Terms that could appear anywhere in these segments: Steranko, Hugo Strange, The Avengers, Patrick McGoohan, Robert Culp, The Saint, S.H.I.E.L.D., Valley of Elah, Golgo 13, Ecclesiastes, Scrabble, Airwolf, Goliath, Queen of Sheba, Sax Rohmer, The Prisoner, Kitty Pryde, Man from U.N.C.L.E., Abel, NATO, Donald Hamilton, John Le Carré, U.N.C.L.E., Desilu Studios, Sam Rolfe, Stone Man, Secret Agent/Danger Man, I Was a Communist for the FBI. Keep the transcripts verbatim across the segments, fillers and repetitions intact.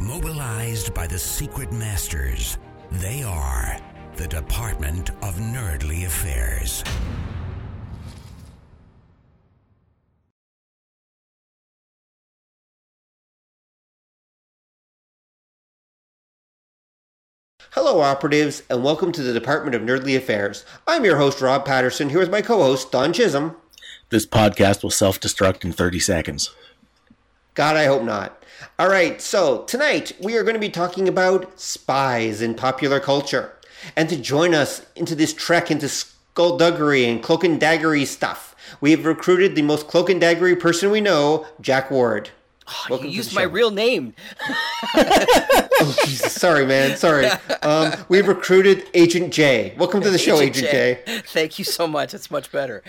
Mobilized by the secret masters, they are the Department of Nerdly Affairs. Hello, operatives, and welcome to the Department of Nerdly Affairs. I'm your host, Rob Patterson, here with my co-host, Don Chisholm. This podcast will self-destruct in thirty seconds. God, I hope not. All right, so tonight we are going to be talking about spies in popular culture. And to join us into this trek into skullduggery and cloak and daggery stuff, we have recruited the most cloak and daggery person we know, Jack Ward. Oh, you used my real name. Oh, Jesus. Sorry, man. Sorry. Um, we've recruited Agent Jay. Welcome to the show, Agent, Agent Jay. Jay. Thank you so much. It's much better.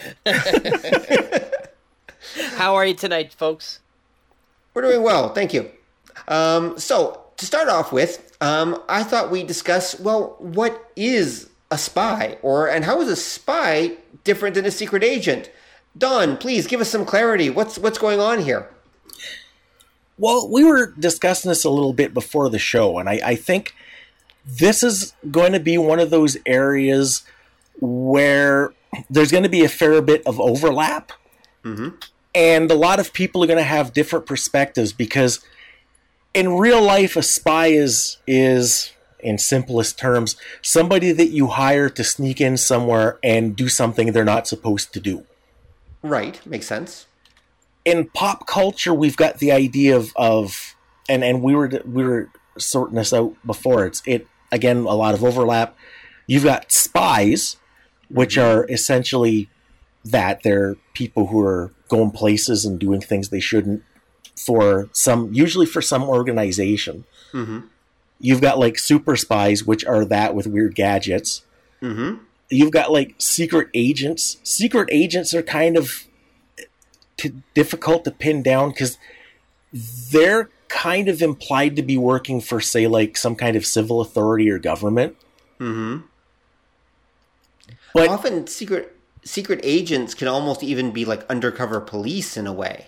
How are you tonight, folks? We're doing well. Thank you. Um, so, to start off with, um, I thought we'd discuss, well, what is a spy? or And how is a spy different than a secret agent? Don, please give us some clarity. What's What's going on here? Well, we were discussing this a little bit before the show, and I, I think this is going to be one of those areas where there's going to be a fair bit of overlap, mm-hmm. and a lot of people are going to have different perspectives, because in real life, a spy is, is, in simplest terms, somebody that you hire to sneak in somewhere and do something they're not supposed to do. Right. Makes sense. In pop culture, we've got the idea of, of and, and we were we were sorting this out before. It's it again a lot of overlap. You've got spies, which are essentially that they're people who are going places and doing things they shouldn't for some usually for some organization. Mm-hmm. You've got like super spies, which are that with weird gadgets. Mm-hmm. You've got like secret agents. Secret agents are kind of difficult to pin down because they're kind of implied to be working for, say, like some kind of civil authority or government. Mm-hmm. But often secret secret agents can almost even be like undercover police in a way,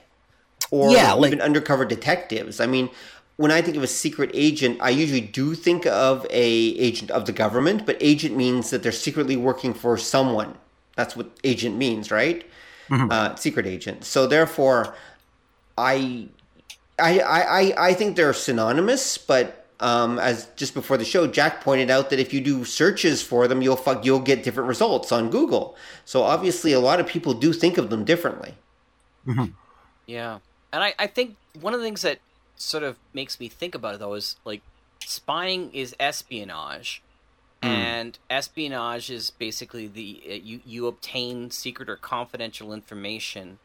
or yeah, like, even undercover detectives. I mean, when I think of a secret agent, I usually do think of a agent of the government, but agent means that they're secretly working for someone. That's what agent means, right? Uh, secret agent. So therefore, I, I, I, I think they're synonymous. But um, as just before the show, Jack pointed out that if you do searches for them, you'll fuck, you'll get different results on Google. So obviously, a lot of people do think of them differently. Mm-hmm. Yeah, and I, I think one of the things that sort of makes me think about it though is like spying is espionage. And espionage is basically the uh, you you obtain secret or confidential information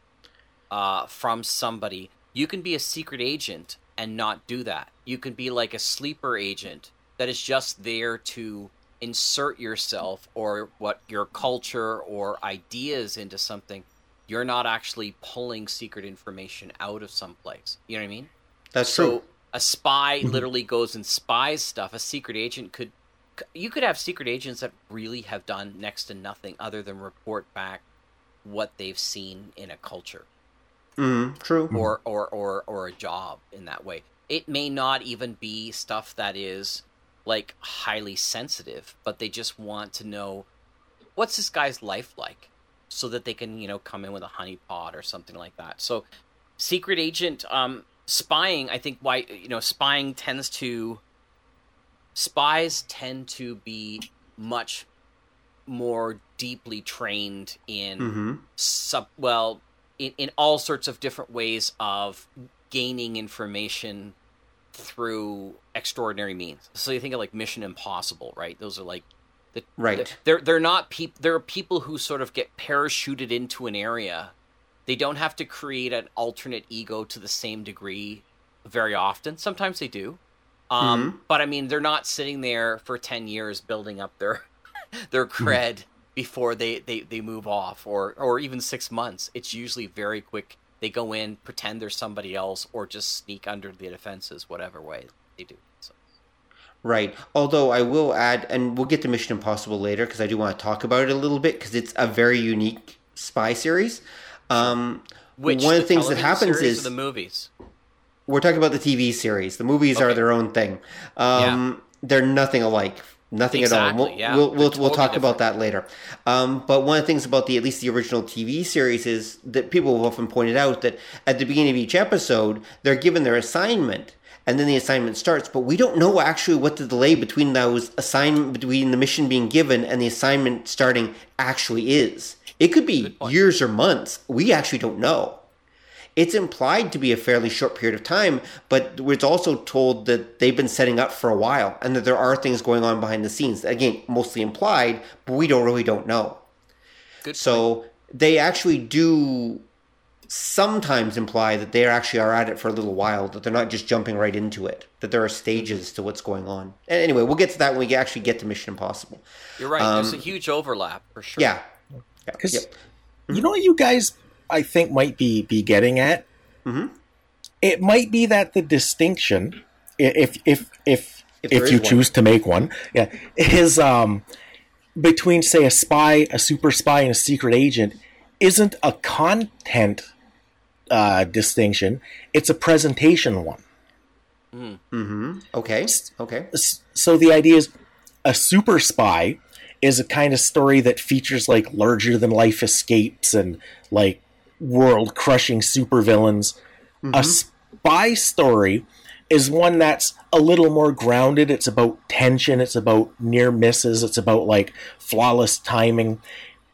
uh, from somebody. You can be a secret agent and not do that. You can be like a sleeper agent that is just there to insert yourself or what your culture or ideas into something. You're not actually pulling secret information out of someplace. You know what I mean? That's so true. A spy literally goes and spies stuff. A secret agent could. You could have secret agents that really have done next to nothing other than report back what they've seen in a culture. Mm, true. Or, or, or, or a job in that way. It may not even be stuff that is like highly sensitive, but they just want to know what's this guy's life like so that they can, you know, come in with a honeypot or something like that. So secret agent um, spying, I think why, you know, spying tends to, Spies tend to be much more deeply trained in mm-hmm. sub well in, in all sorts of different ways of gaining information through extraordinary means. So you think of like Mission Impossible, right? Those are like the right. The, they're they're not people. There are people who sort of get parachuted into an area. They don't have to create an alternate ego to the same degree very often. Sometimes they do. Um, mm-hmm. But I mean, they're not sitting there for ten years building up their their cred before they, they, they move off, or, or even six months. It's usually very quick. They go in, pretend they're somebody else, or just sneak under the defenses, whatever way they do. So. Right. Although I will add, and we'll get to Mission Impossible later because I do want to talk about it a little bit because it's a very unique spy series. Um, Which one of the things that happens is the movies. We're talking about the T V series. The movies okay. are their own thing. Um, yeah. They're nothing alike. Nothing exactly, at all. We'll yeah. we'll, we'll, totally we'll talk different. about that later. Um, but one of the things about the at least the original T V series is that people have often pointed out that at the beginning of each episode, they're given their assignment, and then the assignment starts. But we don't know actually what the delay between those assignment between the mission being given and the assignment starting actually is. It could be years or months. We actually don't know. It's implied to be a fairly short period of time, but it's also told that they've been setting up for a while and that there are things going on behind the scenes. Again, mostly implied, but we don't really don't know. Good so point. They actually do sometimes imply that they actually are at it for a little while, that they're not just jumping right into it, that there are stages to what's going on. And anyway, we'll get to that when we actually get to Mission Impossible. You're right. Um, there's a huge overlap for sure. Yeah. Because yep. you know what you guys, I think, might be, be getting at? Mm-hmm. It might be that the distinction, if if if if, if you choose one. to make one, yeah, is um, between, say, a spy, a super spy, and a secret agent isn't a content uh, distinction. It's a presentation one. Mm-hmm. Okay. Okay. So the idea is a super spy is a kind of story that features like larger-than-life escapes and like world-crushing supervillains. Mm-hmm. A spy story is one that's a little more grounded. It's about tension. It's about near misses. It's about like flawless timing.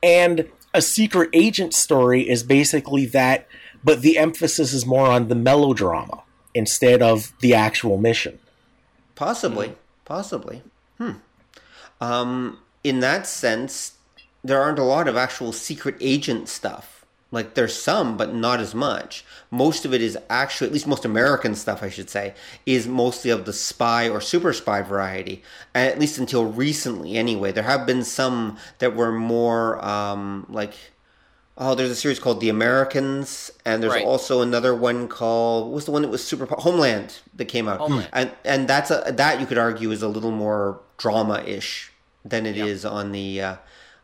And a secret agent story is basically that, but the emphasis is more on the melodrama instead of the actual mission. Possibly. Hmm. Possibly. Hmm. Um... In that sense, there aren't a lot of actual secret agent stuff. Like, there's some, but not as much. Most of it is actually, at least most American stuff, I should say, is mostly of the spy or super spy variety, and at least until recently anyway. There have been some that were more um, like, oh, there's a series called The Americans, and there's right. also another one called, what was the one that was super, Homeland, that came out. Homeland. And, and that's a, that, you could argue, is a little more drama-ish than it yep. is on the uh,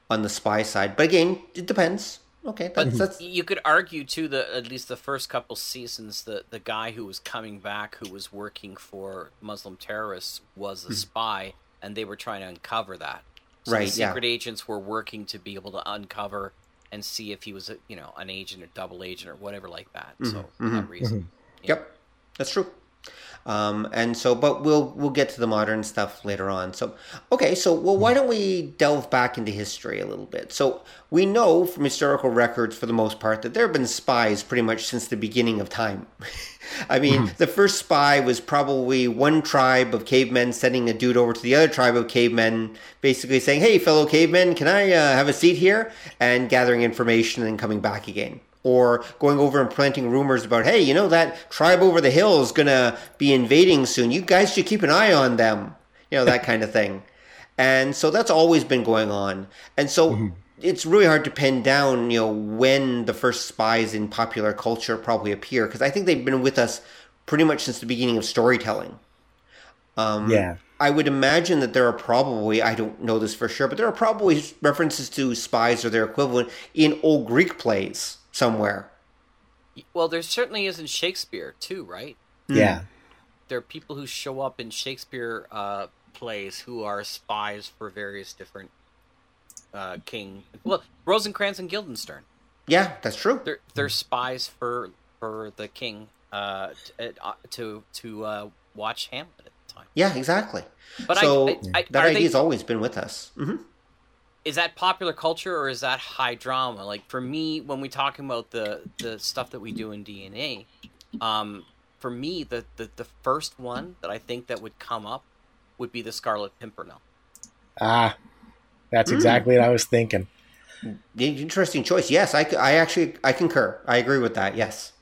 on the spy side, but again, it depends. Okay, that's, that's... you could argue too that at least the first couple seasons, the the guy who was coming back, who was working for Muslim terrorists, was a spy, and they were trying to uncover that. So right. The secret yeah. agents were working to be able to uncover and see if he was, a, you know, an agent or double agent or whatever like that. Mm-hmm. So for mm-hmm. that reason, mm-hmm. yep, know. That's true. Um, and so, but we'll, we'll get to the modern stuff later on. So, okay. So, well, why don't we delve back into history a little bit? So we know from historical records, for the most part, that there have been spies pretty much since the beginning of time. I mean, mm-hmm. the first spy was probably one tribe of cavemen sending a dude over to the other tribe of cavemen, basically saying, "Hey, fellow cavemen, can I uh, have a seat here?" and gathering information and coming back again. Or going over and planting rumors about, hey, you know, that tribe over the hill is going to be invading soon. You guys should keep an eye on them. You know, that kind of thing. And so that's always been going on. And so mm-hmm. it's really hard to pin down, you know, when the first spies in popular culture probably appear. Because I think they've been with us pretty much since the beginning of storytelling. Um, yeah. I would imagine that there are probably, I don't know this for sure, but there are probably references to spies or their equivalent in old Greek plays somewhere. Well, there certainly is in Shakespeare too, right? Yeah. There are people who show up in Shakespeare uh, plays who are spies for various different uh, king. Well, Rosencrantz and Guildenstern. Yeah, that's true. They're, they're spies for for the king uh, to to uh, watch Hamlet at the time. Yeah, exactly. But so I, I, I, that idea's they... always been with us. Mm-hmm. Is that popular culture or is that high drama? Like for me, when we talk about the, the stuff that we do in D N A, um, for me, the, the, the first one that I think that would come up would be the Scarlet Pimpernel. Ah, that's mm. exactly what I was thinking. Interesting choice. Yes, I, I actually I concur. I agree with that. Yes,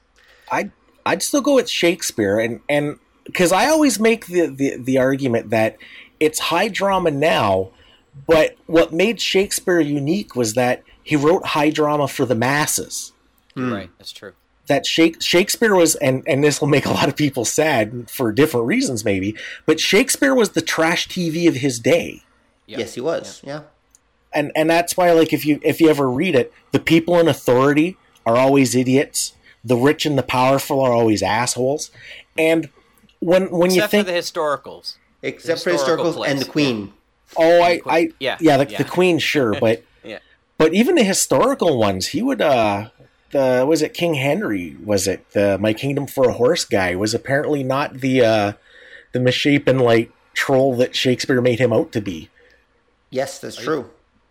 I'd I'd still go with Shakespeare, and and because I always make the, the, the argument that it's high drama now, but what made Shakespeare unique was that he wrote high drama for the masses. Mm. Right, that's true. That Shakespeare was, and, and this will make a lot of people sad for different reasons maybe, but Shakespeare was the trash T V of his day. Yep. Yes, he was, yeah. yeah. And and that's why, like, if you if you ever read it, the people in authority are always idiots. The rich and the powerful are always assholes. And when when except you think... Except for the historicals. Except the historical for historicals plays. And the Queen. Oh, I... I yeah, yeah, the, yeah, the Queen, sure, but... yeah. But even the historical ones, he would... Uh, the was it King Henry? Was it the My Kingdom for a Horse guy? Was apparently not the uh, the misshapen like troll that Shakespeare made him out to be. Yes, that's Are true. You,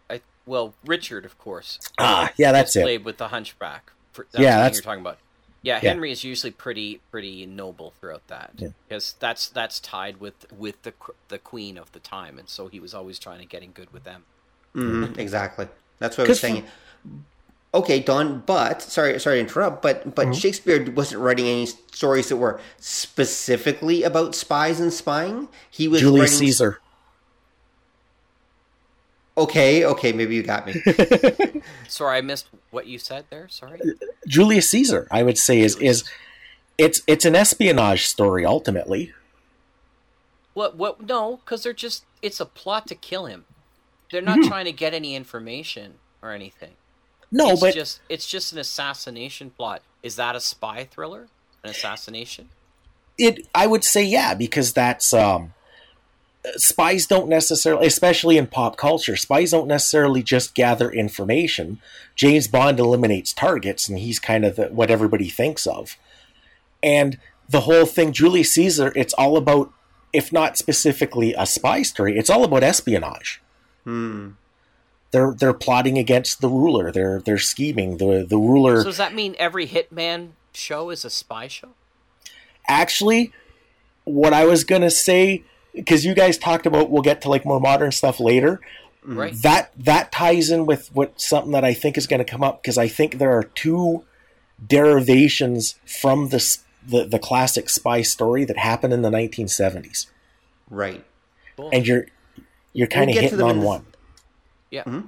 I well, Richard, of course. Ah, yeah, that's it. Played with the Hunchback. That's yeah, that's you're talking about. Yeah, Henry yeah. is usually pretty pretty noble throughout that yeah. because that's that's tied with with the the queen of the time, and so he was always trying to get in good with them. Mm, exactly. That's what I was saying. Okay, Don, but, sorry sorry to interrupt, but but mm-hmm. Shakespeare wasn't writing any stories that were specifically about spies and spying. He was Julius writing... Caesar. Okay, okay, maybe you got me. Sorry, I missed what you said there, sorry. Julius Caesar, I would say, is, is it's it's an espionage story, ultimately. What? What? No, because they're just, it's a plot to kill him. They're not mm-hmm. trying to get any information or anything. No, it's but just, it's just an assassination plot. Is that a spy thriller? An assassination? It, I would say, yeah, because that's um, spies don't necessarily, especially in pop culture, spies don't necessarily just gather information. James Bond eliminates targets, and he's kind of the, what everybody thinks of. And the whole thing, Julius Caesar, it's all about, if not specifically a spy story, it's all about espionage. Hmm. They're they're plotting against the ruler. They're they're scheming. The the ruler. So does that mean every hitman show is a spy show? Actually, what I was gonna say, because you guys talked about, we'll get to like more modern stuff later. Right. That that ties in with what something that I think is going to come up, because I think there are two derivations from the, the the classic spy story that happened in the nineteen seventies. Right. Cool. And you're you're kind of we'll hitting on one. Yeah, mm-hmm.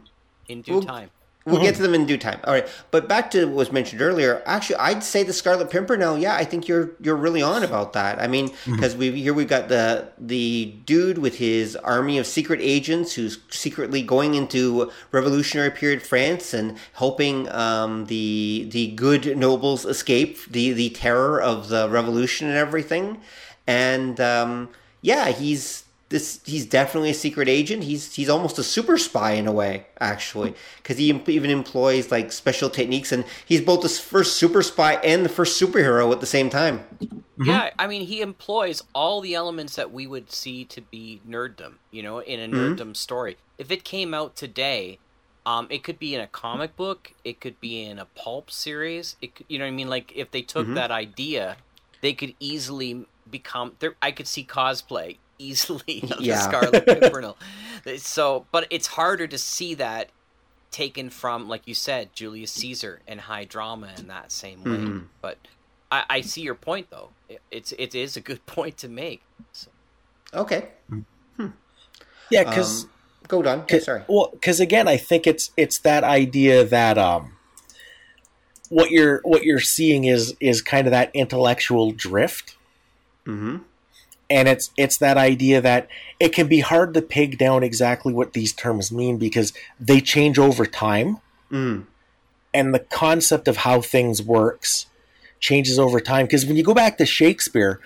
in due we'll, time. We'll mm-hmm. get to them in due time. All right, but back to what was mentioned earlier. Actually, I'd say the Scarlet Pimpernel. Yeah, I think you're you're really on about that. I mean, because mm-hmm. we here we've got the the dude with his army of secret agents who's secretly going into Revolutionary Period France and helping um, the the good nobles escape the the terror of the revolution and everything. And um, yeah, he's. This he's definitely a secret agent. He's he's almost a super spy in a way, actually, because he imp- even employs like special techniques, and he's both the first super spy and the first superhero at the same time. Mm-hmm. Yeah, I mean, he employs all the elements that we would see to be nerddom, you know, in a nerddom mm-hmm. story. If it came out today, um, it could be in a comic book, it could be in a pulp series. It could, you know what I mean? Like if they took mm-hmm. that idea, they could easily become. I could see cosplay. Easily of yeah. the Scarlet Pimpernel. So, but it's harder to see that taken from, like you said, Julius Caesar and high drama in that same way. Mm-hmm. But I, I see your point, though. It, it's it is a good point to make. So. Okay. Hmm. Yeah, because um, go on. Yeah, sorry. Well, because again, I think it's it's that idea that um, what you're what you're seeing is is kind of that intellectual drift. Mm-hmm. And it's it's that idea that it can be hard to peg down exactly what these terms mean because they change over time. Mm. And the concept of how things works changes over time. Because when you go back to Shakespeare,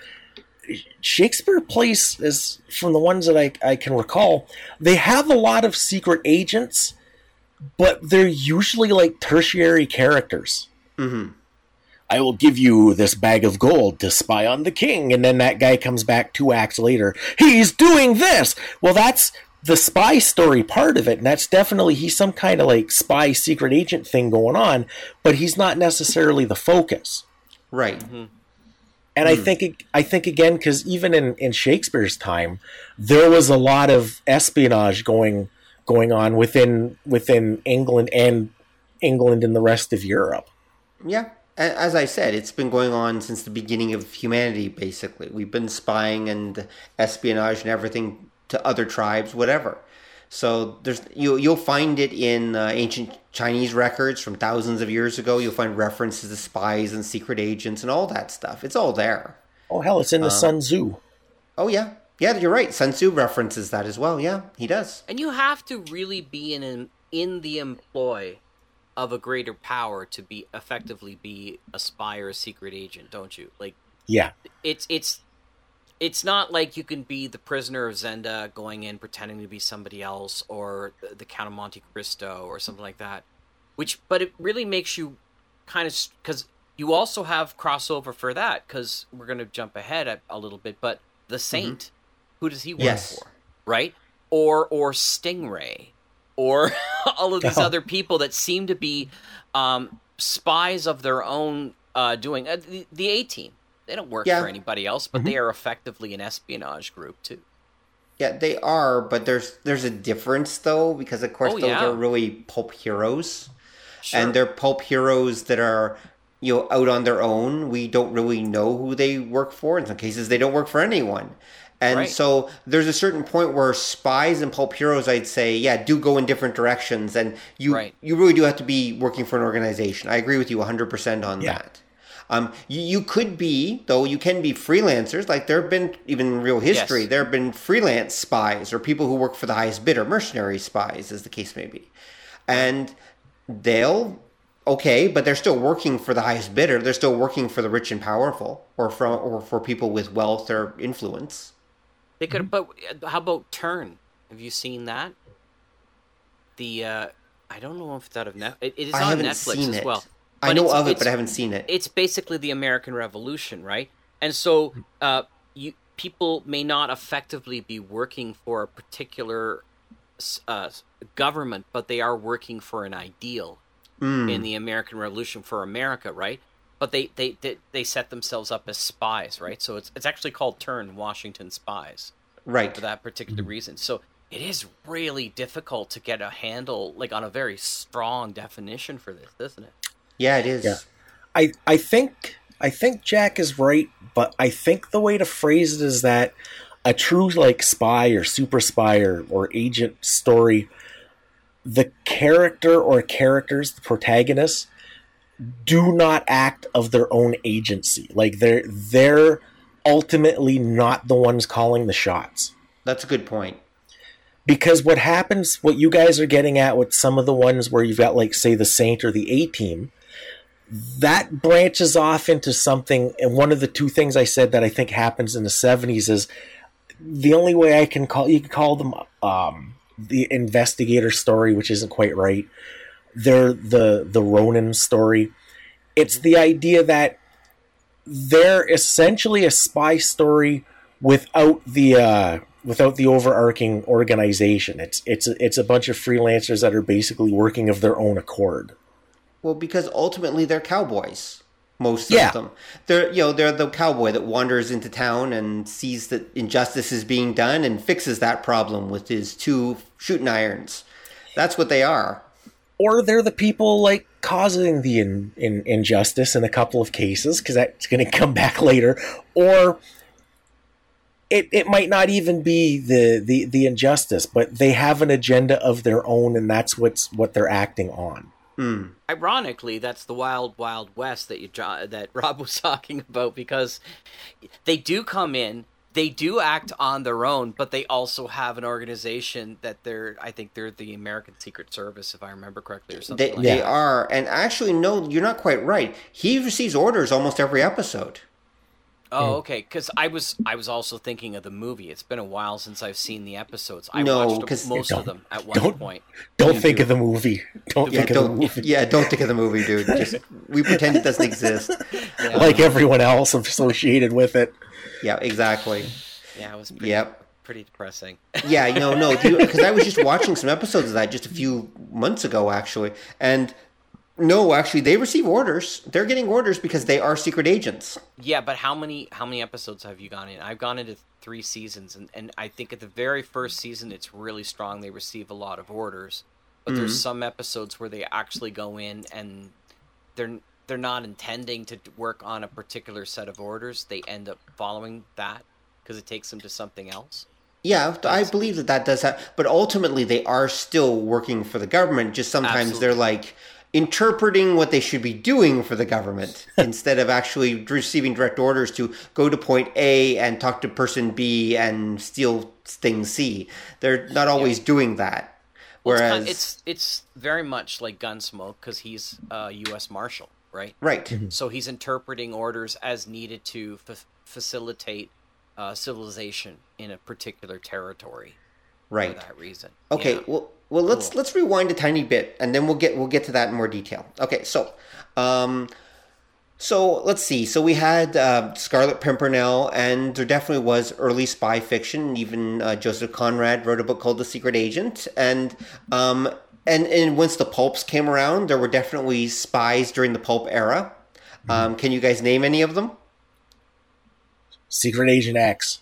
Shakespeare plays, is, from the ones that I, I can recall, they have a lot of secret agents, but they're usually like tertiary characters. Mm-hmm. I will give you this bag of gold to spy on the king. And then that guy comes back two acts later. He's doing this. Well, that's the spy story part of it. And that's definitely, he's some kind of like spy secret agent thing going on, but he's not necessarily the focus. Right. Mm-hmm. And mm. I think, I think again, cause even in, in Shakespeare's time, there was a lot of espionage going, going on within, within England and England and the rest of Europe. Yeah. as I said, it's been going on since the beginning of humanity, basically. We've been spying and espionage and everything to other tribes, whatever. So there's you, you'll find it in uh, ancient Chinese records from thousands of years ago. You'll find references to spies and secret agents and all that stuff. It's all there. Oh, hell, it's in the um, Sun Tzu. Oh, yeah. Yeah, you're right. Sun Tzu references that as well. Yeah, he does. And you have to really be in an, in the employ of a greater power to be effectively be a spy or a secret agent, don't you? Like, yeah, it's it's it's not like you can be the prisoner of Zenda going in pretending to be somebody else, or the, the Count of Monte Cristo or something like that. Which, but it really makes you kind of, because you also have crossover for that, because we're going to jump ahead a, a little bit, but the Saint, mm-hmm. who does he work yes. for, right? Or or Stingray. Or all of these oh. other people that seem to be um, spies of their own uh, doing. Uh, the, the A-Team, they don't work yeah. for anybody else, but mm-hmm. they are effectively an espionage group too. Yeah, they are, but there's there's a difference though, because of course oh, those yeah. are really pulp heroes. Sure. And they're pulp heroes that are, you know, out on their own. We don't really know who they work for. In some cases, they don't work for anyone. And right. so there's a certain point where spies and pulp heroes, I'd say, yeah, do go in different directions. And you right. you really do have to be working for an organization. I agree with you one hundred percent on yeah. that. Um, you, you could be, though, you can be freelancers. Like there have been, even in real history, yes. there have been freelance spies or people who work for the highest bidder, mercenary spies, as the case may be. And they'll, okay, but they're still working for the highest bidder. They're still working for the rich and powerful, or from, or for people with wealth or influence. They could, but how about Turn? Have you seen that? The uh, I don't know if it's out of Netflix. It is on Netflix as well. I know of it, but I haven't seen it. It's basically the American Revolution, right? And so, uh, you people may not effectively be working for a particular uh, government, but they are working for an ideal mm. in the American Revolution for America, right? But they, they, they, they set themselves up as spies, right? So it's it's actually called Turn, Washington Spies. Right. For that particular reason. So it is really difficult to get a handle, like on a very strong definition for this, isn't it? Yeah, it is. Yeah. I, I think I think Jack is right, but I think the way to phrase it is that a true like spy or super spy or, or agent story, the character or characters, the protagonists, do not act of their own agency. Like they're they're ultimately not the ones calling the shots. That's a good point. Because what happens, what you guys are getting at with some of the ones where you've got like say the Saint or the A-Team, that branches off into something. And one of the two things I said that I think happens in the seventies is the only way I can call you can call them um, the investigator story, which isn't quite right. They're the, the Ronin story. It's the idea that they're essentially a spy story without the uh, without the overarching organization. It's it's a, it's a bunch of freelancers that are basically working of their own accord. Well, because ultimately they're cowboys. Most yeah. of them, they're you know they're the cowboy that wanders into town and sees that injustice is being done and fixes that problem with his two shooting irons. That's what they are. Or they're the people like causing the in, in, injustice in a couple of cases, because that's going to come back later. Or it it might not even be the, the, the injustice, but they have an agenda of their own, and that's what's what they're acting on. Mm. Ironically, that's the wild, wild west that you that Rob was talking about, because they do come in, they do act on their own, but they also have an organization that they're, I think they're the American Secret Service, if I remember correctly, or something they, like they that. They are. And actually, no, you're not quite right. He receives orders almost every episode. Oh, okay. Because I was I was also thinking of the movie. It's been a while since I've seen the episodes. I no, watched most of them at one don't, point. Don't think do. of the movie. Don't yeah, think don't, of the movie. Yeah, don't think of the movie, dude. Just, we pretend it doesn't exist. Yeah. Like everyone else associated with it. Yeah, exactly. Yeah, it was pretty, yep. pretty depressing. Yeah, no, no. Because I was just watching some episodes of that just a few months ago, actually. And... No, actually, they receive orders. They're getting orders because they are secret agents. Yeah, but how many how many episodes have you gone in? I've gone into three seasons, and, and I think at the very first season, it's really strong. They receive a lot of orders, but mm-hmm. there's some episodes where they actually go in and they're they're not intending to work on a particular set of orders, they end up following that because it takes them to something else. Yeah, I believe that that does happen. But ultimately, they are still working for the government. Just sometimes Absolutely. They're like interpreting what they should be doing for the government instead of actually receiving direct orders to go to point A and talk to person B and steal thing C. They're not always yeah. doing that. Well, Whereas it's, kind of, it's it's very much like Gunsmoke because he's a U S Marshal, right? Right. Mm-hmm. So he's interpreting orders as needed to f- facilitate Uh, civilization in a particular territory, right? For that reason. Okay. Yeah. Well, well, let's cool. let's rewind a tiny bit, and then we'll get we'll get to that in more detail. Okay. So, um, so let's see. So we had uh, Scarlet Pimpernel, and there definitely was early spy fiction. Even uh, Joseph Conrad wrote a book called The Secret Agent, and um, and and once the pulps came around, there were definitely spies during the pulp era. Mm-hmm. Um, can you guys name any of them? Secret Agent X.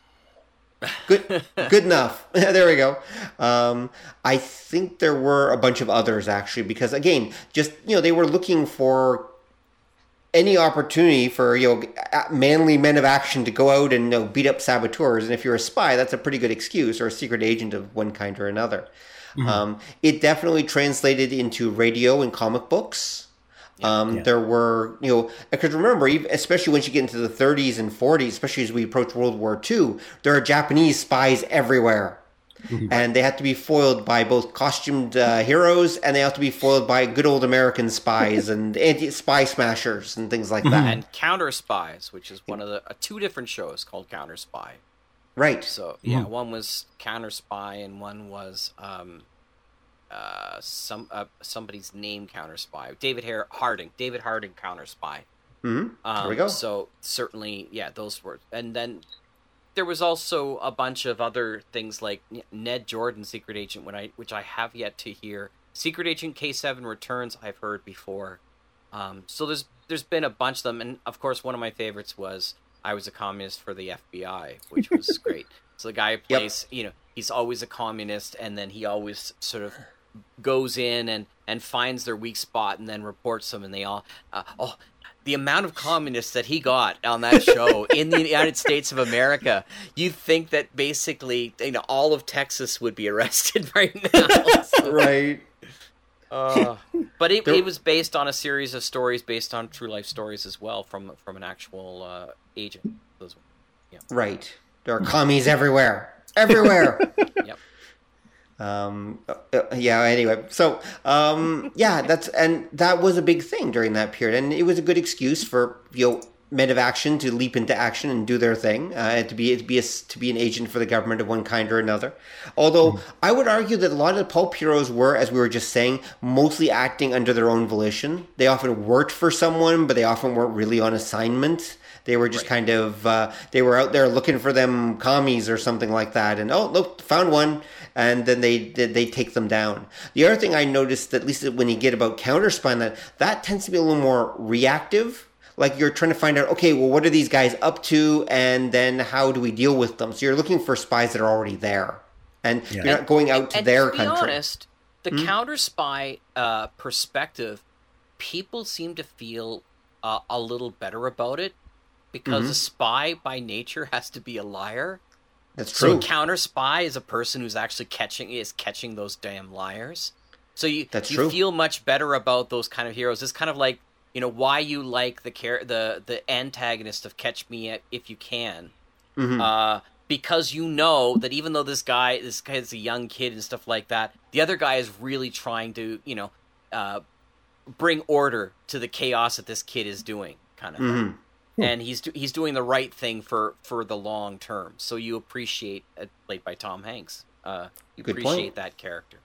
Good, good enough. There we go. Um, I think there were a bunch of others actually, because again, just you know, they were looking for any opportunity for you know manly men of action to go out and you know, beat up saboteurs. And if you're a spy, that's a pretty good excuse, or a secret agent of one kind or another. Mm-hmm. Um, it definitely translated into radio and comic books. Um, yeah. There were, you know, because remember, especially once you get into the thirties and forties, especially as we approach World War Two, there are Japanese spies everywhere. And they have to be foiled by both costumed uh, heroes, and they have to be foiled by good old American spies and anti-spy smashers and things like that. And Counter Spies, which is one of the uh, two different shows called Counter Spy. Right. So, yeah, mm-hmm. one was Counter Spy and one was... Um, Uh, some uh, somebody's name Counter Spy. David Har- Harding. David Harding Counter Spy. Mm-hmm. Um, there we go. So certainly, yeah, those were. And then there was also a bunch of other things like Ned Jordan, Secret Agent, when I which I have yet to hear. Secret Agent K seven Returns I've heard before. Um, so there's there's been a bunch of them, and of course one of my favorites was I Was a Communist for the F B I, which was great. So the guy plays, yep. you know, he's always a communist, and then he always sort of goes in and, and finds their weak spot and then reports them, and they all uh, oh the amount of communists that he got on that show in the United States of America. You'd think that basically you know all of Texas would be arrested right now. So, right. Uh, but it, it was based on a series of stories based on true life stories as well from from an actual uh, agent. Those, yeah. Right. There are commies everywhere. Everywhere. Yep. Um, yeah, anyway, so, um, yeah, that's, and that was a big thing during that period, and it was a good excuse for, you know, men of action to leap into action and do their thing, uh, and to be, to be a, to be an agent for the government of one kind or another. Although mm. I would argue that a lot of the pulp heroes were, as we were just saying, mostly acting under their own volition. They often worked for someone, but they often weren't really on assignment. They were just right. kind of, uh, they were out there looking for them commies or something like that. And, oh, look, found one. And then they they take them down. The other thing I noticed, at least when you get about Counterspy, that, that tends to be a little more reactive. Like you're trying to find out, okay, well, what are these guys up to? And then how do we deal with them? So you're looking for spies that are already there. And yeah. you're not going out and, to and their country. And to be country. honest, the hmm? Counterspy uh, perspective, people seem to feel uh, a little better about it. Because mm-hmm. a spy by nature has to be a liar. That's true. So a counter spy is a person who's actually catching is catching those damn liars. So you That's you true. feel much better about those kind of heroes. It's kind of like you know why you like the car- the the antagonist of Catch Me If You Can, mm-hmm. uh, because you know that even though this guy this guy is a young kid and stuff like that, the other guy is really trying to you know uh, bring order to the chaos that this kid is doing, kind of. Mm-hmm. And he's do, he's doing the right thing for, for the long term. So you appreciate, uh, played by Tom Hanks, uh, you Good appreciate point. that character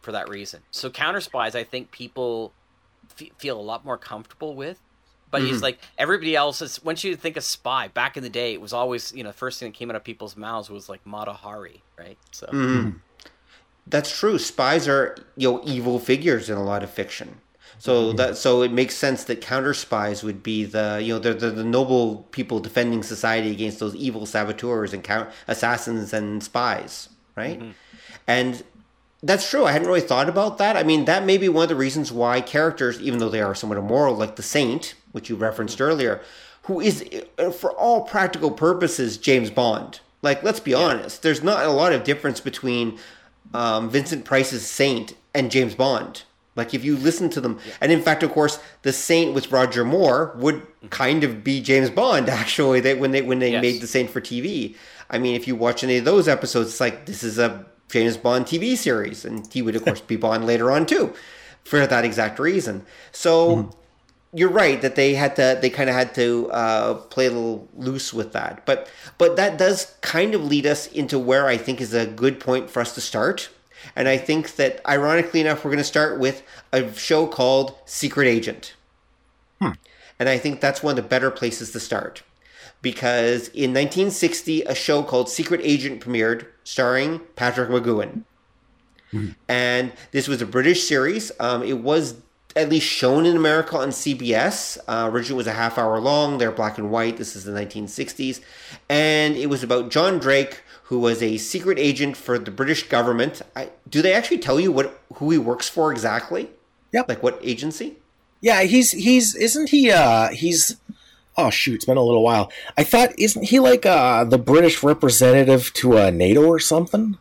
for that reason. So Counter Spies, I think people f- feel a lot more comfortable with. But mm-hmm. he's like, everybody else is, once you think of spy, back in the day, it was always, you know, the first thing that came out of people's mouths was like Mata Hari, right? So mm-hmm. That's true. Spies are, you know, evil figures in a lot of fiction. So that so it makes sense that counter spies would be the you know they're, they're the noble people defending society against those evil saboteurs and count, assassins and spies, right? Mm-hmm. And That's true. I hadn't really thought about that. I mean, that may be one of the reasons why characters, even though they are somewhat immoral, like the Saint, which you referenced earlier, who is, for all practical purposes, James Bond. Like, let's be yeah. honest. There's not a lot of difference between um, Vincent Price's Saint and James Bond. Like, if you listen to them. Yeah. And in fact, of course, the Saint with Roger Moore would kind of be James Bond, actually, they, when they when they yes. made the Saint for T V. I mean, if you watch any of those episodes, it's like, this is a James Bond T V series. And he would, of course, be Bond later on, too, for that exact reason. So mm. you're right that they had to, they kind of had to uh, play a little loose with that. But, but that does kind of lead us into where I think is a good point for us to start. And I think that, ironically enough, we're going to start with a show called Secret Agent. Hmm. And I think that's one of the better places to start. Because in nineteen sixty, a show called Secret Agent premiered, starring Patrick McGoohan. Mm-hmm. And this was a British series. Um, it was at least shown in America on C B S. Uh, originally, it was a half hour long. They're black and white. This is the nineteen sixties. And it was about John Drake, who was a secret agent for the British government. I, do they actually tell you what who he works for exactly? Yep. Like what agency? Yeah, he's, he's isn't he, uh, he's... Oh, shoot, it's been a little while. I thought, isn't he like uh, the British representative to uh, NATO or something?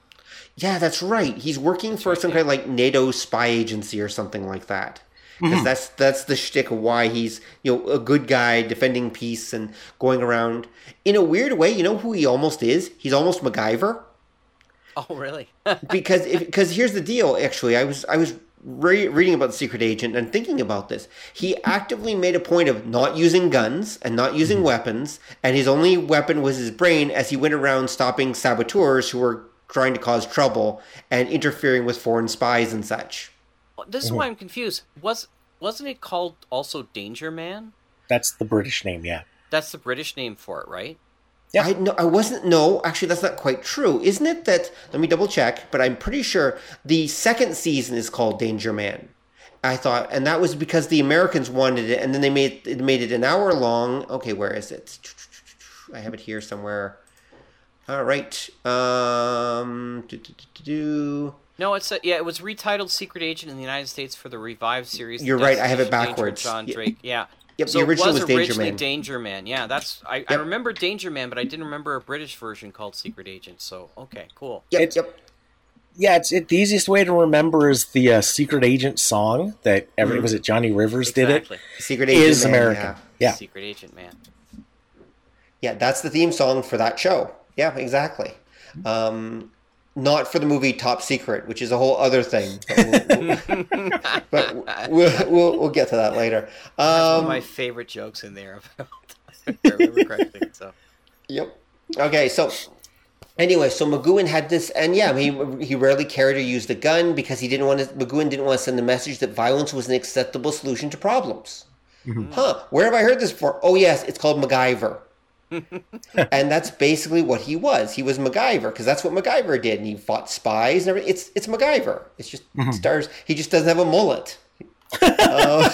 Yeah, that's right. He's working for some kind of like NATO spy agency or something like that. Because mm-hmm. that's that's the shtick of why he's, you know, a good guy defending peace and going around. In a weird way, you know who he almost is? He's almost MacGyver. Oh, really? Because if, because here's the deal, actually. I was I was... Re- reading about the secret agent and thinking about this, he actively made a point of not using guns and not using mm-hmm. weapons, and his only weapon was his brain as he went around stopping saboteurs who were trying to cause trouble and interfering with foreign spies and such. This is why I'm confused. Was, wasn't it called also Danger Man? That's the British name, yeah. That's the British name for it, right? Yeah, I, no, I wasn't. No, actually, that's not quite true, isn't it? That let me double check. But I'm pretty sure the second season is called Danger Man. I thought, and that was because the Americans wanted it, and then they made it made it an hour long. Okay, where is it? I have it here somewhere. All right. Um, do, do, do, do. No, it's a, yeah, it was retitled Secret Agent in the United States for the revived series. You're right. I have it backwards. John Drake. Yeah. yeah. Yep, so the original it was, was Danger originally Man. Danger Man. Yeah, that's I, yep. I remember Danger Man, but I didn't remember a British version called Secret Agent. So okay, cool. Yep, it's, yep. Yeah, it's it, the easiest way to remember is the uh, Secret Agent song that every mm-hmm. was it Johnny Rivers exactly. did it. Secret Agent is Man, American. Yeah. yeah, Secret Agent Man. Yeah, that's the theme song for that show. Yeah, exactly. Um, not for the movie Top Secret, which is a whole other thing. But we'll, we'll, but we'll, we'll, we'll get to that later. Um, That's one of my favorite jokes in there, if I remember correctly. So. Yep. Okay, so anyway, so McGoohan had this, and yeah, he he rarely carried or used a gun because he didn't want to, McGoohan didn't want to send the message that violence was an acceptable solution to problems. Mm-hmm. Huh, where have I heard this before? Oh, yes, it's called MacGyver. And that's basically what he was. He was MacGyver because that's what MacGyver did, and he fought spies and everything. It's it's MacGyver. It's just mm-hmm. stars. He just doesn't have a mullet. uh,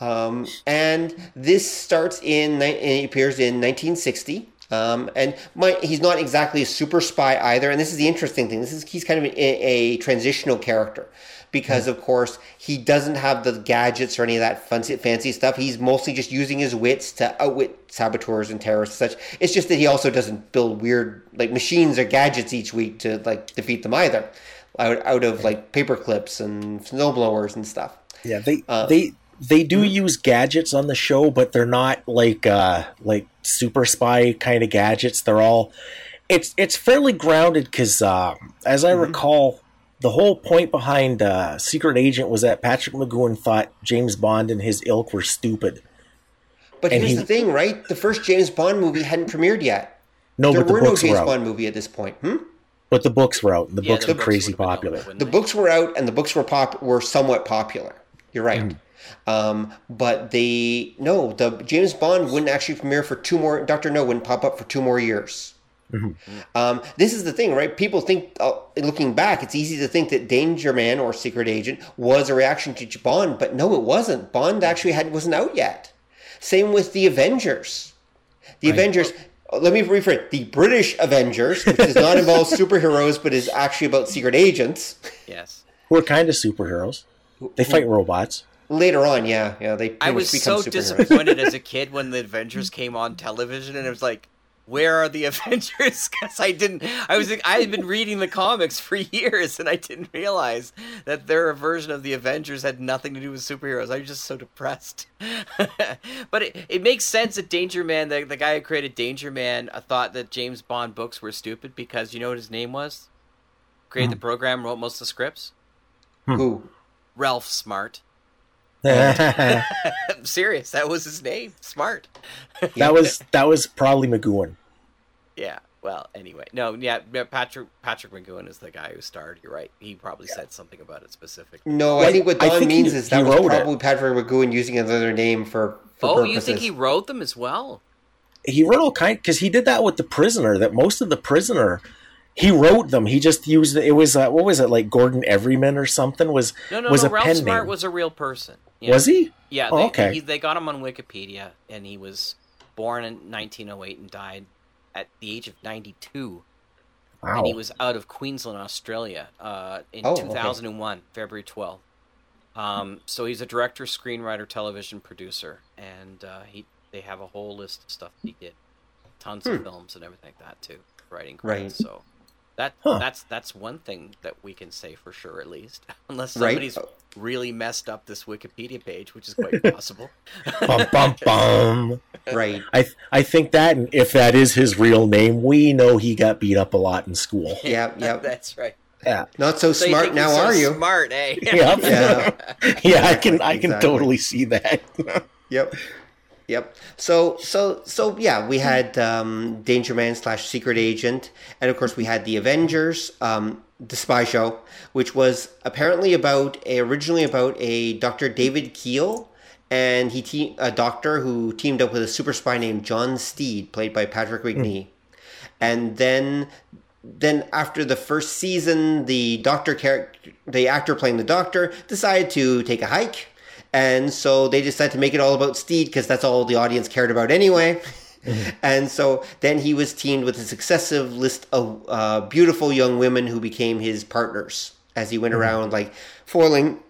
um, and this starts in and it appears in nineteen sixty. Um, and my, he's not exactly a super spy either. And this is the interesting thing. This is he's kind of a, a transitional character. Because, of course, he doesn't have the gadgets or any of that fancy, fancy stuff. He's mostly just using his wits to outwit saboteurs and terrorists and such. It's just that he also doesn't build weird, like, machines or gadgets each week to, like, defeat them either. Out, out of, like, paper clips and snowblowers and stuff. Yeah, they uh, they they do use gadgets on the show, but they're not, like, uh, like super spy kind of gadgets. They're all... It's, it's fairly grounded because, uh, as I mm-hmm. recall... The whole point behind uh, Secret Agent was that Patrick McGoohan thought James Bond and his ilk were stupid. But and here's he... the thing, right? The first James Bond movie hadn't premiered yet. No, there but the were books no James were out. Bond movie at this point. Hmm? But the books were out, and the yeah, books the were books crazy popular. Out, the books were out, and the books were pop were somewhat popular. You're right. Mm. Um, but they no, the James Bond wouldn't actually premiere for two more. Doctor No wouldn't pop up for two more years. Mm-hmm. Um, this is the thing, right? People think, uh, looking back, it's easy to think that Danger Man or Secret Agent was a reaction to Bond, but no, it wasn't. Bond actually had wasn't out yet. Same with The Avengers. The right. Avengers, let me rephrase, the British Avengers, which does not involve superheroes, but is actually about secret agents. Yes. Who are kind of superheroes. They fight robots. Later on, yeah. yeah they I was so disappointed as a kid when the Avengers came on television, and it was like, where are the Avengers? Because I didn't, I was, I had been reading the comics for years, and I didn't realize that their version of the Avengers had nothing to do with superheroes. I was just so depressed. But it, it makes sense that Danger Man, the, the guy who created Danger Man, thought that James Bond books were stupid because you know what his name was? Created hmm. the program, wrote most of the scripts. Hmm. Who? Ralph Smart. And, I'm serious. That was his name, Smart. that was that was probably McGoohan. Yeah. Well, anyway, no. Yeah, Patrick Patrick McGoohan is the guy who starred. You're right. He probably yeah. said something about it specifically. No, well, I think what Don think means he, is that was probably it. Patrick McGoohan using another name for. for oh, purposes. You think he wrote them as well? He wrote all kind because he did that with The Prisoner. That most of The Prisoner. He wrote them. He just used it. Was uh, what was it like? Gordon Everyman or something was no no was no. A Ralph pen Smart name. Was a real person. You know? Was he? Yeah. They, oh, okay. They, they got him on Wikipedia, and he was born in nineteen oh eight and died at the age of ninety-two. Wow. And he was out of Queensland, Australia, uh, in oh, two thousand one, okay. February twelfth. Um, so he's a director, screenwriter, television producer, and uh, he they have a whole list of stuff that he did, tons hmm. of films and everything like that too, writing credits. Right. So. That huh. that's that's one thing that we can say for sure, at least, unless somebody's right? really messed up this Wikipedia page, which is quite possible. Bum, bum, bum. Right. I I think that, and if that is his real name, we know he got beat up a lot in school. Yeah, yeah, that's right. Yeah, not so, so smart you now, so are you? Smart, eh? Yep. Yeah, yeah. I can I can exactly. totally see that. Yep. Yep. So, so, so, yeah, we had um, Danger Man slash Secret Agent. And of course, we had The Avengers, um, the spy show, which was apparently about, a, originally about a Doctor David Keel. And he, te- a doctor who teamed up with a super spy named John Steed, played by Patrick McGoohan. Mm. And then, then after the first season, the doctor character, the actor playing the doctor decided to take a hike. And so they decided to make it all about Steed because that's all the audience cared about anyway. Mm-hmm. And so then he was teamed with a successive list of uh, beautiful young women who became his partners as he went mm-hmm. around like foiling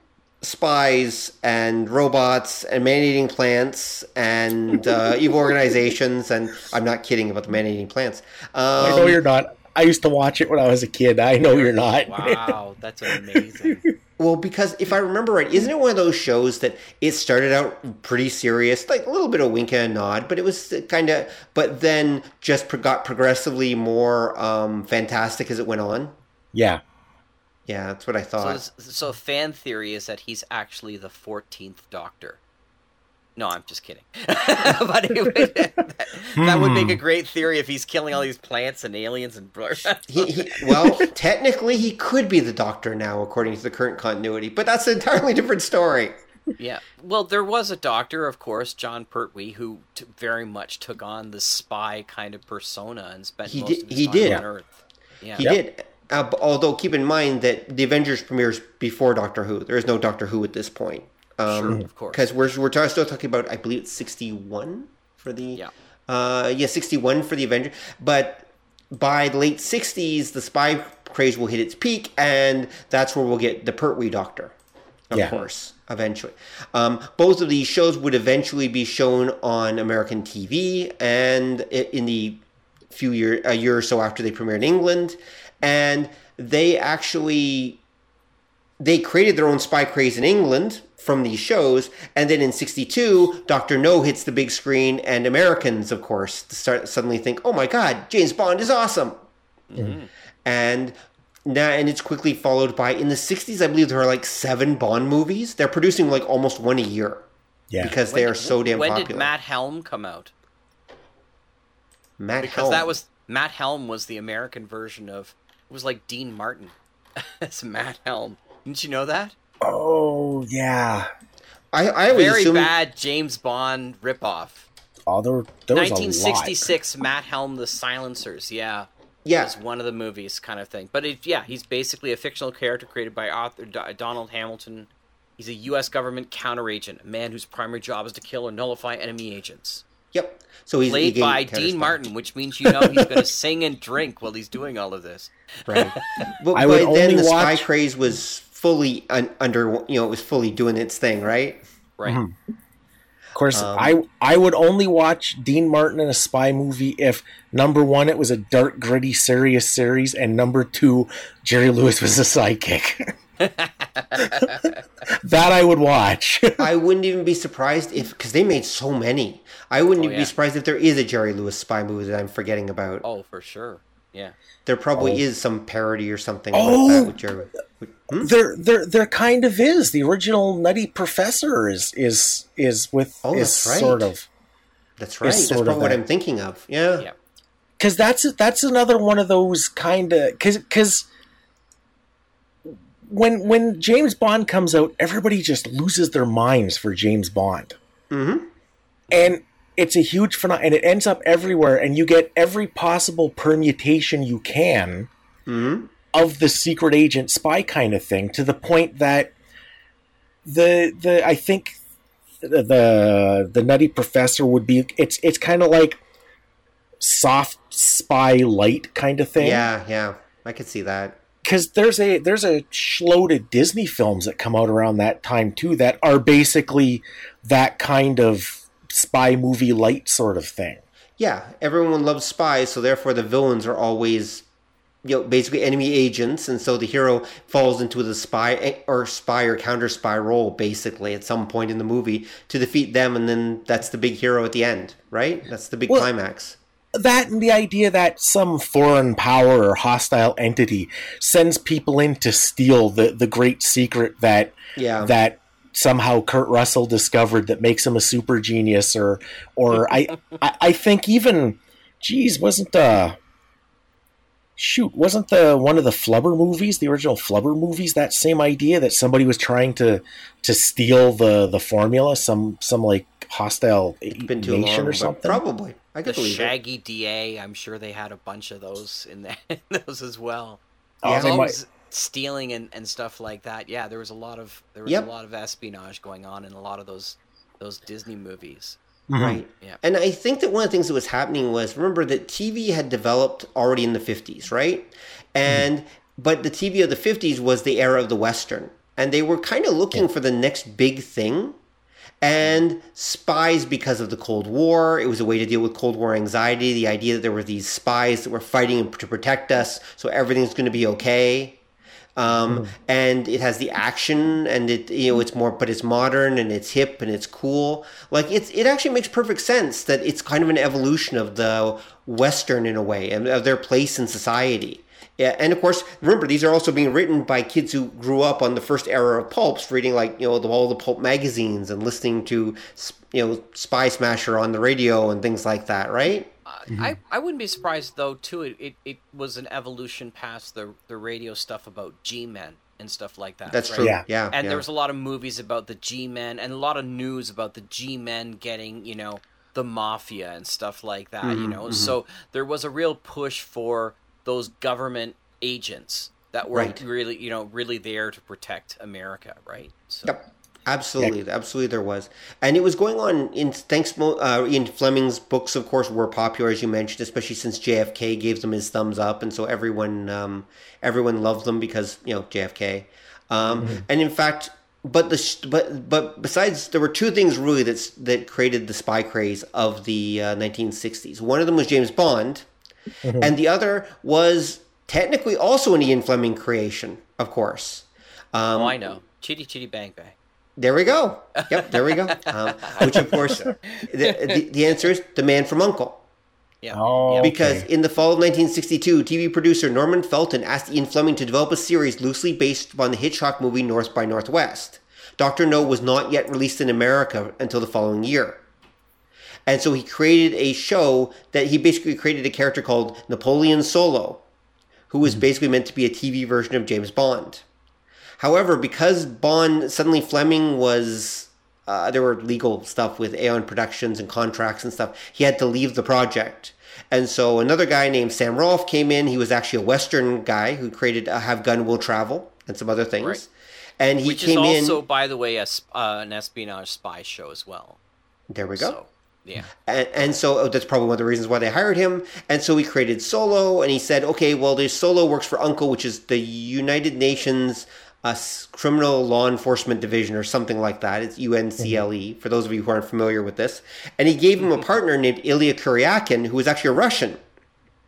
spies and robots and man-eating plants and uh, evil organizations. And I'm not kidding about the man-eating plants. Um, I know you're not. I used to watch it when I was a kid. I know you're not. Wow, that's amazing. Well, because if I remember right, isn't it one of those shows that it started out pretty serious, like a little bit of wink and a nod, but it was kind of, but then just pro- got progressively more um, fantastic as it went on? Yeah. Yeah, that's what I thought. So, so fan theory is that he's actually the fourteenth Doctor. No, I'm just kidding. But it would, that, that would make a great theory if he's killing all these plants and aliens and. he, he, well, technically, he could be the Doctor now, according to the current continuity. But that's an entirely different story. Yeah. Well, there was a Doctor, of course, John Pertwee, who t- very much took on the spy kind of persona and spent he most did, of his he time did. on Earth. Yeah. He yep. did. Uh, although, keep in mind that The Avengers premieres before Doctor Who. There is no Doctor Who at this point. Um, sure, of course. Because we're we're t- still talking about, I believe it's sixty-one for the yeah, uh, yeah sixty-one for the Avengers. But by the late sixties, the spy craze will hit its peak, and that's where we'll get the Pertwee Doctor, of yeah. course, eventually. Um, both of these shows would eventually be shown on American T V, and in the few year a year or so after they premiered in England, and they actually they created their own spy craze in England from these shows, and then in sixty-two, Doctor No hits the big screen, and Americans, of course, start suddenly think, "Oh my God, James Bond is awesome!" Mm-hmm. And now, and it's quickly followed by in the sixties. I believe there are like seven Bond movies. They're producing like almost one a year, yeah, because when they are did, so damn when popular. When did Matt Helm come out? Matt because Helm. that was Matt Helm was the American version of it was like Dean Martin. That's Matt Helm. Didn't you know that? Oh, yeah. I, I Very assume... bad James Bond ripoff. Oh, there, there was nineteen sixty-six, a lot. Matt Helm, The Silencers, yeah. Yeah. It was one of the movies kind of thing. But, it, yeah, he's basically a fictional character created by author D- Donald Hamilton. He's a U S government counteragent, a man whose primary job is to kill or nullify enemy agents. Yep. So he's played by Dean Martin, which means you know he's going to sing and drink while he's doing all of this. Right. But I would by then the watch... spy craze was fully un- under. You know, it was fully doing its thing, right? Right. Mm-hmm. Of course, um, I I would only watch Dean Martin in a spy movie if, number one, it was a dark, gritty, serious series, and number two, Jerry Lewis was a sidekick. That I would watch. I wouldn't even be surprised if, because they made so many, I wouldn't oh, even yeah. be surprised if there is a Jerry Lewis spy movie that I'm forgetting about. Oh, for sure. Yeah. There probably oh. is some parody or something oh, about that with Jerry. Hmm? There, there, there kind of is. The original Nutty Professor is is is with oh, is that's right. sort of. That's right. That's probably that. what I'm thinking of. Yeah, because yeah. that's that's another one of those kind of because because when when James Bond comes out, everybody just loses their minds for James Bond, mm-hmm. and it's a huge phenomenon, and it ends up everywhere, and you get every possible permutation you can. Mm-hmm. Of the secret agent spy kind of thing, to the point that the the I think the the, the Nutty Professor would be it's it's kind of like soft spy light kind of thing. Yeah, yeah, I could see that because there's a there's a shload of Disney films that come out around that time too that are basically that kind of spy movie light sort of thing. Yeah, everyone loves spies, so therefore the villains are always, you know, basically enemy agents, and so the hero falls into the spy or spy or counter spy role basically at some point in the movie to defeat them, and then that's the big hero at the end, right? That's the big well, climax. That and the idea that some foreign power or hostile entity sends people in to steal the, the great secret that yeah. that somehow Kurt Russell discovered that makes him a super genius, or or I, I I think even geez wasn't uh Shoot, wasn't the one of the Flubber movies, the original Flubber movies, that same idea that somebody was trying to to steal the, the formula, some some like hostile nation long, or something? Probably. I could the believe Shaggy it. D A, I'm sure they had a bunch of those in, that, in those as well. Yeah, as always stealing and, and stuff like that. Yeah, there was a lot of there was yep. a lot of espionage going on in a lot of those those Disney movies. Mm-hmm. Right. Yeah. And I think that one of the things that was happening was, remember that T V had developed already in the fifties, right? And mm-hmm. but the T V of the fifties was the era of the Western. And they were kind of looking yeah. for the next big thing. And spies, because of the Cold War, it was a way to deal with Cold War anxiety, the idea that there were these spies that were fighting to protect us, so everything's going to be okay. Um, mm-hmm. And it has the action, and it you know it's more, but it's modern and it's hip and it's cool. Like it's it actually makes perfect sense that it's kind of an evolution of the Western in a way, and of their place in society. Yeah, and of course, remember these are also being written by kids who grew up on the first era of pulps, reading like you know the, all the pulp magazines and listening to you know Spy Smasher on the radio and things like that, right? Mm-hmm. I, I wouldn't be surprised, though, too. It, it, it was an evolution past the the radio stuff about G-Men and stuff like that. That's right? true, yeah. yeah and yeah. there was a lot of movies about the G-Men and a lot of news about the G-Men getting, you know, the mafia and stuff like that, mm-hmm, you know. Mm-hmm. So there was a real push for those government agents that were right. really, you know, really there to protect America, right? So. Yep. Absolutely, yeah. absolutely there was. And it was going on in thanks uh, Ian Fleming's books, of course, were popular, as you mentioned, especially since J F K gave them his thumbs up. And so everyone um, everyone loved them because, you know, J F K. Um, mm-hmm. And in fact, but the but but besides, there were two things really that's, that created the spy craze of the uh, nineteen sixties. One of them was James Bond, mm-hmm. and the other was technically also an Ian Fleming creation, of course. Um, oh, I know. Chitty Chitty Bang Bang. There we go. Yep, there we go. Um, which, of course, the, the, the answer is The Man from U N C L E. Yeah. Oh, okay. Because in the fall of nineteen sixty-two, T V producer Norman Felton asked Ian Fleming to develop a series loosely based upon the Hitchcock movie North by Northwest. Doctor No was not yet released in America until the following year. And so he created a show that he basically created a character called Napoleon Solo, who was mm-hmm. basically meant to be a T V version of James Bond. However, because Bond, suddenly Fleming was, uh, there were legal stuff with Aeon Productions and contracts and stuff. He had to leave the project. And so another guy named Sam Rolfe came in. He was actually a Western guy who created uh, Have Gun, Will Travel and some other things. Right. And he Which came in. Which is also, in, by the way, a, uh, an espionage spy show as well. There we go. So, Yeah. And, and so that's probably one of the reasons why they hired him. And so he created Solo, and he said, okay, well, this Solo works for U N C L E, which is the United Nations uh, Criminal Law Enforcement Division or something like that. It's U N C L E, for those of you who aren't familiar with this. And he gave him a partner named Ilya Kuryakin, who was actually a Russian.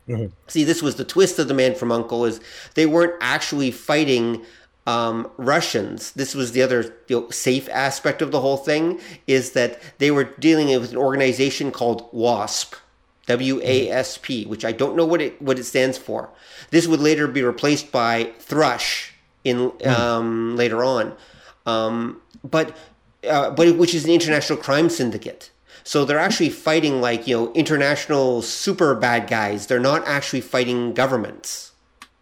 Mm-hmm. See, this was the twist of the Man from U N C L E, is they weren't actually fighting Um, Russians. This was the other you know, safe aspect of the whole thing, is that they were dealing with an organization called WASP, W A S P, which I don't know what it what it stands for. This would later be replaced by THRUSH in um, later on, um, but uh, but which is an international crime syndicate. So they're actually fighting like you know international super bad guys. They're not actually fighting governments.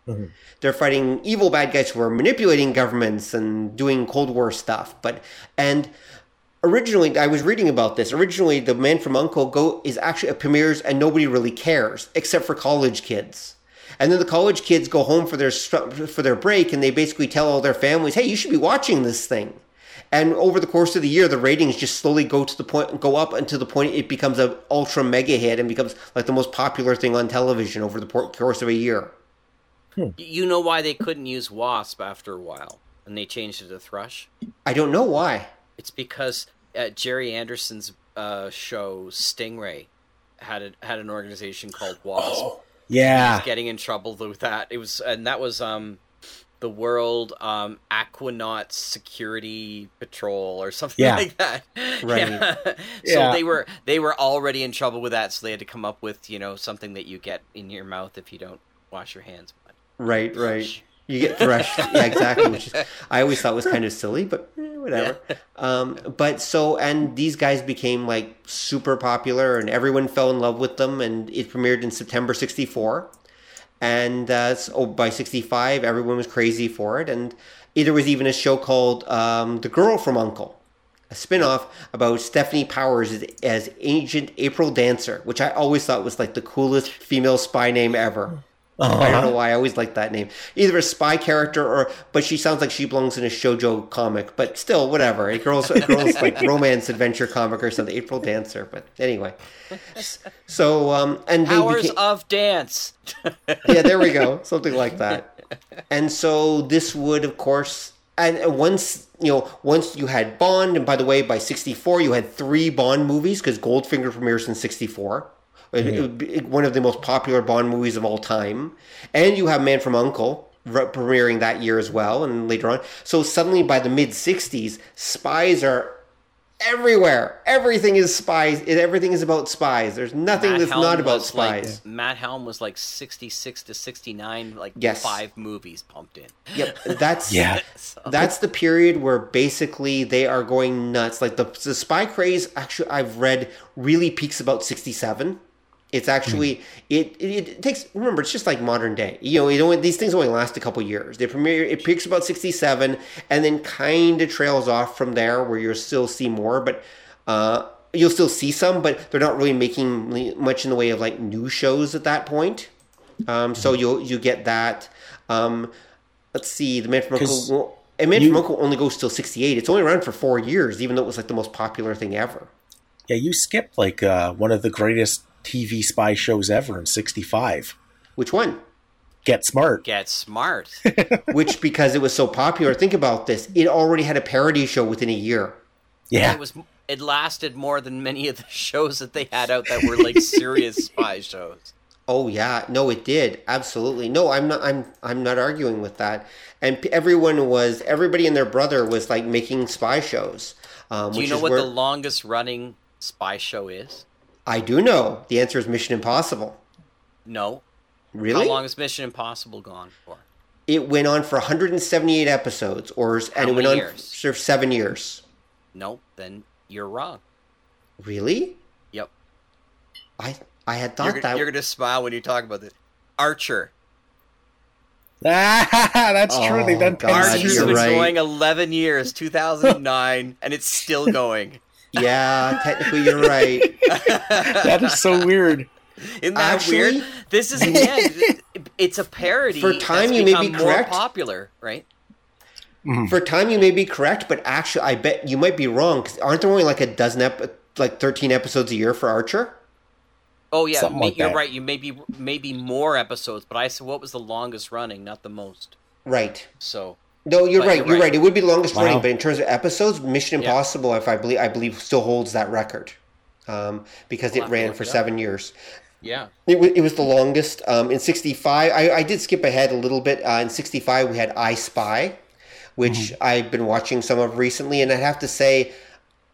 Mm-hmm. They're fighting evil bad guys who are manipulating governments and doing Cold War stuff. But and originally, I was reading about this. Originally, the Man from U N C L E go is actually it premieres and nobody really cares except for college kids. And then the college kids go home for their for their break, and they basically tell all their families, "Hey, you should be watching this thing." And over the course of the year, the ratings just slowly go to the point go up until the point it becomes an ultra mega hit and becomes like the most popular thing on television over the course of a year. Hmm. You know why they couldn't use WASP after a while, and they changed it to Thrush? I don't know why. It's because uh, Jerry Anderson's uh, show Stingray had a, had an organization called WASP. Oh, yeah, he was getting in trouble with that. It was, and that was um, the World um, Aquanaut Security Patrol or something yeah. like that. Right. Yeah. Yeah. So they were they were already in trouble with that. So they had to come up with you know something that you get in your mouth if you don't wash your hands. Right, right. You get thrashed. Yeah, exactly. Which is, I always thought was kind of silly, but whatever. Yeah. Um, but so, and these guys became like super popular, and everyone fell in love with them. And it premiered in September sixty-four, and uh, so by sixty-five, everyone was crazy for it. And there was even a show called um, "The Girl from U N C L E," a spinoff about Stephanie Powers as, as Agent April Dancer, which I always thought was like the coolest female spy name ever. Uh-huh. I don't know why I always like that name. Either a spy character or, but she sounds like she belongs in a shoujo comic. But still, whatever. A girl's, a girl's like romance adventure comic or something. April Dancer. But anyway, so um, and they hours became, of dance. Yeah, there we go. Something like that. And so this would, of course, and once you know, once you had Bond, and by the way, by sixty-four you had three Bond movies because Goldfinger premieres in sixty-four. It, it would be one of the most popular Bond movies of all time. And you have Man from U N C L E premiering that year as well and later on. So suddenly by the mid-sixties, spies are everywhere. Everything is spies. Everything is about spies. There's nothing Matt that's Helm not about spies. Like, Matt Helm was like sixty-six to sixty-nine, like yes. five movies pumped in. Yep, that's yeah. so. That's the period where basically they are going nuts. Like the, the spy craze, actually I've read, really peaks about sixty-seven. It's actually, mm. it, it it takes, remember, it's just like modern day. You know, it only, these things only last a couple years. They premiere, it peaks about sixty-seven and then kind of trails off from there where you'll still see more, but uh, you'll still see some, but they're not really making much in the way of like new shows at that point. Um, so you'll, you get that. Um, let's see, the Man from U N C L E, and Man from U N C L E only goes till sixty-eight. It's only around for four years, even though it was like the most popular thing ever. Yeah, you skipped like uh, one of the greatest T V spy shows ever in sixty-five. Which one? Get Smart. Get Smart. Which, because it was so popular, think about this, it already had a parody show within a year. Yeah. And it was. It lasted more than many of the shows that they had out that were like serious spy shows. Oh yeah, no, it did absolutely. No, I'm not. I'm I'm not arguing with that. And everyone was, everybody and their brother was like making spy shows. Um, Do you know what where... the longest running spy show is? I do know. The answer is Mission Impossible. No. Really? How long has Mission Impossible gone for? It went on for one hundred seventy-eight episodes, or How and it went years? on for seven years. Nope, then you're wrong. Really? Yep. I I had thought you're gonna, that you're gonna smile when you talk about this. Archer. Ah, that's oh, true. They've done Archer's been right. going eleven years, two thousand nine, and it's still going. Yeah, technically you're right. That is so weird. Isn't that Actually, weird? This is yeah, it's a parody. For time, that's you may be correct. More popular, right? Mm. For time, you may be correct, but actually, I bet you might be wrong. Because aren't there only like a dozen ep- like thirteen episodes a year for Archer? Oh yeah, me, like you're that. right. You maybe maybe more episodes, but I said what was the longest running, not the most. Right. So no, you're right. You're, you're right. right. It would be longest wow. running, but in terms of episodes, Mission Impossible, yeah. if I believe, I believe still holds that record um, because we'll it ran for it seven years. Yeah, it was it was the longest. Um, in sixty-five, I, I did skip ahead a little bit. Uh, in sixty-five, we had I Spy, which mm-hmm. I've been watching some of recently, and I have to say,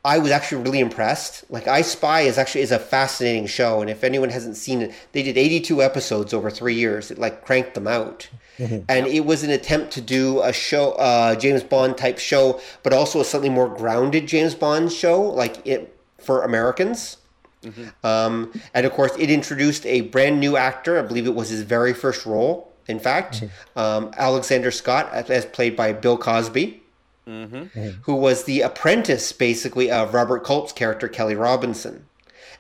I was actually really impressed. Like, I Spy is actually is a fascinating show, and if anyone hasn't seen it, they did eighty-two episodes over three years. It like cranked them out, mm-hmm. and it was an attempt to do a show, uh, James Bond type show, but also a slightly more grounded James Bond show, like it for Americans. Mm-hmm. Um, and of course, it introduced a brand new actor. I believe it was his very first role. In fact, mm-hmm. um, Alexander Scott, as played by Bill Cosby. Mm-hmm. Who was the apprentice, basically, of Robert Culp's character Kelly Robinson,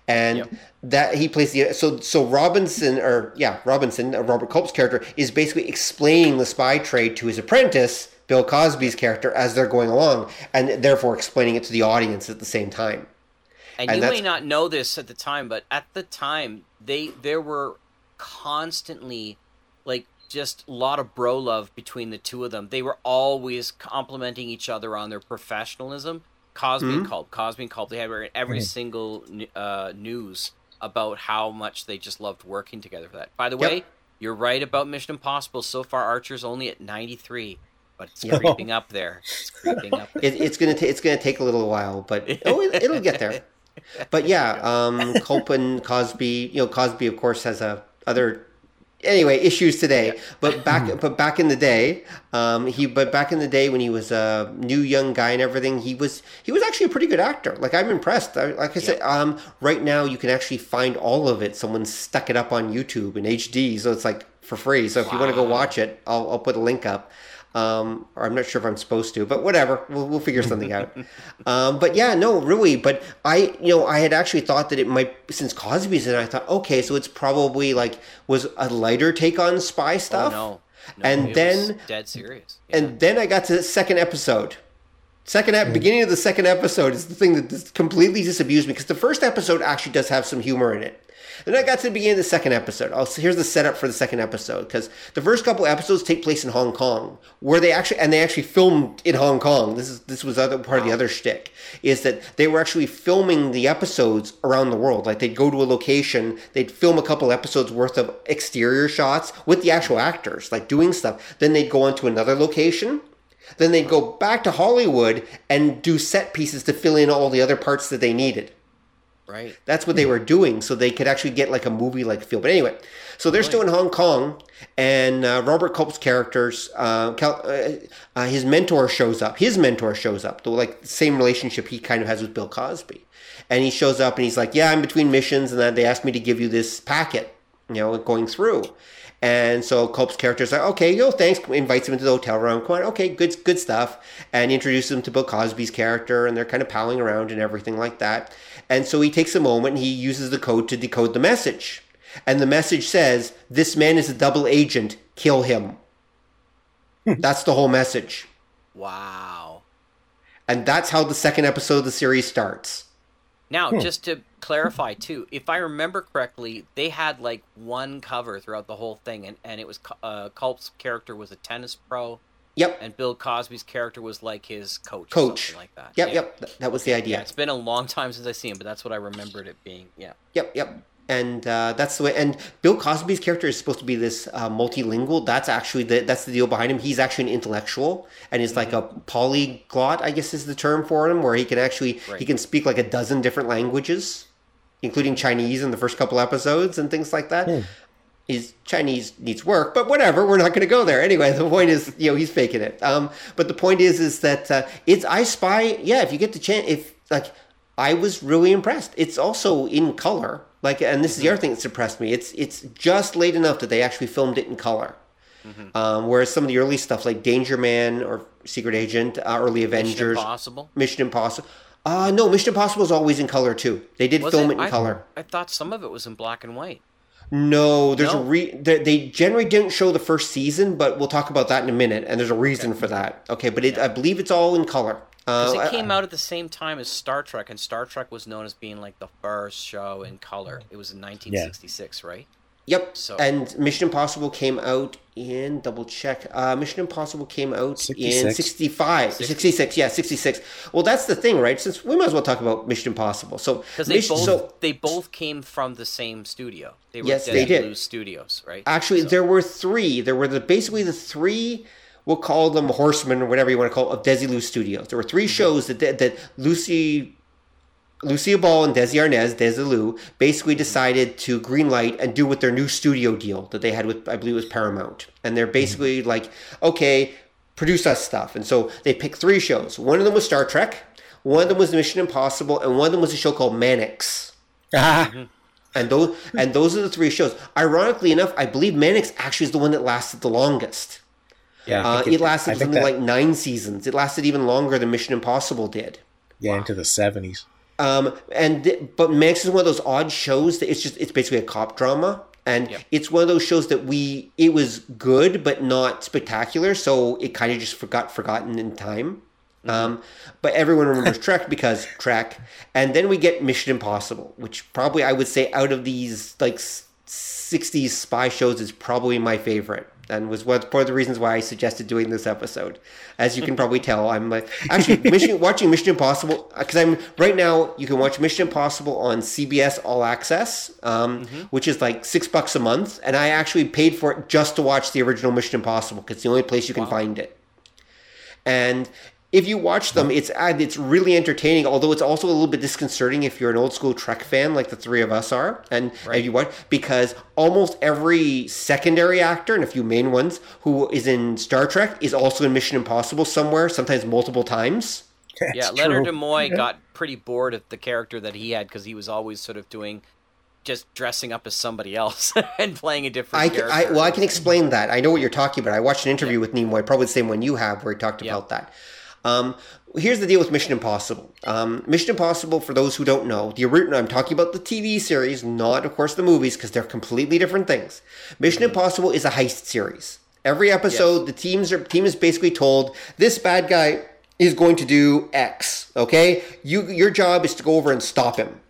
and yep. that he plays the so so Robinson or yeah Robinson, Robert Culp's character, is basically explaining the spy trade to his apprentice Bill Cosby's character as they're going along, and therefore explaining it to the audience at the same time. And, and you may not know this at the time, but at the time they there were constantly like. Just a lot of bro love between the two of them. They were always complimenting each other on their professionalism. Cosby mm-hmm. and Culp, Cosby and Culp, they had every mm-hmm. single uh, news about how much they just loved working together for that. By the yep. way, you're right about Mission Impossible. So far, Archer's only at ninety-three, but it's yeah. creeping up there. It's creeping up there. It, it's going to it's gonna take a little while, but oh, it, it'll get there. But yeah, um, Culp and Cosby, you know, Cosby, of course, has a other... Anyway, issues today, yeah. but back, but back in the day, um, he, but back in the day when he was a new young guy and everything, he was, he was actually a pretty good actor. Like I'm impressed. I, like I yeah. said, um, right now you can actually find all of it. Someone stuck it up on YouTube in H D, so it's like for free. So if wow. you want to go watch it, I'll, I'll put a link up. Um, or I'm not sure if I'm supposed to, but whatever, we'll, we'll figure something out. um, but yeah, no, really. But I, you know, I had actually thought that it might, since Cosby's in, I thought, okay, so it's probably like, was a lighter take on spy stuff. Oh, no. no and then dead serious. Yeah. And then I got to the second episode, second at ep- mm. beginning of the second episode is the thing that completely disabused me because the first episode actually does have some humor in it. Then I got to the beginning of the second episode. I'll, here's the setup for the second episode because the first couple episodes take place in Hong Kong, where they actually and they actually filmed in Hong Kong. This is this was other part of the other shtick is that they were actually filming the episodes around the world. Like they'd go to a location, they'd film a couple episodes worth of exterior shots with the actual actors, like doing stuff. Then they'd go on to another location. Then they'd go back to Hollywood and do set pieces to fill in all the other parts that they needed. Right. That's what they were doing, so they could actually get like a movie-like feel. But anyway, so they're really? still in Hong Kong, and uh, Robert Culp's characters, uh, Cal- uh, uh, his mentor shows up. His mentor shows up, the like same relationship he kind of has with Bill Cosby, and he shows up and he's like, "Yeah, I'm between missions, and then they asked me to give you this packet, you know, going through." And so Culp's character's like, okay, you know, thanks, invites him into the hotel room. Come on, okay, good good stuff. And introduces him to Bill Cosby's character, and they're kind of palling around and everything like that. And so he takes a moment and he uses the code to decode the message. And the message says, this man is a double agent, kill him. That's the whole message. Wow. And that's how the second episode of the series starts. Now, hmm. just to clarify, too, if I remember correctly, they had, like, one cover throughout the whole thing, and, and it was uh, Culp's character was a tennis pro. Yep. And Bill Cosby's character was, like, his coach. Coach. Or something like that. Yep, yeah. yep. Th- that was the idea. Yeah, it's been a long time since I've seen it, but that's what I remembered it being, yeah. Yep, yep. And uh, that's the way, and Bill Cosby's character is supposed to be this uh, multilingual. That's actually, the that's the deal behind him. He's actually an intellectual and is mm-hmm. like a polyglot, I guess is the term for him, where he can actually, right. he can speak like a dozen different languages, including Chinese in the first couple episodes and things like that. Mm. His Chinese needs work, but whatever, we're not going to go there. Anyway, the point is, you know, he's faking it. Um, but the point is, is that uh, it's I Spy, yeah, if you get the chance, if like, I was really impressed. It's also in color. Like, and this is the other thing that impressed me. It's it's just late enough that they actually filmed it in color. Mm-hmm. Um, whereas some of the early stuff like Danger Man or Secret Agent, uh, early Avengers. Mission Impossible? Mission Impossible. Uh, no, Mission Impossible is always in color too. They did was film it, it in I, color. I thought some of it was in black and white. No, there's no. a re. They, they generally didn't show the first season, but we'll talk about that in a minute. And there's a reason okay. for that. Okay, but it, yeah. I believe it's all in color. Because uh, it came I, out at the same time as Star Trek, and Star Trek was known as being like the first show in color. It was in nineteen sixty-six, yeah. right? Yep. So, and Mission Impossible came out in, double check, uh, Mission Impossible came out sixty-six in sixty-five. sixty-six, yeah, sixty-six. Well, that's the thing, right? Since we might as well talk about Mission Impossible. So, because they, so, they both came from the same studio. They were yes, Desilu they did. Studios, right? Actually, so. there were three. There were the, basically the three, we'll call them horsemen or whatever you want to call it, of Desilu Studios. There were three shows that that Lucy... Lucille Ball and Desi Arnaz, Desilu, basically decided to greenlight and do with their new studio deal that they had with, I believe it was Paramount. And they're basically mm-hmm. like, okay, produce us stuff. And so they picked three shows. One of them was Star Trek, one of them was Mission Impossible, and one of them was a show called Mannix. Ah. And those and those are the three shows. Ironically enough, I believe Mannix actually is the one that lasted the longest. Yeah, uh, it, it lasted something that... like nine seasons. It lasted even longer than Mission Impossible did. Yeah, wow. Into the seventies. Um, and th- but Mannix is one of those odd shows that it's just it's basically a cop drama, and yep. it's one of those shows that we it was good but not spectacular, so it kind of just forgot forgotten in time. Mm-hmm. Um, but everyone remembers Trek because Trek, and then we get Mission Impossible, which probably I would say out of these like sixties spy shows is probably my favorite. And was one of the reasons why I suggested doing this episode. As you can probably tell, I'm like actually mission, watching Mission Impossible because I'm right now. You can watch Mission Impossible on C B S All Access, um, mm-hmm. which is like six bucks a month, and I actually paid for it just to watch the original Mission Impossible because it's the only place you can wow. find it. And if you watch them, it's it's really entertaining. Although it's also a little bit disconcerting if you're an old school Trek fan, like the three of us are, and right. if you watch because almost every secondary actor and a few main ones who is in Star Trek is also in Mission Impossible somewhere, sometimes multiple times. That's yeah, true. Leonard Nimoy yeah. got pretty bored of the character that he had because he was always sort of doing. Just dressing up as somebody else and playing a different I can, character. I, well, I can explain that. I know what you're talking about. I watched an interview yeah. with Nimoy, probably the same one you have, where he talked yeah. about that. Um, here's the deal with Mission Impossible. Um, Mission Impossible, for those who don't know, the original, I'm talking about the T V series, not, of course, the movies, because they're completely different things. Mission mm-hmm. Impossible is a heist series. Every episode, yes. the teams are, team is basically told, this bad guy is going to do X, okay? You, your job is to go over and stop him.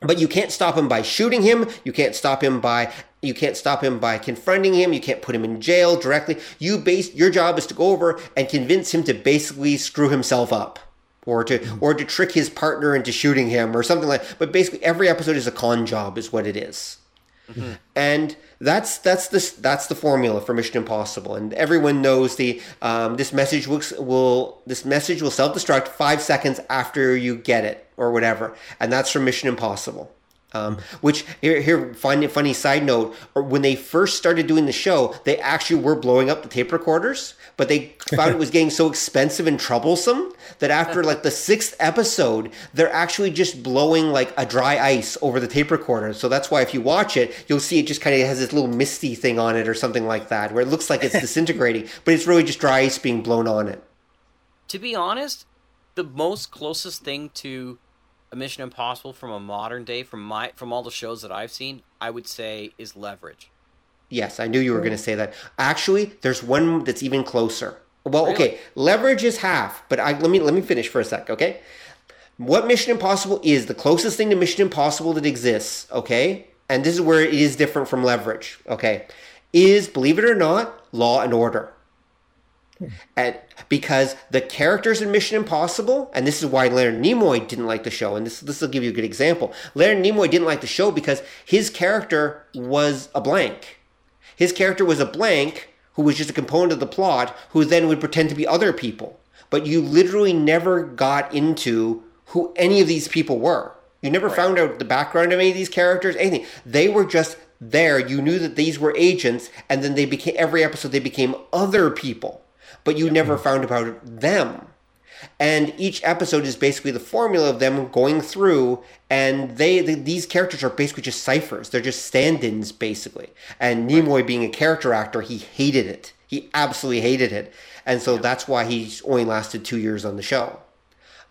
But you can't stop him by shooting him. You can't stop him by you can't stop him by confronting him. You can't put him in jail directly. You base your job is to go over and convince him to basically screw himself up, or to or to trick his partner into shooting him or something like. But basically, every episode is a con job, is what it is. Mm-hmm. And that's that's this that's the formula for Mission Impossible, and everyone knows the um, this message will, will this message will self-destruct five seconds after you get it or whatever, and that's from Mission Impossible. Um, which here, here funny, funny side note: when they first started doing the show, they actually were blowing up the tape recorders, but they found it was getting so expensive and troublesome that after like the sixth episode, they're actually just blowing like a dry ice over the tape recorder. So that's why if you watch it, you'll see it just kind of has this little misty thing on it or something like that, where it looks like it's disintegrating, but it's really just dry ice being blown on it. To be honest, the most closest thing to a Mission Impossible from a modern day, from my from all the shows that I've seen, I would say is Leverage. Yes, I knew you were going to say that. Actually, there's one that's even closer. Well, really? Okay, Leverage is half, but I let me let me finish for a sec, okay? What Mission Impossible is, the closest thing to Mission Impossible that exists, okay? And this is where it is different from Leverage, okay? Is, believe it or not, Law and Order. And because the characters in Mission Impossible, and this is why Leonard Nimoy didn't like the show, and this this will give you a good example. Leonard Nimoy didn't like the show because his character was a blank. His character was a blank who was just a component of the plot, who then would pretend to be other people. But you literally never got into who any of these people were. You never right. found out the background of any of these characters, anything. They were just there. You knew that these were agents, and then they became every episode they became other people. But you never found about them. And each episode is basically the formula of them going through, and they, they these characters are basically just ciphers. They're just stand-ins, basically. And Nimoy, being a character actor, he hated it. He absolutely hated it. And so yeah. that's why he only lasted two years on the show.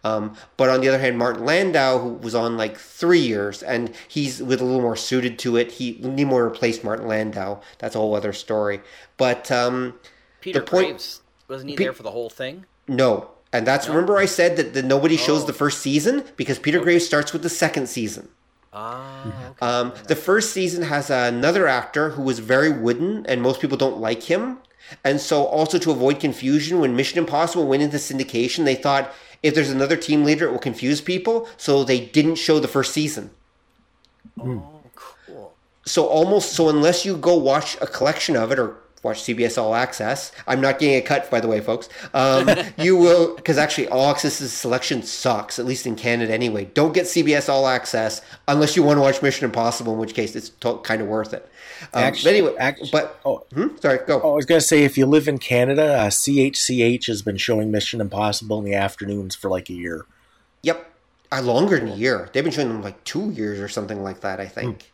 Um, but on the other hand, Martin Landau, who was on like three years, and he's with a little more suited to it. He Nimoy replaced Martin Landau. That's a whole other story. But um, Peter the point, Graves. Wasn't he there for the whole thing? No. And that's, yep. remember I said that the, nobody shows oh. the first season? Because Peter okay. Graves starts with the second season. Ah, okay. um, the first season has another actor who was very wooden, and most people don't like him. And so also to avoid confusion, when Mission Impossible went into syndication, they thought if there's another team leader, it will confuse people. So they didn't show the first season. Oh, cool. So almost, so unless you go watch a collection of it or watch C B S All Access, I'm not getting a cut, by the way, folks. Um, you will, because actually All Access's selection sucks, at least in Canada anyway. Don't get C B S All Access unless you want to watch Mission Impossible, in which case it's to- kind of worth it. Um, actually, but anyway, actually, but oh, hmm? sorry, go. Oh, I was going to say, if you live in Canada, uh, C H C H has been showing Mission Impossible in the afternoons for like a year. Yep, uh, longer than a year. They've been showing them like two years or something like that, I think. Hmm.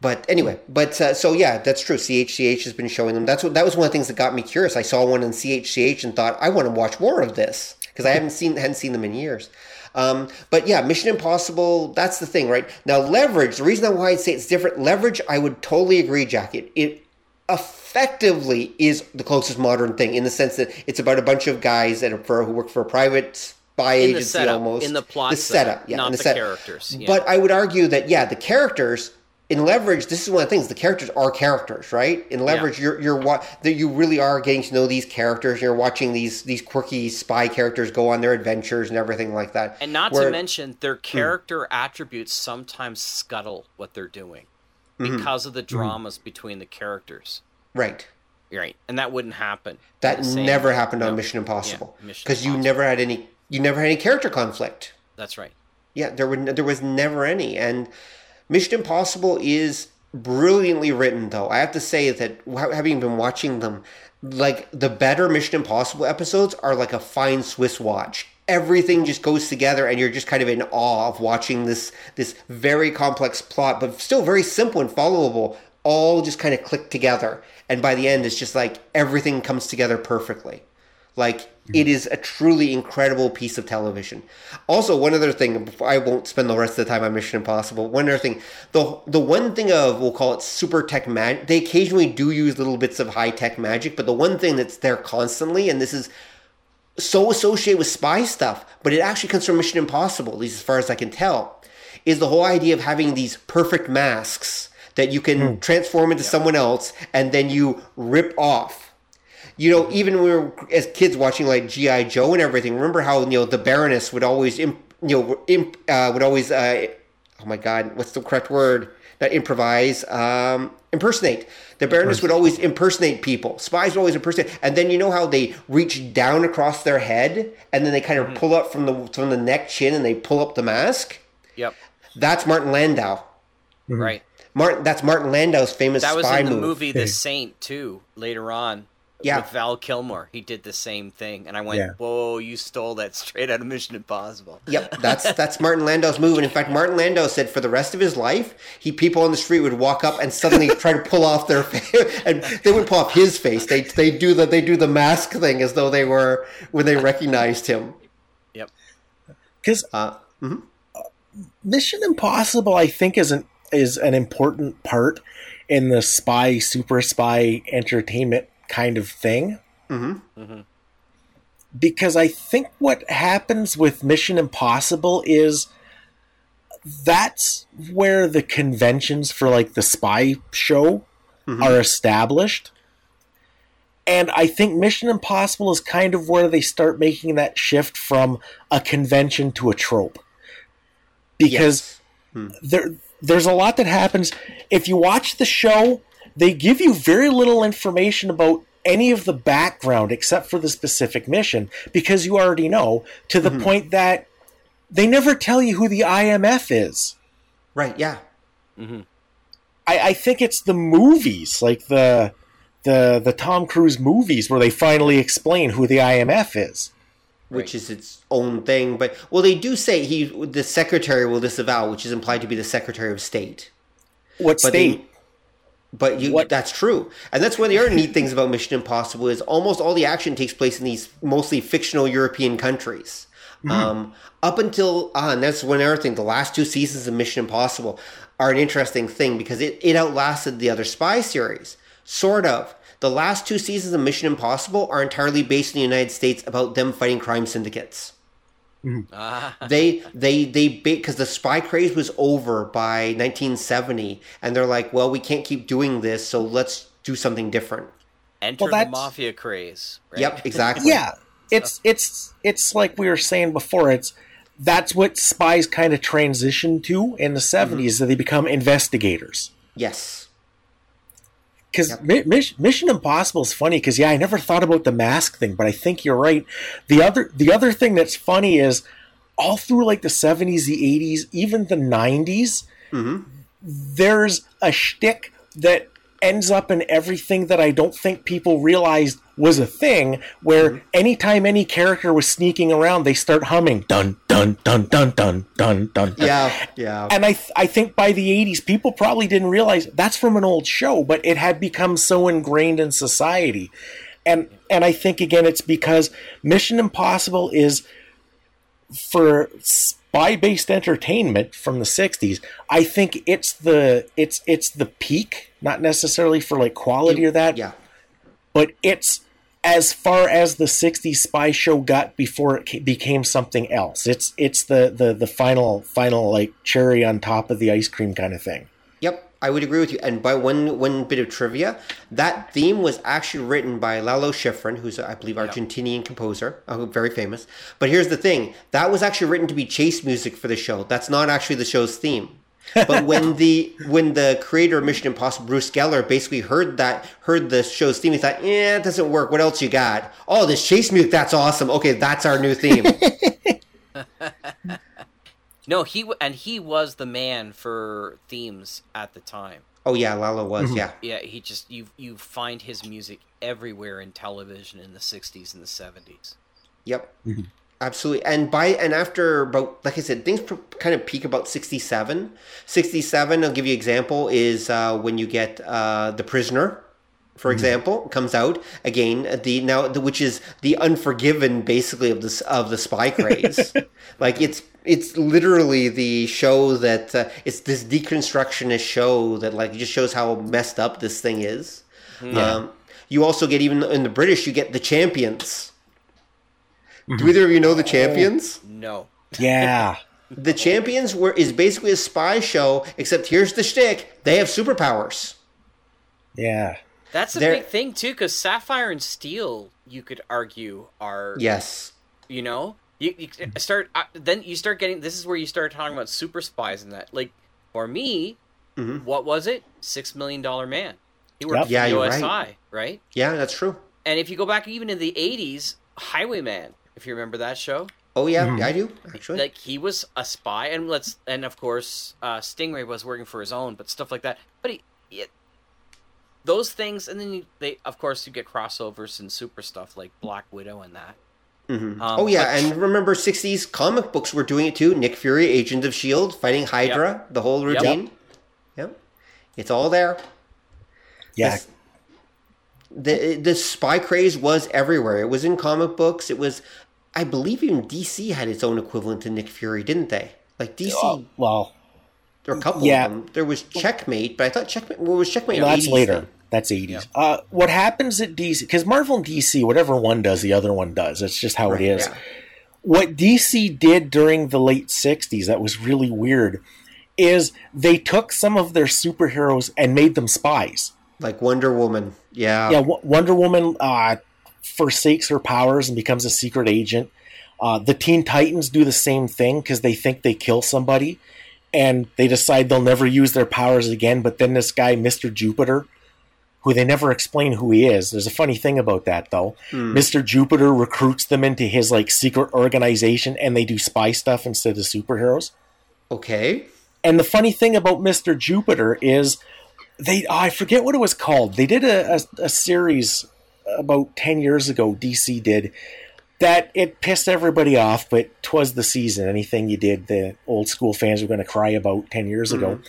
But anyway, but uh, so yeah, that's true. C H C H has been showing them. That's what that was one of the things that got me curious. I saw one in C H C H and thought I want to watch more of this because I haven't seen hadn't seen them in years. Um, but yeah, Mission Impossible. That's the thing, right? Now, Leverage. The reason why I'd say it's different. Leverage. I would totally agree, Jack. It, it effectively is the closest modern thing in the sense that it's about a bunch of guys at a, for, who work for a private. By in agency the setup, almost in the plot, the setup, setup yeah, not the, the characters. Yeah. But I would argue that yeah, the characters. In Leverage, this is one of the things. The characters are characters, right? In Leverage, yeah. you're you're wa- that you really are getting to know these characters. You're watching these these quirky spy characters go on their adventures and everything like that. And not Where, to mention, their character mm. attributes sometimes scuttle what they're doing because mm-hmm. of the dramas mm-hmm. between the characters. Right. Right. And that wouldn't happen. That never same. happened on no. Mission Impossible because yeah, you never had any you never had any character conflict. That's right. Yeah, there were there was never any and. Mission Impossible is brilliantly written, though. I have to say that having been watching them, like the better Mission Impossible episodes are like a fine Swiss watch. Everything just goes together and you're just kind of in awe of watching this this very complex plot, but still very simple and followable, all just kind of click together. And by the end, it's just like everything comes together perfectly. Like, it is a truly incredible piece of television. Also, one other thing, I won't spend the rest of the time on Mission Impossible. One other thing, the the one thing of, we'll call it super tech magic, they occasionally do use little bits of high-tech magic, but the one thing that's there constantly, and this is so associated with spy stuff, but it actually comes from Mission Impossible, at least as far as I can tell, is the whole idea of having these perfect masks that you can mm. transform into yeah. someone else, and then you rip off. You know, even when we were as kids watching like G I. Joe and everything, remember how, you know, the Baroness would always, imp, you know, imp, uh, would always, uh, oh my God, what's the correct word? Not improvise, um, impersonate. The Baroness would always impersonate people. Spies would always impersonate. And then you know how they reach down across their head and then they kind of mm-hmm. pull up from the from the neck, chin, and they pull up the mask? Yep. That's Martin Landau. Mm-hmm. Right. Martin. That's Martin Landau's famous spy move. That was in the move. movie The Saint, too, later on. Yeah. With Val Kilmer, he did the same thing, and I went, yeah. "Whoa, you stole that straight out of Mission Impossible." Yep, that's that's Martin Landau's move, and in fact, Martin Landau said for the rest of his life, he people on the street would walk up and suddenly try to pull off their face, and they would pull off his face. They they do the they do the mask thing as though they were when they recognized him. Yep, because uh, mm-hmm. Mission Impossible, I think, is an is an important part in the spy super spy entertainment. Kind of thing mm-hmm. Mm-hmm. because I think what happens with Mission Impossible is that's where the conventions for like the spy show mm-hmm. are established, and I think Mission Impossible is kind of where they start making that shift from a convention to a trope, because yes. mm. there there's a lot that happens if you watch the show. They give you very little information about any of the background except for the specific mission, because you already know, to the mm-hmm. point that they never tell you who the I M F is. Right, yeah. Mm-hmm. I, I think it's the movies, like the, the the Tom Cruise movies, where they finally explain who the I M F is. Which right. is its own thing. But well, they do say he the secretary will disavow, which is implied to be the Secretary of State. What but state? They, But you, what? that's true. And that's one of the other neat things about Mission Impossible is almost all the action takes place in these mostly fictional European countries. Mm-hmm. Um, up until, uh, and that's one other thing, the last two seasons of Mission Impossible are an interesting thing because it, it outlasted the other spy series, sort of. The last two seasons of Mission Impossible are entirely based in the United States about them fighting crime syndicates. Mm-hmm. they they they because the spy craze was over by nineteen seventy, and they're like, well, we can't keep doing this, so let's do something different. Enter well, the mafia craze. Right? Yep, exactly. Yeah, it's it's it's like we were saying before. It's that's what spies kind of transition to in the seventies. Mm-hmm. That they become investigators. Yes. Because yep. Mi- Mich- Mission Impossible is funny because, yeah, I never thought about the mask thing, but I think you're right. The other the other thing that's funny is all through, like, the seventies, the eighties, even the nineties, mm-hmm. there's a shtick that ends up in everything that I don't think people realized was a thing, where mm-hmm. anytime any character was sneaking around, they start humming, dun, dun, dun, dun, dun, dun, dun. Yeah, yeah. And I th- I think by the eighties, people probably didn't realize that's from an old show, but it had become so ingrained in society. And and I think, again, it's because Mission Impossible is, for spy-based entertainment from the sixties, I think it's the it's it's the peak, not necessarily for, like, quality it, or that. Yeah. But it's as far as the sixties spy show got before it became something else. It's it's the, the, the final, final like, cherry on top of the ice cream kind of thing. Yep, I would agree with you. And by one, one bit of trivia, that theme was actually written by Lalo Schifrin, who's, I believe, Argentinian yep. composer, uh, very famous. But here's the thing. That was actually written to be chase music for the show. That's not actually the show's theme. But when the when the creator of Mission Impossible, Bruce Geller, basically heard that, heard the show's theme, he thought, eh, it doesn't work. What else you got? Oh, this chase music, that's awesome. Okay, that's our new theme. No, he and he was the man for themes at the time. Oh, yeah, Lalo was, mm-hmm. yeah. Yeah, he just, you you find his music everywhere in television in the sixties and the seventies. Yep. Mm-hmm. Absolutely. And by and after about, like I said, things kind of peak about sixty-seven. sixty-seven, I'll give you an example, is uh, when you get uh, The Prisoner, for mm-hmm. example, comes out again, the now the, which is the Unforgiven, basically, of this of the spy craze. Like it's it's literally the show that uh, it's this deconstructionist show that, like, just shows how messed up this thing is. Mm-hmm. Um, you also get, even in the British, you get The Champions. Do either of you know The Champions? Oh, no. Yeah. The Champions were is basically a spy show, except here's the shtick. They have superpowers. Yeah. That's a They're, big thing, too, because Sapphire and Steel, you could argue, are... Yes. You know? You, you start uh, Then you start getting... This is where you start talking about super spies and that. Like, for me, mm-hmm. what was it? Six Million Dollar Man. He worked yep. for yeah, U S I, right. right? Yeah, that's true. And if you go back even to the eighties, Highwayman... If you remember that show, oh yeah, mm. yeah, I do actually. Like he was a spy, and let's and of course, uh, Stingray was working for his own, but stuff like that. But he, he those things, and then you, they, of course, you get crossovers and super stuff like Black Widow and that. Mm-hmm. Um, oh yeah, but, and remember, sixties comic books were doing it too. Nick Fury, Agent of S H I E L D, fighting Hydra, yep. the whole routine. Yep. yep, it's all there. Yeah. It's, The, the spy craze was everywhere. It was in comic books. It was, I believe even D C had its own equivalent to Nick Fury, didn't they? Like D C, oh, well, there were a couple yeah. of them. There was Checkmate, but I thought Checkmate well, was Checkmate. No, that's later. Thing? That's eighties. Yeah. Uh, what happens at D C, because Marvel and D C, whatever one does, the other one does. It's just how right, it is. Yeah. What D C did during the late sixties that was really weird is they took some of their superheroes and made them spies. Like Wonder Woman, yeah, yeah. Wonder Woman uh, forsakes her powers and becomes a secret agent. Uh, the Teen Titans do the same thing because they think they kill somebody, and they decide they'll never use their powers again. But then this guy, Mister Jupiter, who they never explain who he is. There's a funny thing about that though. Mm. Mister Jupiter recruits them into his like secret organization, and they do spy stuff instead of superheroes. Okay. And the funny thing about Mister Jupiter is. They, oh, I forget what it was called. They did a, a, a series about ten years ago, D C did, that it pissed everybody off, but 'twas the season. Anything you did, the old school fans were going to cry about ten years mm-hmm. ago.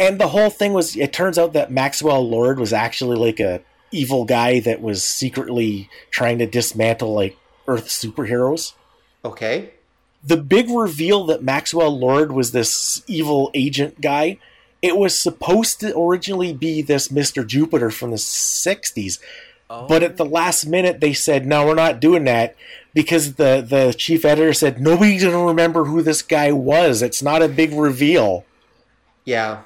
And the whole thing was, it turns out that Maxwell Lord was actually like a evil guy that was secretly trying to dismantle like Earth superheroes. Okay. The big reveal that Maxwell Lord was this evil agent guy It was supposed to originally be this Mister Jupiter from the sixties. Oh. But at the last minute, they said, no, we're not doing that, because the, the chief editor said, nobody's going to remember who this guy was. It's not a big reveal. Yeah.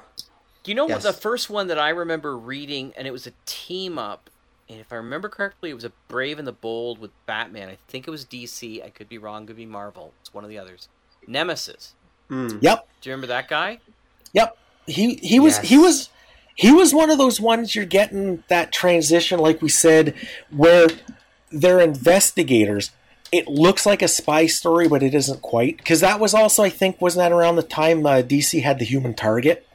You know, yes. what the first one that I remember reading, and it was a team-up, and if I remember correctly, it was a Brave and the Bold with Batman. I think it was D C. I could be wrong. It could be Marvel. It's one of the others. Nemesis. Mm. Yep. Do you remember that guy? Yep. He he was yes. he was he was one of those ones you're getting that transition, like we said, where they're investigators. It looks like a spy story, but it isn't quite. Because that was also, I think, wasn't that around the time uh, D C had the Human Target?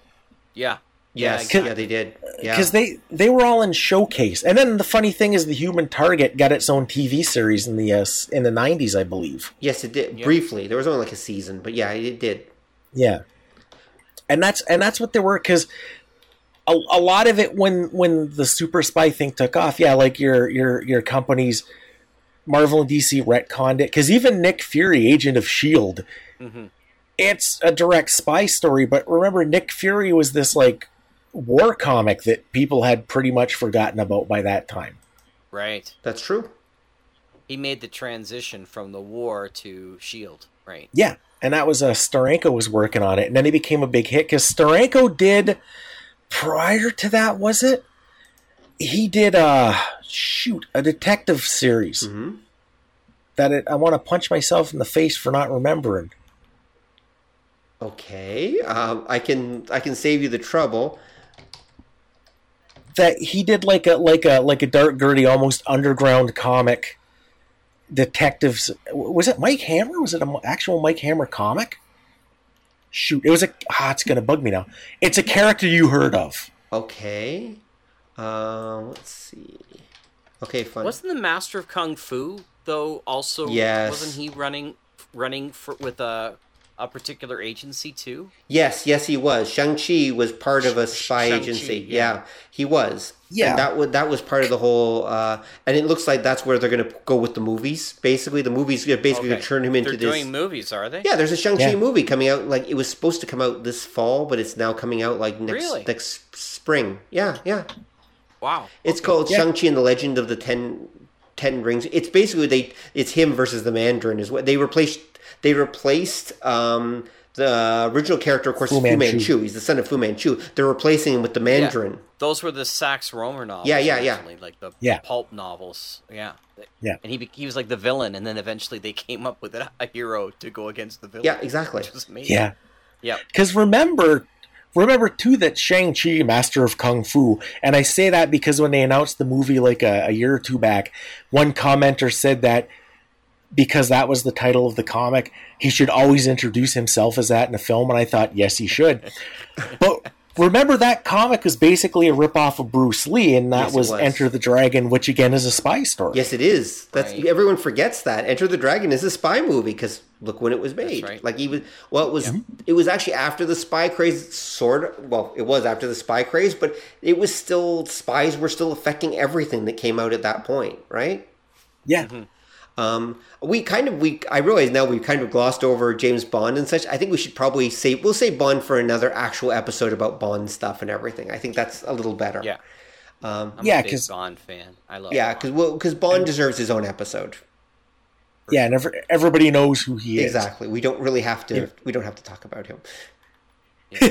Yeah. Yes. Yeah, they did. Because yeah. they, they were all in Showcase. And then the funny thing is the Human Target got its own T V series in the uh, in the nineties, I believe. Yes, it did. Yeah. Briefly. There was only like a season, but yeah, it did. Yeah. And that's and that's what they were, because a, a lot of it when when the super spy thing took off, yeah, like your your your companies, Marvel and D C retconned it. Because even Nick Fury, Agent of S H I E L D, mm-hmm. it's a direct spy story. But remember, Nick Fury was this like war comic that people had pretty much forgotten about by that time. Right. That's true. He made the transition from the war to S H I E L D, right? Yeah. And that was, uh, Steranko was working on it. And then it became a big hit because Steranko did, prior to that, was it? He did, uh, shoot, a detective series. Mm-hmm. That it, I want to punch myself in the face for not remembering. Okay. Um, I can, I can save you the trouble. That he did like a like a like a dark, gritty, almost underground comic, detectives. Was it Mike Hammer? Was it an actual Mike Hammer comic? Shoot, it was a. Ah, it's gonna bug me now. It's a character you heard of. Okay. Uh, let's see. Okay, fun. Wasn't the Master of Kung Fu though? Also, yes. Wasn't he running running for, with a a particular agency too? Yes, yes, he was. Shang-Chi was part of a spy Shang-Chi, agency. Yeah. yeah, he was. Yeah. And that was, that was part of the whole, uh, and it looks like that's where they're going to go with the movies. Basically, the movies are basically okay. going to turn him into they're this. They're doing movies, are they? Yeah, there's a Shang-Chi yeah. movie coming out. Like, it was supposed to come out this fall, but it's now coming out like next really? next spring. Yeah, yeah. Wow. It's okay. called yeah. Shang-Chi and the Legend of the Ten Ten Rings. It's basically, they. it's him versus the Mandarin is what they replaced. They replaced um, the original character, of course, Fu, Fu Manchu. He's the son of Fu Manchu. They're replacing him with the Mandarin. Yeah. Those were the Sax Rohmer novels. Yeah, yeah, yeah. Like the yeah. pulp novels. Yeah. Yeah. And he he was like the villain, and then eventually they came up with a, a hero to go against the villain. Yeah, exactly. Which was amazing. Yeah. Yeah. Because remember, remember too, that Shang-Chi, Master of Kung Fu, and I say that because when they announced the movie like a, a year or two back, one commenter said that because that was the title of the comic, he should always introduce himself as that in a film. And I thought, yes, he should. But remember, that comic was basically a ripoff of Bruce Lee, and that yes, was, was Enter the Dragon, which again is a spy story. Yes, it is. That's right. Everyone forgets that Enter the Dragon is a spy movie because look when it was made. Right. Like he was, well, it was yeah. it was actually after the spy craze, sort of. Well, it was after the spy craze, but it was still spies were still affecting everything that came out at that point, right? Yeah. Mm-hmm. Um, we kind of, we, I realize now we've kind of glossed over James Bond and such. I think we should probably say, we'll save Bond for another actual episode about Bond stuff and everything. I think that's a little better. Yeah. Um, I'm yeah, a big Bond fan. I love Yeah, because well, because Bond and, deserves his own episode. Yeah. And every, everybody knows who he is. Exactly. We don't really have to, yeah. we don't have to talk about him. Yeah.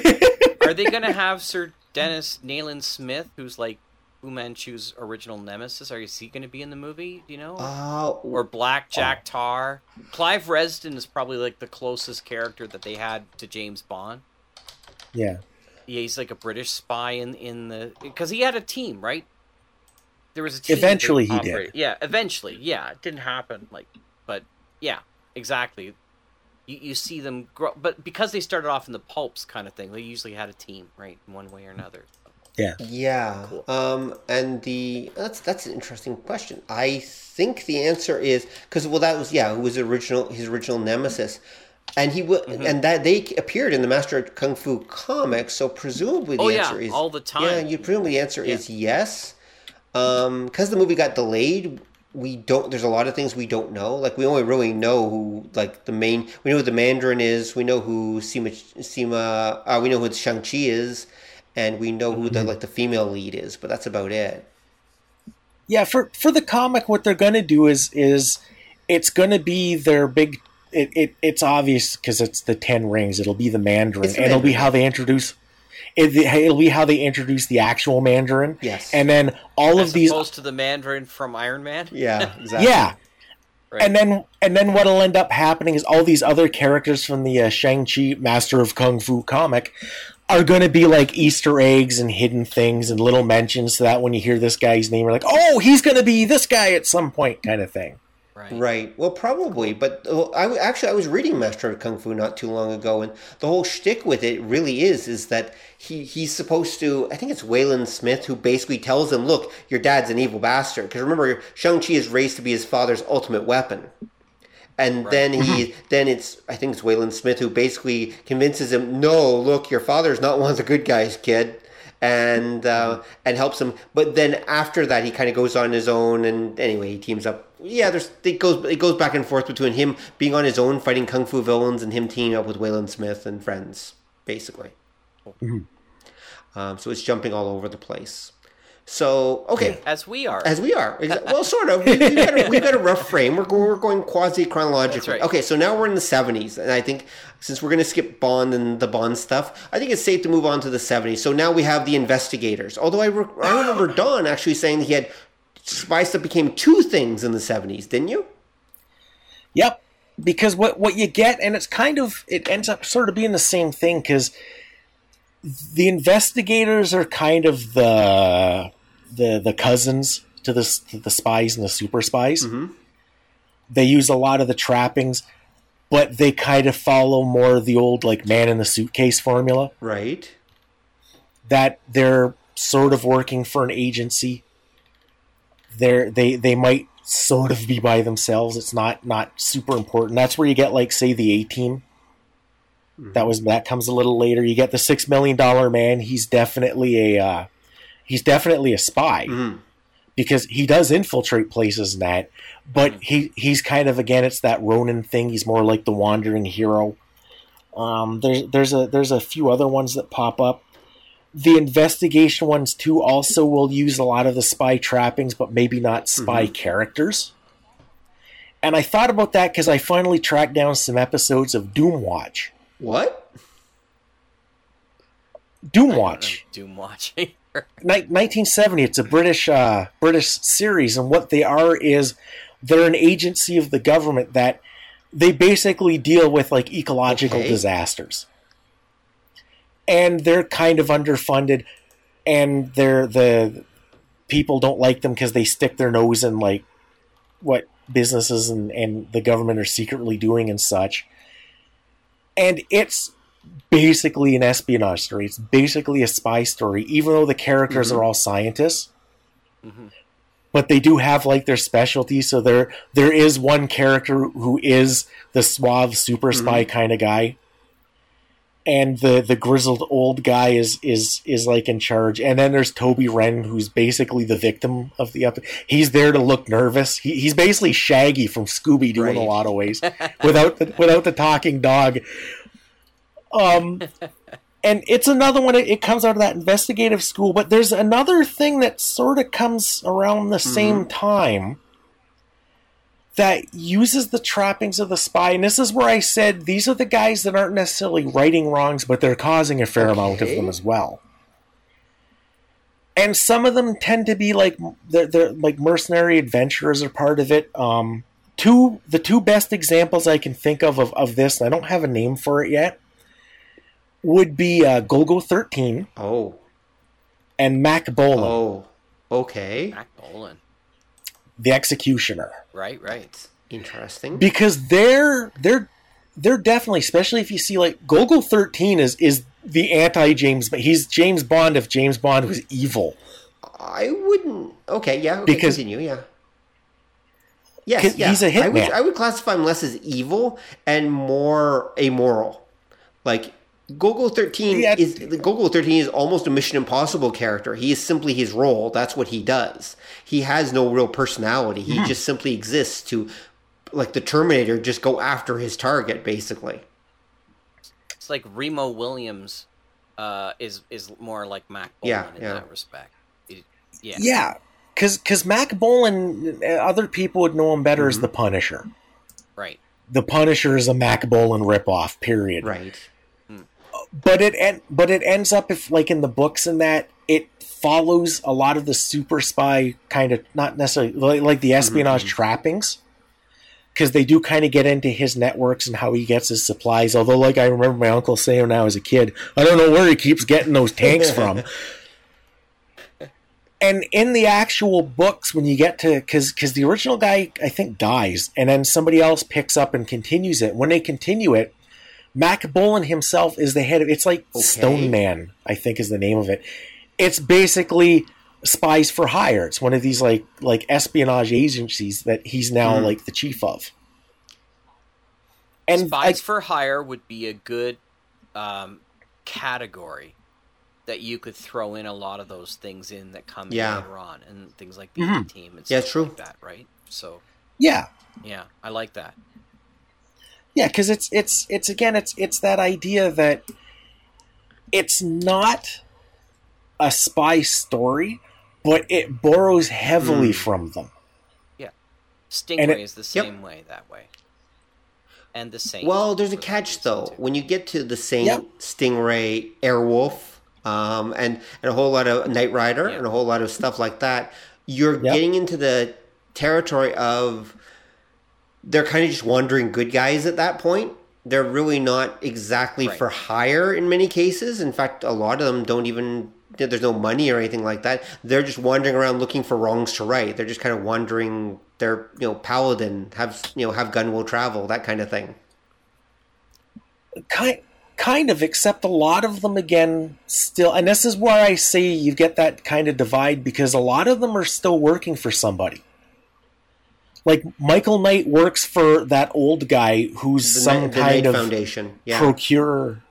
Are they going to have Sir Dennis Nayland Smith, who's like Fu Manchu's original nemesis? Are you see going to be in the movie? Do you know? Uh, or Black Jack oh. Tar. Clive Resden is probably like the closest character that they had to James Bond. Yeah. Yeah, he's like a British spy in, in the... Because he had a team, right? There was a team. Eventually he did. Yeah, eventually. Yeah, it didn't happen. Like, But yeah, exactly. You, you see them grow. But because they started off in the pulps kind of thing, they usually had a team, right? In one way or another. Yeah. Yeah. Cool. Um, and the that's that's an interesting question. I think the answer is because well that was yeah who was original his original nemesis, and he w- mm-hmm. and that they appeared in the Master of Kung Fu comics. So presumably the oh, answer yeah, is all the time. Yeah, you presumably the answer yeah. is yes. Um, because the movie got delayed, we don't, there's a lot of things we don't know. Like, we only really know who, like, the main, we know who the Mandarin is, we know who Sima, Sima uh, we know who Shang-Chi is, and we know who, the like, the female lead is, but that's about it. Yeah, for for the comic, what they're going to do is, is it's going to be their big, it, it it's obvious because it's the Ten Rings, it'll be the Mandarin, the and Mandarin. It'll be how they introduce It, it'll be how they introduce the actual Mandarin. Yes. And then all As of these... As opposed to the Mandarin from Iron Man? Yeah, exactly. Yeah. Right. And then and then what'll end up happening is all these other characters from the uh, Shang-Chi Master of Kung Fu comic are going to be like Easter eggs and hidden things and little mentions so that when you hear this guy's name, you're like, oh, he's going to be this guy at some point kind of thing. Right. Right. Well, probably, but uh, I actually I was reading Master of Kung Fu not too long ago, and the whole shtick with it really is is that he he's supposed to. I think it's Wayland Smith who basically tells him, "Look, your dad's an evil bastard." Because remember, Shang-Chi is raised to be his father's ultimate weapon, and right. then he then it's I think it's Wayland Smith who basically convinces him, "No, look, your father's not one of the good guys, kid." And uh, and helps him, but then after that he kind of goes on his own, and anyway he teams up. Yeah, there's it goes it goes back and forth between him being on his own fighting kung fu villains and him teaming up with Wayland Smith and friends, basically. Mm-hmm. Um, so it's jumping all over the place. So okay, as we are, as we are, exactly. Well, sort of. We've got a, we've got a rough frame. We're we're going quasi chronologically. Right. Okay, so now we're in the seventies, and I think since we're going to skip Bond and the Bond stuff, I think it's safe to move on to the seventies. So now we have the investigators. Although I re- I remember Don actually saying he had spy stuff became two things in the seventies, didn't you? Yep, because what what you get, and it's kind of it ends up sort of being the same thing because. The investigators are kind of the the the cousins to the to the spies and the super spies. Mm-hmm. They use a lot of the trappings, but they kind of follow more the old like man in the suitcase formula, right? That they're sort of working for an agency. They're they they might sort of be by themselves. It's not not super important. That's where you get like say the A-Team. That was that comes a little later. You get the six million dollar man. He's definitely a uh, he's definitely a spy mm. because he does infiltrate places and that. But mm. he he's kind of again it's that Ronin thing. He's more like the wandering hero. Um, there's there's a there's a few other ones that pop up. The investigation ones too also will use a lot of the spy trappings, but maybe not spy mm-hmm. characters. And I thought about that because I finally tracked down some episodes of Doomwatch. What? Doomwatch. Doomwatch. nineteen seventy. It's a British uh, British series, and what they are is they're an agency of the government that they basically deal with like ecological okay. disasters, and they're kind of underfunded, and they're the people don't like them because they stick their nose in like what businesses and, and the government are secretly doing and such. And it's basically an espionage story. It's basically a spy story, even though the characters mm-hmm. are all scientists. Mm-hmm. But they do have like their specialty. So there, there is one character who is the suave super spy mm-hmm. kind of guy, and the, the grizzled old guy is is is like in charge. And then there's Toby Wren, who's basically the victim of the episode. He's there to look nervous. He, he's basically Shaggy from Scooby-Doo right. in a lot of ways, without the, without the talking dog. Um, and it's another one. It, it comes out of that investigative school. But there's another thing that sort of comes around the mm-hmm. same time that uses the trappings of the spy. And this is where I said, these are the guys that aren't necessarily righting wrongs, but they're causing a fair okay. amount of them as well. And some of them tend to be like, they're, they're like mercenary adventurers are part of it. Um, two, the two best examples I can think of, of, of this, and I don't have a name for it yet, would be uh, Golgo thirteen. Oh. And Mac Bolan. Oh, okay. Mac Bolan. The Executioner. Right, right. Interesting. Because they're they're they're definitely, especially if you see like Golgo thirteen is is the anti James, but he's James Bond if James Bond was evil. I wouldn't. Okay, yeah. Okay, because continue, yeah. Yes, yeah. He's a hitman. I would, I would classify him less as evil and more amoral. Like Gogol thirteen yeah. is Gogol thirteen is almost a Mission Impossible character. He is simply his role. That's what he does. He has no real personality. He mm. just simply exists to, like the Terminator, just go after his target, basically. It's like Remo Williams uh, is is more like Mac Bolan yeah, in yeah. that respect. It, yeah, yeah, because because Mac Bolan, other people would know him better mm-hmm. as the Punisher. Right. The Punisher is a Mac Bolan ripoff. Period. Right. But it en- but it ends up, if like in the books and that, it follows a lot of the super spy kind of, not necessarily like, like the espionage mm-hmm. trappings, because they do kind of get into his networks and how he gets his supplies. Although, like I remember my uncle saying when I was a kid, I don't know where he keeps getting those tanks from. And in the actual books, when you get to, because because the original guy I think dies, and then somebody else picks up and continues it. When they continue it, Mac Bolan himself is the head of... It's like okay. Stone Man, I think is the name of it. It's basically Spies for Hire. It's one of these like like espionage agencies that he's now mm. like the chief of. And Spies I, for Hire would be a good um, category that you could throw in a lot of those things in that come yeah. later on. And things like the mm-hmm. A-Team and stuff yeah, true. Like that, right? So yeah. Yeah, I like that. Yeah, because it's it's it's again it's it's that idea that it's not a spy story, but it borrows heavily mm. from them. Yeah, Stingray it, is the same yep. way that way, and the Saint. Well, there's a catch though. When you get to the Saint, yep. Stingray, Airwolf, um, and and a whole lot of Knight Rider yep. and a whole lot of stuff like that, you're yep. getting into the territory of. They're kind of just wandering good guys at that point. They're really not exactly right. for hire in many cases. In fact, a lot of them don't even, there's no money or anything like that. They're just wandering around looking for wrongs to right. They're just kind of wandering. They're, you know, paladin, have, you know, have gun will travel, that kind of thing. Kind, kind of, except a lot of them again still, and this is where I say you get that kind of divide, because a lot of them are still working for somebody. Like Michael Knight works for that old guy who's the, some the kind Knight of Foundation. Yeah. procurer.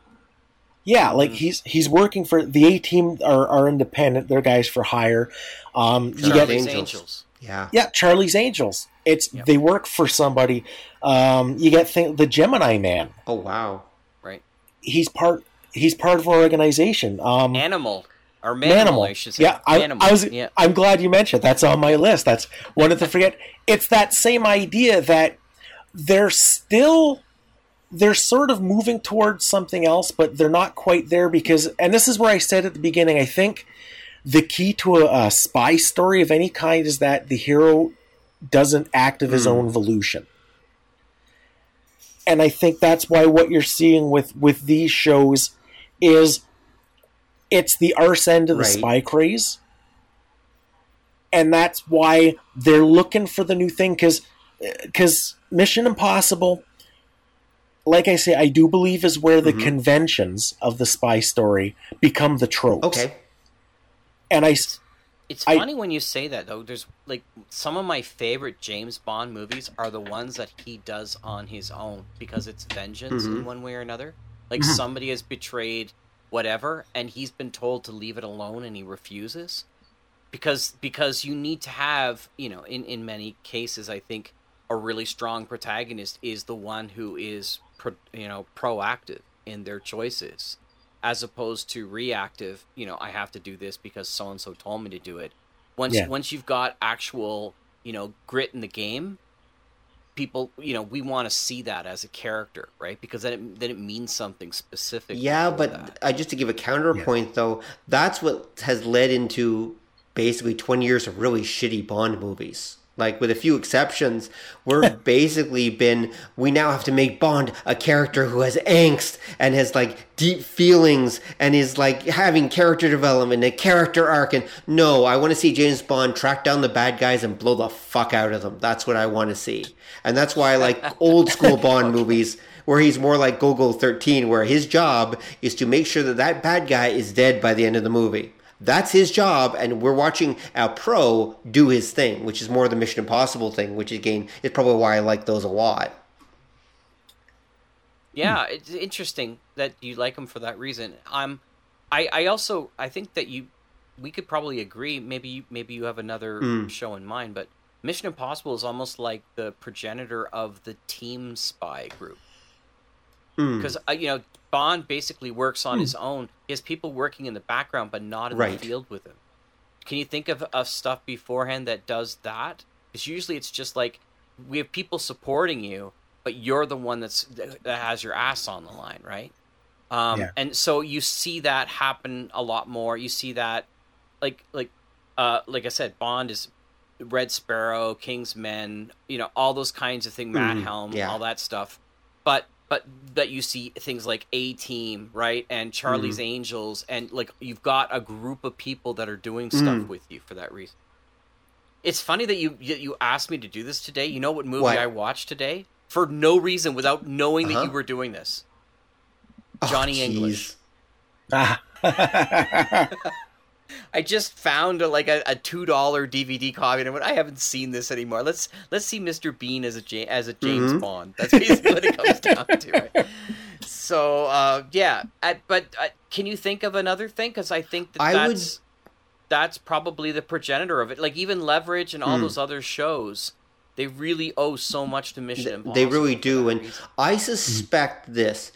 Yeah, like mm-hmm. he's he's working for the A-Team are, are independent. They're guys for hire. Um, Charlie's you get, Angels. Angels. Yeah, yeah, Charlie's Angels. It's yep. they work for somebody. Um, you get th- the Gemini Man. Oh wow, right? He's part. He's part of our organization. Um, Animal. Or Manimal, I should say. Yeah, I, I was, yeah. I'm glad you mentioned it. That's on my list. That's one of the forget. It's that same idea that they're still, they're sort of moving towards something else, but they're not quite there because, and this is where I said at the beginning, I think the key to a, a spy story of any kind is that the hero doesn't act of his mm. own volition. And I think that's why what you're seeing with, with these shows is... It's the arse end of the right. spy craze. And that's why they're looking for the new thing. Because because Mission Impossible, like I say, I do believe is where the mm-hmm. conventions of the spy story become the tropes. Okay. And I... It's, it's I, funny when you say that, though. There's, like, some of my favorite James Bond movies are the ones that he does on his own. Because it's vengeance mm-hmm. in one way or another. Like, mm-hmm. somebody has betrayed... whatever, and he's been told to leave it alone and he refuses because because you need to have, you know, in in many cases I think a really strong protagonist is the one who is pro, you know proactive in their choices as opposed to reactive, you know, I have to do this because so and so told me to do it. Once yeah. once you've got actual, you know, grit in the game, people, you know, we want to see that as a character, right? Because then it, then it means something specific. Yeah, but I, just to give a counterpoint, yeah. though, that's what has led into basically twenty years of really shitty Bond movies. Like, with a few exceptions, we're basically been, we now have to make Bond a character who has angst and has, like, deep feelings and is, like, having character development and a character arc. And no, I want to see James Bond track down the bad guys and blow the fuck out of them. That's what I want to see. And that's why I like old school Bond movies where he's more like Gogol thirteen, where his job is to make sure that that bad guy is dead by the end of the movie. That's his job, and we're watching our pro do his thing, which is more the Mission Impossible thing, which again is probably why I like those a lot. Yeah, it's interesting that you like him for that reason. Um, I, I also I think that you we could probably agree. Maybe you, maybe you have another mm. show in mind, but Mission Impossible is almost like the progenitor of the team spy group, because mm. uh, you know, Bond basically works on mm. his own. He has people working in the background, but not in right. the field with him. Can you think of, of stuff beforehand that does that? Because usually it's just like we have people supporting you, but you're the one that's that has your ass on the line, right? Um, yeah. And so you see that happen a lot more. You see that, like, like, uh, like I said, Bond is Red Sparrow, King's Men, you know, all those kinds of things, mm, Mad Helm, yeah. all that stuff. But but that you see things like A-Team, right, and Charlie's mm. Angels, and like you've got a group of people that are doing stuff mm. with you for that reason. It's funny that you you asked me to do this today. You know what movie what? I watched today? For no reason, without knowing uh-huh. that you were doing this. Johnny oh, English. Ah. I just found a, like a, a two dollar D V D copy, and I went, I haven't seen this anymore. Let's let's see Mister Bean as a, as a James mm-hmm. Bond. That's basically what it comes down to. Right? So, uh, yeah. I, but uh, can you think of another thing? Because I think that I that's, would... that's probably the progenitor of it. Like, even Leverage and all mm. those other shows... They really owe so much to Mission Impossible. They really do, and reason. I suspect mm-hmm. this.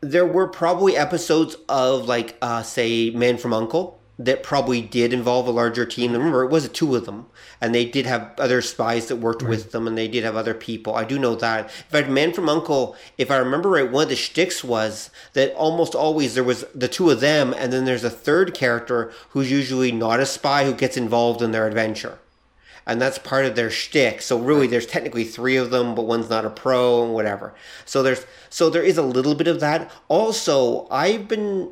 There were probably episodes of, like, uh, say, Man from U N C L E that probably did involve a larger team. Remember, it was two of them, and they did have other spies that worked right. with them, and they did have other people. I do know that. In fact, Man from U N C L E, if I remember right, one of the shticks was that almost always there was the two of them, and then there's a third character who's usually not a spy who gets involved in their adventure. And that's part of their shtick. So really, there's technically three of them, but one's not a pro and whatever. So there's so there is a little bit of that. Also, I've been,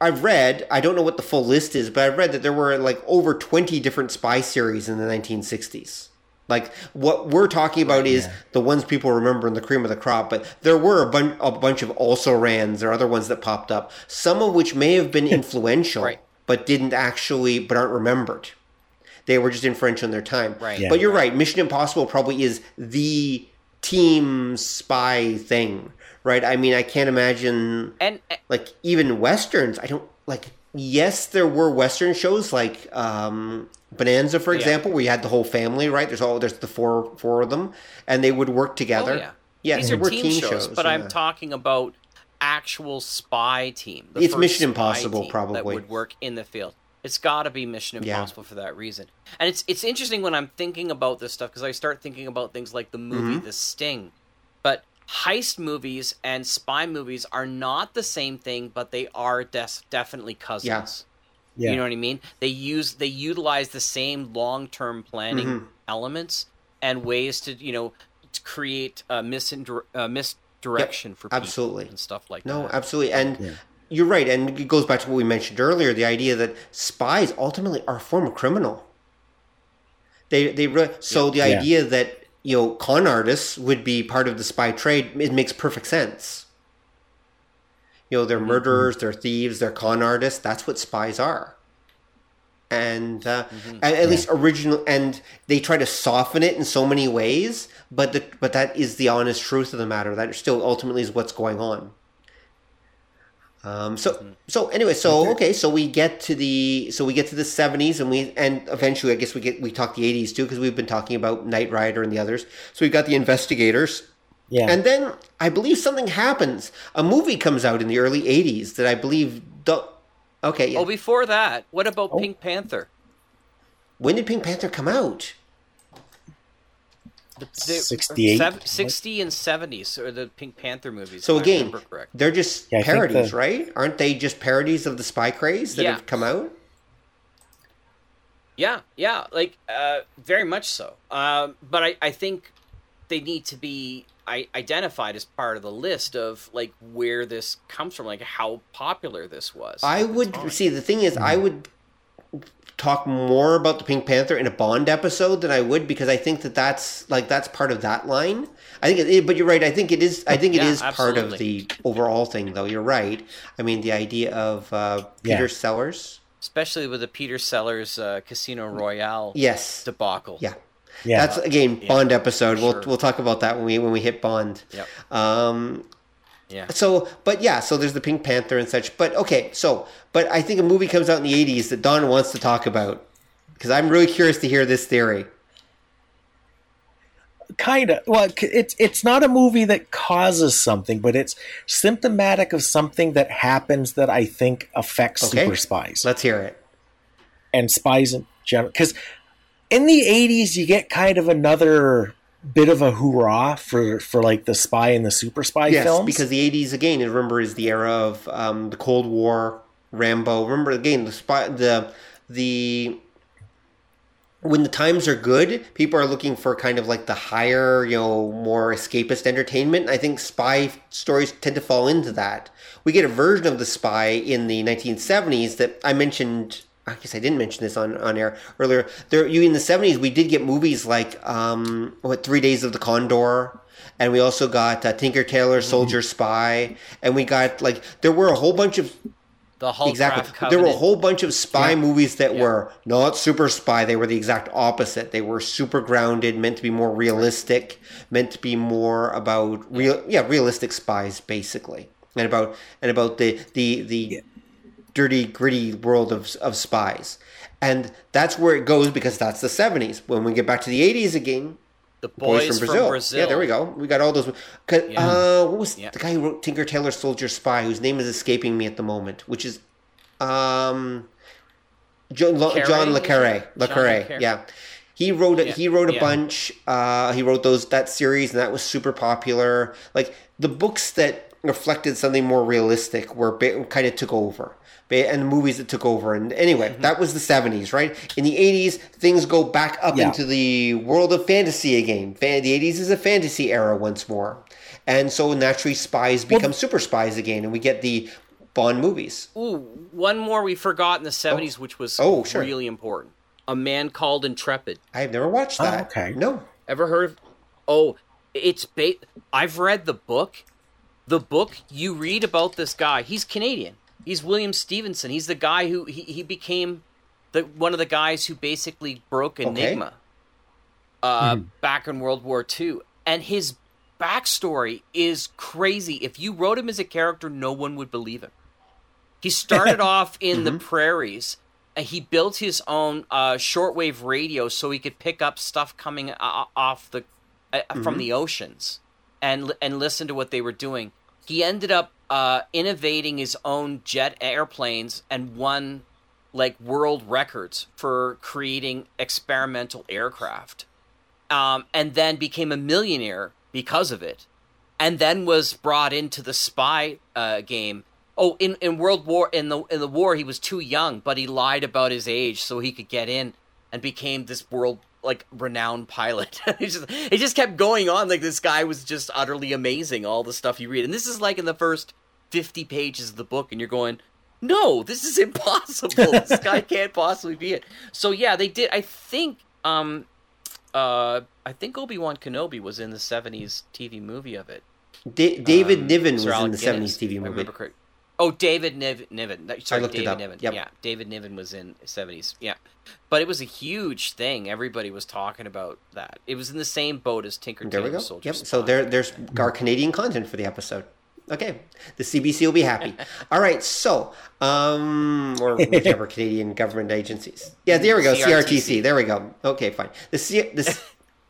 I've read, I don't know what the full list is, but I've read that there were like over twenty different spy series in the nineteen sixties. Like what we're talking about is yeah. the ones people remember in the cream of the crop, but there were a, bun- a bunch of also-rans or other ones that popped up, some of which may have been influential, right. but didn't actually, but aren't remembered. They were just in French on their time. Right. Yeah, but you're right. right. Mission Impossible probably is the team spy thing, right? I mean, I can't imagine... And, and like, even Westerns, I don't... Like, yes, there were Western shows like um, Bonanza, for example, yeah. where you had the whole family, right? There's all there's the four four of them, and they would work together. Oh, yeah. yeah These are team, team shows, shows but yeah. I'm talking about actual spy team. The it's Mission Impossible, probably. That would work in the field. It's got to be Mission Impossible yeah. for that reason. And it's it's interesting when I'm thinking about this stuff, because I start thinking about things like the movie mm-hmm. The Sting. But heist movies and spy movies are not the same thing, but they are def- definitely cousins. Yeah. Yeah. You know what I mean? They use they utilize the same long-term planning mm-hmm. elements and ways to, you know, to create uh, misindir- uh, misdirection yep. for people absolutely. And stuff like no, that. No, absolutely. And yeah. You're right, and it goes back to what we mentioned earlier, the idea that spies ultimately are a form of criminal. They they re- So the yeah. idea that, you know, con artists would be part of the spy trade, it makes perfect sense. You know, they're murderers, mm-hmm. they're thieves, they're con artists. That's what spies are. And uh, mm-hmm. at, at yeah. least original, and they try to soften it in so many ways, but the, but that is the honest truth of the matter. That still ultimately is what's going on. Um, so, so anyway, so, okay, so we get to the, so we get to the seventies and we, and eventually I guess we get, we talk the eighties too, because we've been talking about Knight Rider and the others. So we've got the investigators. Yeah. And then I believe something happens. A movie comes out in the early eighties that I believe, do- okay. Yeah. Oh, before that, what about oh. Pink Panther? When did Pink Panther come out? sixty-eight sixty and seventies or the Pink Panther movies. So again, they're just yeah, parodies, the... right? Aren't they just parodies of the spy craze that yeah. have come out? Yeah, yeah, like uh, very much so. Um, but I, I think they need to be I, identified as part of the list of like where this comes from, like how popular this was. I would time. see the thing is mm. I would talk more about the Pink Panther in a Bond episode than I would, because I think that that's like that's part of that line. I think, it, but you're right. I think it is. I think it yeah, is absolutely. part of the overall thing, though. You're right. I mean, the idea of uh, Peter yeah. Sellers, especially with the Peter Sellers uh, Casino Royale, yes. debacle. Yeah, yeah. That's again Bond yeah, episode. Sure. We'll we'll talk about that when we when we hit Bond. Yep. Um, Yeah. So, but yeah, so there's the Pink Panther and such. But okay, so, but I think a movie comes out in the eighties that Don wants to talk about, because I'm really curious to hear this theory. Kind of. Well, it's it's not a movie that causes something, but it's symptomatic of something that happens that I think affects okay. super spies. Let's hear it. And spies in general. Because in the eighties, you get kind of another bit of a hoorah for, for like the spy and the super spy yes, films. Yes, because the eighties, again, remember, is the era of um, the Cold War, Rambo. Remember, again, the spy, the the... when the times are good, people are looking for kind of like the higher, you know, more escapist entertainment. And I think spy stories tend to fall into that. We get a version of The Spy in the nineteen seventies that I mentioned. I guess I didn't mention this on, on air earlier. There, you in the seventies, we did get movies like um, what Three Days of the Condor, and we also got uh, Tinker Tailor Soldier mm-hmm. Spy, and we got like there were a whole bunch of. The Hulk exactly. There were a whole bunch of spy yeah. movies that yeah. were not super spy. They were the exact opposite. They were super grounded, meant to be more realistic, meant to be more about real, yeah, realistic spies basically, and about and about the the the yeah. dirty, gritty world of of spies, and that's where it goes because that's the seventies. When we get back to the eighties again, the boys, boys from, Brazil. from Brazil. Yeah, there we go. We got all those. Yeah. Uh, what was yeah. the guy who wrote Tinker Tailor Soldier Spy, whose name is escaping me at the moment, which is um, John, Lo, John Le Carré. Le Carré. Yeah, he wrote. A, yeah. He wrote a yeah. bunch. Uh, he wrote those that series, and that was super popular. Like the books that reflected something more realistic were kind of took over. And the movies that took over. And anyway, mm-hmm. that was the seventies, right? In the eighties, things go back up yeah. into the world of fantasy again. Fan- the eighties is a fantasy era once more. And so naturally, spies become well, super spies again. And we get the Bond movies. Ooh, one more we forgot in the seventies, oh. which was oh, sure. really important. A Man Called Intrepid. I have never watched that. Oh, okay. No. Ever heard of... Oh, it's... Ba- I've read the book. The book, you read about this guy. He's Canadian. He's William Stevenson. He's the guy who he, he became the one of the guys who basically broke Enigma okay. uh, mm-hmm. back in World War Two. And his backstory is crazy. If you wrote him as a character, no one would believe him. He started off in mm-hmm. the prairies, and he built his own uh, shortwave radio so he could pick up stuff coming uh, off the uh, mm-hmm. from the oceans and and listen to what they were doing. He ended up uh, innovating his own jet airplanes and won like world records for creating experimental aircraft, um, and then became a millionaire because of it, and then was brought into the spy uh, game. Oh, in, in World War in the in the war he was too young, but he lied about his age so he could get in, and became this world like renowned pilot. It just, it just kept going on. Like this guy was just utterly amazing. All the stuff you read, and this is like in the first fifty pages of the book, and you're going, "No, this is impossible. This guy can't possibly be it." So yeah, they did. I think, um, uh, I think Obi-Wan Kenobi was in the seventies T V movie of it. Da- David um, Niven was in the Guinness, seventies T V movie. I remember correct. Oh, David Niven. Niven. Sorry, I looked David it up. Niven. Yep. Yeah, David Niven was in seventies. Yeah, but it was a huge thing. Everybody was talking about that. It was in the same boat as Tinker Tailor Soldier. Yep. Spy. So there, there's our Canadian content for the episode. Okay, the C B C will be happy. All right, so um, or whichever Canadian government agencies. Yeah, there we go. C R T C. C R T C. There we go. Okay, fine. The C. The,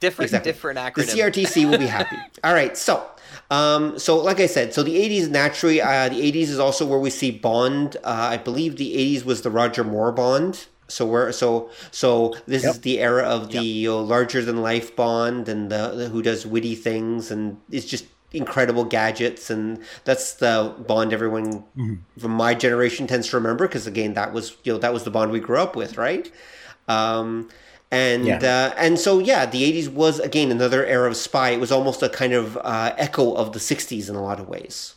different exactly. different acronym. The C R T C will be happy. All right, so. Um, so, like I said, so the eighties naturally, uh, the eighties is also where we see Bond. Uh, I believe the eighties was the Roger Moore Bond. So we're so so this yep. is the era of the yep. you know, larger than life Bond, and the, the who does witty things and is just incredible gadgets, and that's the Bond everyone mm-hmm. from my generation tends to remember because again that was you know that was the Bond we grew up with, right? Um, And yeah. uh, and so, yeah, the eighties was, again, another era of spy. It was almost a kind of uh, echo of the sixties in a lot of ways.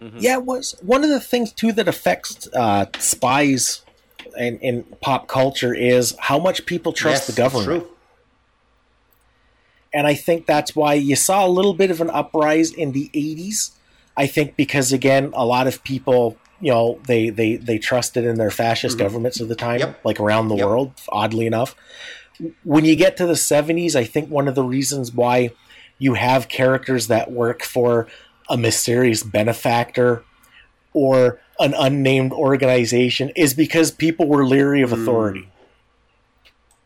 Mm-hmm. Yeah, it was. One of the things, too, that affects uh, spies in, in pop culture is how much people trust yes, the government. That's true. And I think that's why you saw a little bit of an uprising in the eighties. I think because, again, a lot of people... You know, they, they, they trusted in their fascist mm-hmm. governments of the time, yep. like around the yep. world, oddly enough. When you get to the seventies, I think one of the reasons why you have characters that work for a mysterious benefactor or an unnamed organization, is because people were leery of authority. Mm.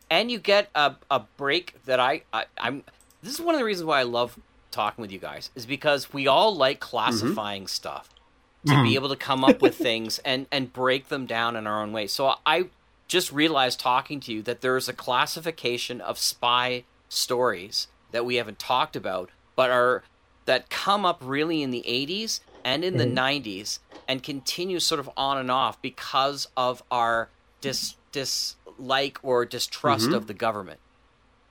And you get a, a break that I, I I'm. This is one of the reasons why I love talking with you guys, is because we all like classifying mm-hmm. stuff to mm-hmm. be able to come up with things and, and break them down in our own way. So I just realized talking to you that there is a classification of spy stories that we haven't talked about, but are that come up really in the eighties and in mm-hmm. the nineties and continue sort of on and off because of our dis dislike or distrust mm-hmm. of the government.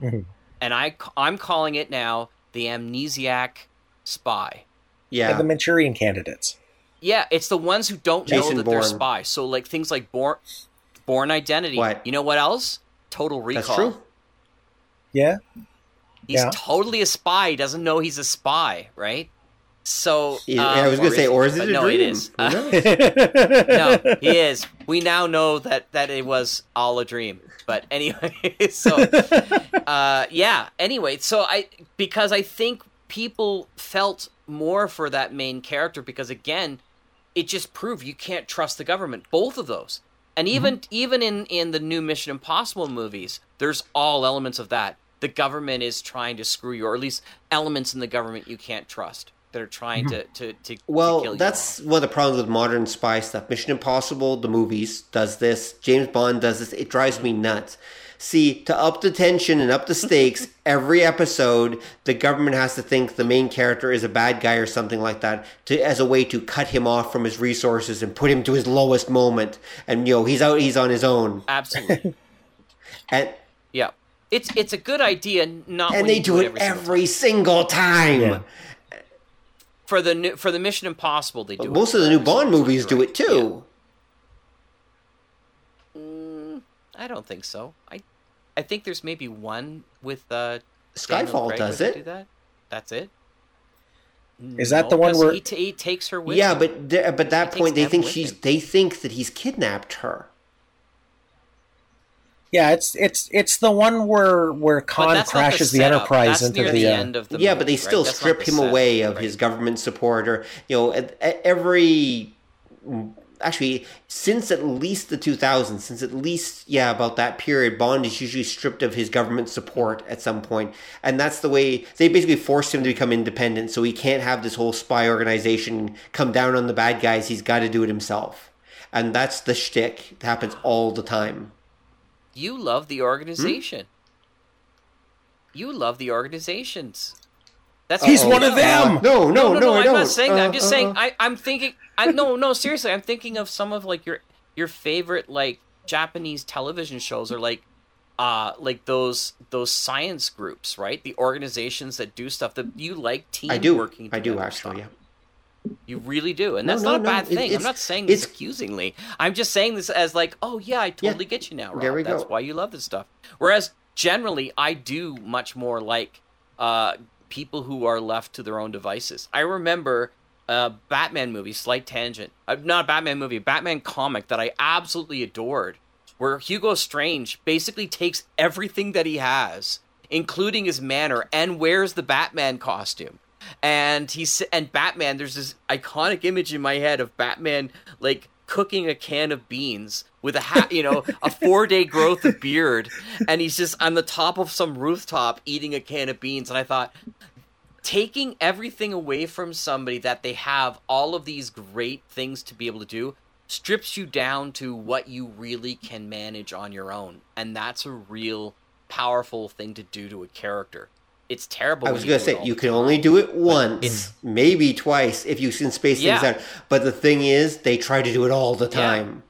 Mm-hmm. And I, I'm calling it now the amnesiac spy. Yeah. yeah. The Manchurian Candidates. Yeah. It's the ones who don't Jason know that Bourne. They're spies. So like things like Bourne, Bourne Identity. What? You know what else? Total Recall. That's true. Yeah. He's yeah. totally a spy. He doesn't know he's a spy. Right. So yeah, um, I was going to say, or is it a no, dream? It is. Uh, no, he is. We now know that, that it was all a dream. But anyway, so uh, yeah. Anyway, so I because I think people felt more for that main character because again, it just proved you can't trust the government. Both of those, and even mm-hmm. even in, in the new Mission Impossible movies, there's all elements of that. The government is trying to screw you, or at least elements in the government you can't trust. That are trying to, to, to, well, to kill you. Well, that's all. One of the problems with modern spy stuff. Mission Impossible, the movies, does this. James Bond does this. It drives me nuts. See, to up the tension and up the stakes, every episode, the government has to think the main character is a bad guy or something like that to, as a way to cut him off from his resources and put him to his lowest moment. And, you know, he's out, he's on his own. Absolutely. and yeah. It's it's a good idea not And they do, do it every, every single time. Single time. Yeah. For the new, for the Mission Impossible, they do. But most it. Of the new Bond movies do it too. Yeah. Mm, I don't think so. I, I think there's maybe one with uh, Skyfall does it. Do that. That's it. Is that no, the one where he, t- he takes her with? Yeah, him. But th- but that he point they think she's him. They think that he's kidnapped her. Yeah, it's it's it's the one where where Khan crashes the, the Enterprise into the, the end of the yeah, movie, but they still right? strip him setup, away of right? his government support, or you know, at, at every actually since at least the two thousands, since at least yeah about that period, Bond is usually stripped of his government support at some point, and that's the way they basically forced him to become independent, so he can't have this whole spy organization come down on the bad guys. He's got to do it himself, and that's the shtick. It happens all the time. You love the organization. Hmm? You love the organizations. That's he's one of them. Uh, no, no, no, no, no, no. I'm I don't. not saying that. I'm just uh, saying. Uh, I, I'm thinking. I no, no. Seriously, I'm thinking of some of like your your favorite like Japanese television shows, or like, uh, like those those science groups, right? The organizations that do stuff that you like. Team I do. Working I do actually. Yeah. You really do, and that's no, not no, a bad no. thing. It's, I'm not saying this excusingly. I'm just saying this as like, oh yeah, I totally yeah, get you now, Rob. There we that's go. Why you love this stuff. Whereas generally, I do much more like uh, people who are left to their own devices. I remember a Batman movie, slight tangent, uh, not a Batman movie, a Batman comic that I absolutely adored, where Hugo Strange basically takes everything that he has, including his manor, and wears the Batman costume. And he's and Batman. There's this iconic image in my head of Batman like cooking a can of beans with a hat, you know, a four day growth of beard, and he's just on the top of some rooftop eating a can of beans. And I thought, taking everything away from somebody that they have all of these great things to be able to do strips you down to what you really can manage on your own, and that's a real powerful thing to do to a character. It's terrible. I was going to say, you can only do it once, maybe twice, if you can space yeah. things out. But the thing is, they try to do it all the time.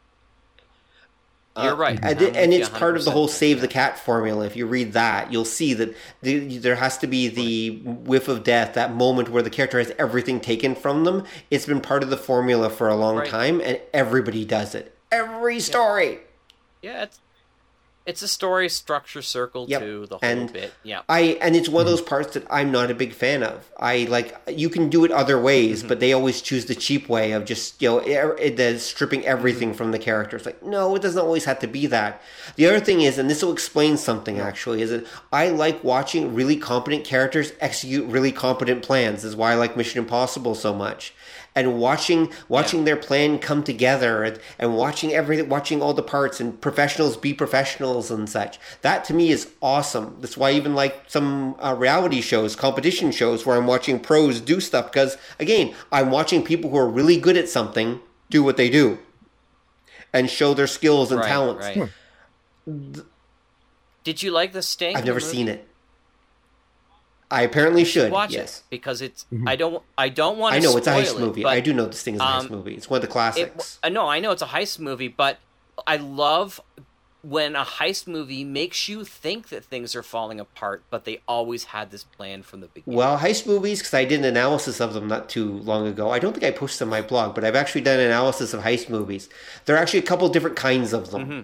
Yeah. Uh, You're right. And, it, and it's part of the whole save the cat formula. If you read that, you'll see that the, there has to be the whiff of death, that moment where the character has everything taken from them. It's been part of the formula for a long right. time, and everybody does it. Every story. Yeah, yeah it's... It's a story structure circle yep. too, the whole and bit. Yeah. I and it's one of those parts that I'm not a big fan of. I like you can do it other ways, mm-hmm. but they always choose the cheap way of just, you know, it, it, stripping everything from the characters. Like, no, it doesn't always have to be that. The other thing is, and this will explain something actually, is that I like watching really competent characters execute really competent plans. This is why I like Mission Impossible so much. And watching watching yeah. their plan come together and, and watching everything, watching all the parts and professionals be professionals and such. That to me is awesome. That's why I even like some uh, reality shows, competition shows where I'm watching pros do stuff because, again, I'm watching people who are really good at something do what they do and show their skills and right, talents. Right. Hmm. Did you like The Sting? I've never seen it. I apparently should watch yes. it because it's. Mm-hmm. I don't. I don't want. to I know spoil it's a heist it, movie. But, I do know this thing is a heist um, movie. It's one of the classics. I know. I know it's a heist movie, but I love when a heist movie makes you think that things are falling apart, but they always had this plan from the beginning. Well, heist movies, because I did an analysis of them not too long ago. I don't think I posted on my blog, but I've actually done an analysis of heist movies. There are actually a couple different kinds of them. Mm-hmm.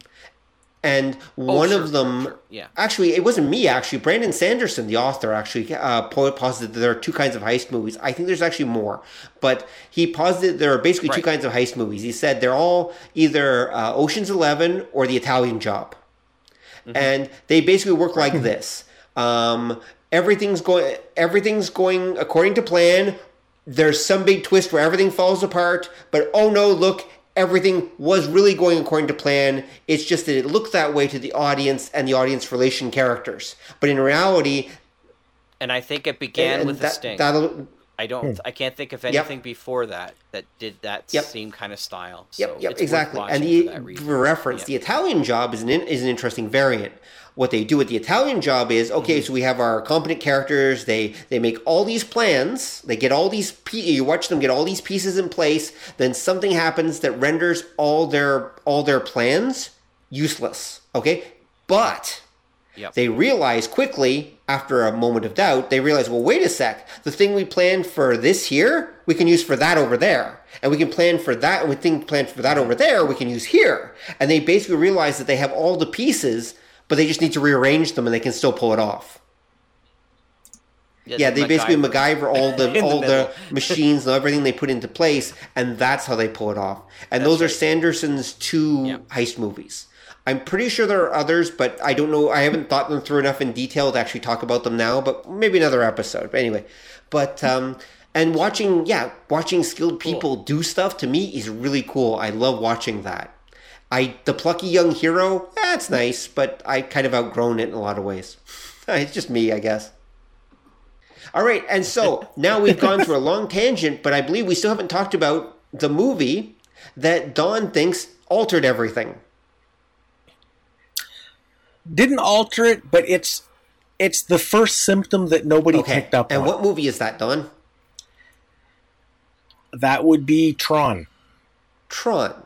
And one oh, sure, of them, sure, sure. Yeah. actually, it wasn't me, actually. Brandon Sanderson, the author, actually uh, posited that there are two kinds of heist movies. I think there's actually more. But he posited there are basically right. two kinds of heist movies. He said they're all either uh, Ocean's Eleven or The Italian Job. Mm-hmm. And they basically work like this. Um, everything's going, everything's going according to plan. There's some big twist where everything falls apart. But, oh, no, look. Everything was really going according to plan. It's just that it looked that way to the audience and the audience relation characters. But in reality... And I think it began and, with that, The Sting. That'll, I don't. I can't think of anything yep. before that that did that yep. same kind of style. So yep, yep, it's exactly. And the, for, for reference, yep. The Italian Job is an is an interesting variant. What they do with The Italian Job is, okay, mm-hmm. so we have our competent characters. They they make all these plans. They get all these – you watch them get all these pieces in place. Then something happens that renders all their all their plans useless, okay? But yep. they realize quickly, after a moment of doubt, they realize, well, wait a sec. The thing we planned for this here, we can use for that over there. And we can plan for that. And we think plan for that over there, we can use here. And they basically realize that they have all the pieces – but they just need to rearrange them, and they can still pull it off. Yeah, yeah they MacGyver. basically MacGyver all the all the, the machines and everything they put into place, and that's how they pull it off. And that's those right. are Sanderson's two yeah. heist movies. I'm pretty sure there are others, but I don't know. I haven't thought them through enough in detail to actually talk about them now. But maybe another episode. But anyway, but um, and watching yeah, watching skilled people cool. do stuff to me is really cool. I love watching that. I the plucky young hero, that's eh, nice, but I kind of outgrown it in a lot of ways. It's just me, I guess. All right, and so now we've gone through a long tangent, but I believe we still haven't talked about the movie that Don thinks altered everything. Didn't alter it, but it's it's the first symptom that nobody okay. picked up and on. And what movie is that, Don? That would be Tron. Tron.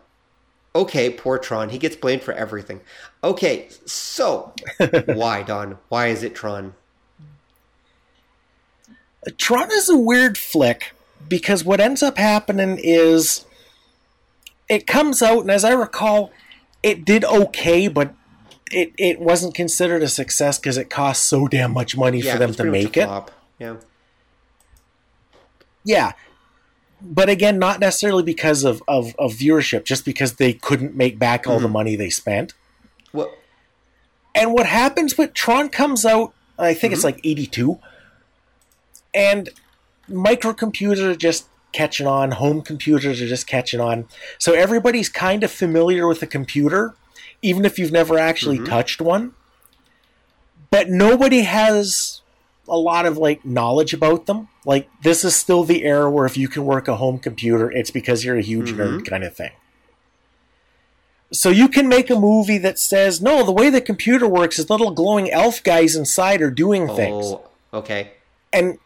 Okay, poor Tron. He gets blamed for everything. Okay, so why, Don? Why is it Tron? Tron is a weird flick because what ends up happening is it comes out, and as I recall, it did okay, but it, it wasn't considered a success because it cost so damn much money yeah, for them to make it. Yeah. Yeah. But again, not necessarily because of, of, of viewership, just because they couldn't make back all mm-hmm. the money they spent. Well, and what happens with Tron comes out, I think mm-hmm. it's like eighty-two, and microcomputers are just catching on, home computers are just catching on. So everybody's kind of familiar with a computer, even if you've never actually mm-hmm. touched one. But nobody has a lot of like knowledge about them. Like, this is still the era where if you can work a home computer, it's because you're a huge mm-hmm. nerd kind of thing. So you can make a movie that says, no, the way the computer works is little glowing elf guys inside are doing oh, things. Okay. And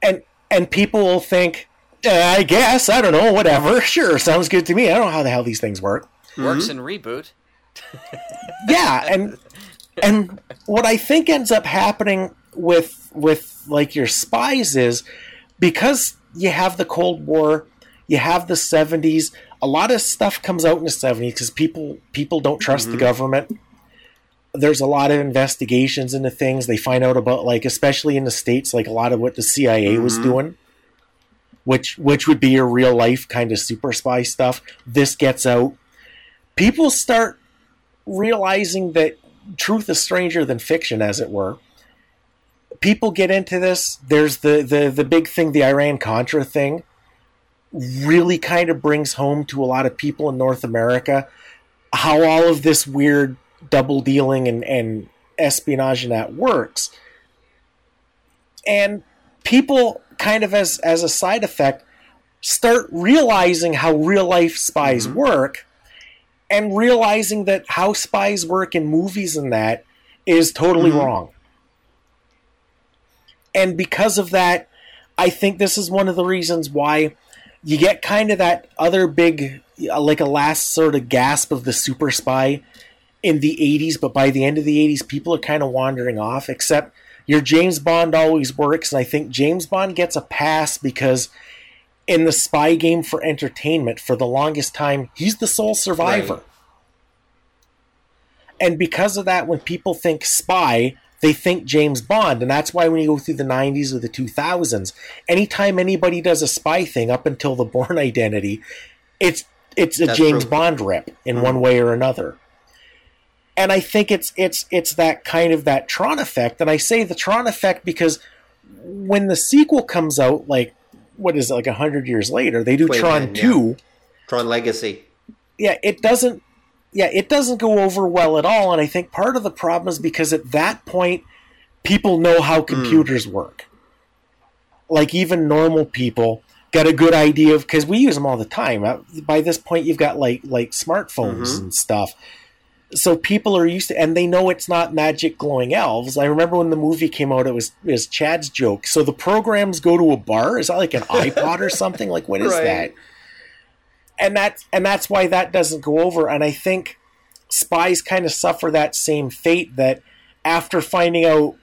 and and people will think, eh, I guess, I don't know, whatever. Sure, sounds good to me. I don't know how the hell these things work. Works mm-hmm. in Reboot. Yeah, and and what I think ends up happening with with like your spies is because you have the Cold War, you have the seventies, a lot of stuff comes out in the seventies because people people don't trust mm-hmm. the government. there's a lot of investigations into things. They find out about, like, especially in the States, like a lot of what the C I A mm-hmm. was doing, which which would be your real life kind of super spy stuff. This gets out. People start realizing that truth is stranger than fiction, as it were. People get into this. There's the the, the big thing, the Iran-Contra thing, really kind of brings home to a lot of people in North America how all of this weird double dealing and, and espionage and that works. And people kind of as, as a side effect start realizing how real life spies mm-hmm. work, and realizing that how spies work in movies and that is totally mm-hmm. wrong. And because of that, I think this is one of the reasons why you get kind of that other big, like a last sort of gasp of the super spy in the eighties. But by the end of the eighties, people are kind of wandering off, except your James Bond always works. And I think James Bond gets a pass because in the spy game for entertainment, for the longest time, he's the sole survivor. Right. And because of that, when people think spy, they think James Bond, and that's why when you go through the nineties or the two thousands, anytime anybody does a spy thing up until The Bourne Identity, it's it's a that's James true. Bond rip in mm-hmm. one way or another. And I think it's it's it's that kind of that Tron effect, and I say the Tron effect because when the sequel comes out, like what is it, like a hundred years later, they do Wait, Tron man, two, yeah. Tron Legacy. Yeah, it doesn't. Yeah, it doesn't go over well at all, and I think part of the problem is because at that point, people know how computers mm. work. Like, even normal people got a good idea of, because we use them all the time. By this point, you've got, like, like smartphones mm-hmm. and stuff. So people are used to, and they know it's not magic glowing elves. I remember when the movie came out, it was, it was Chad's joke. So the programs go to a bar? Is that like an iPod or something? Like, what is right. that? And that's, and that's why that doesn't go over. And I think spies kind of suffer that same fate, that after finding out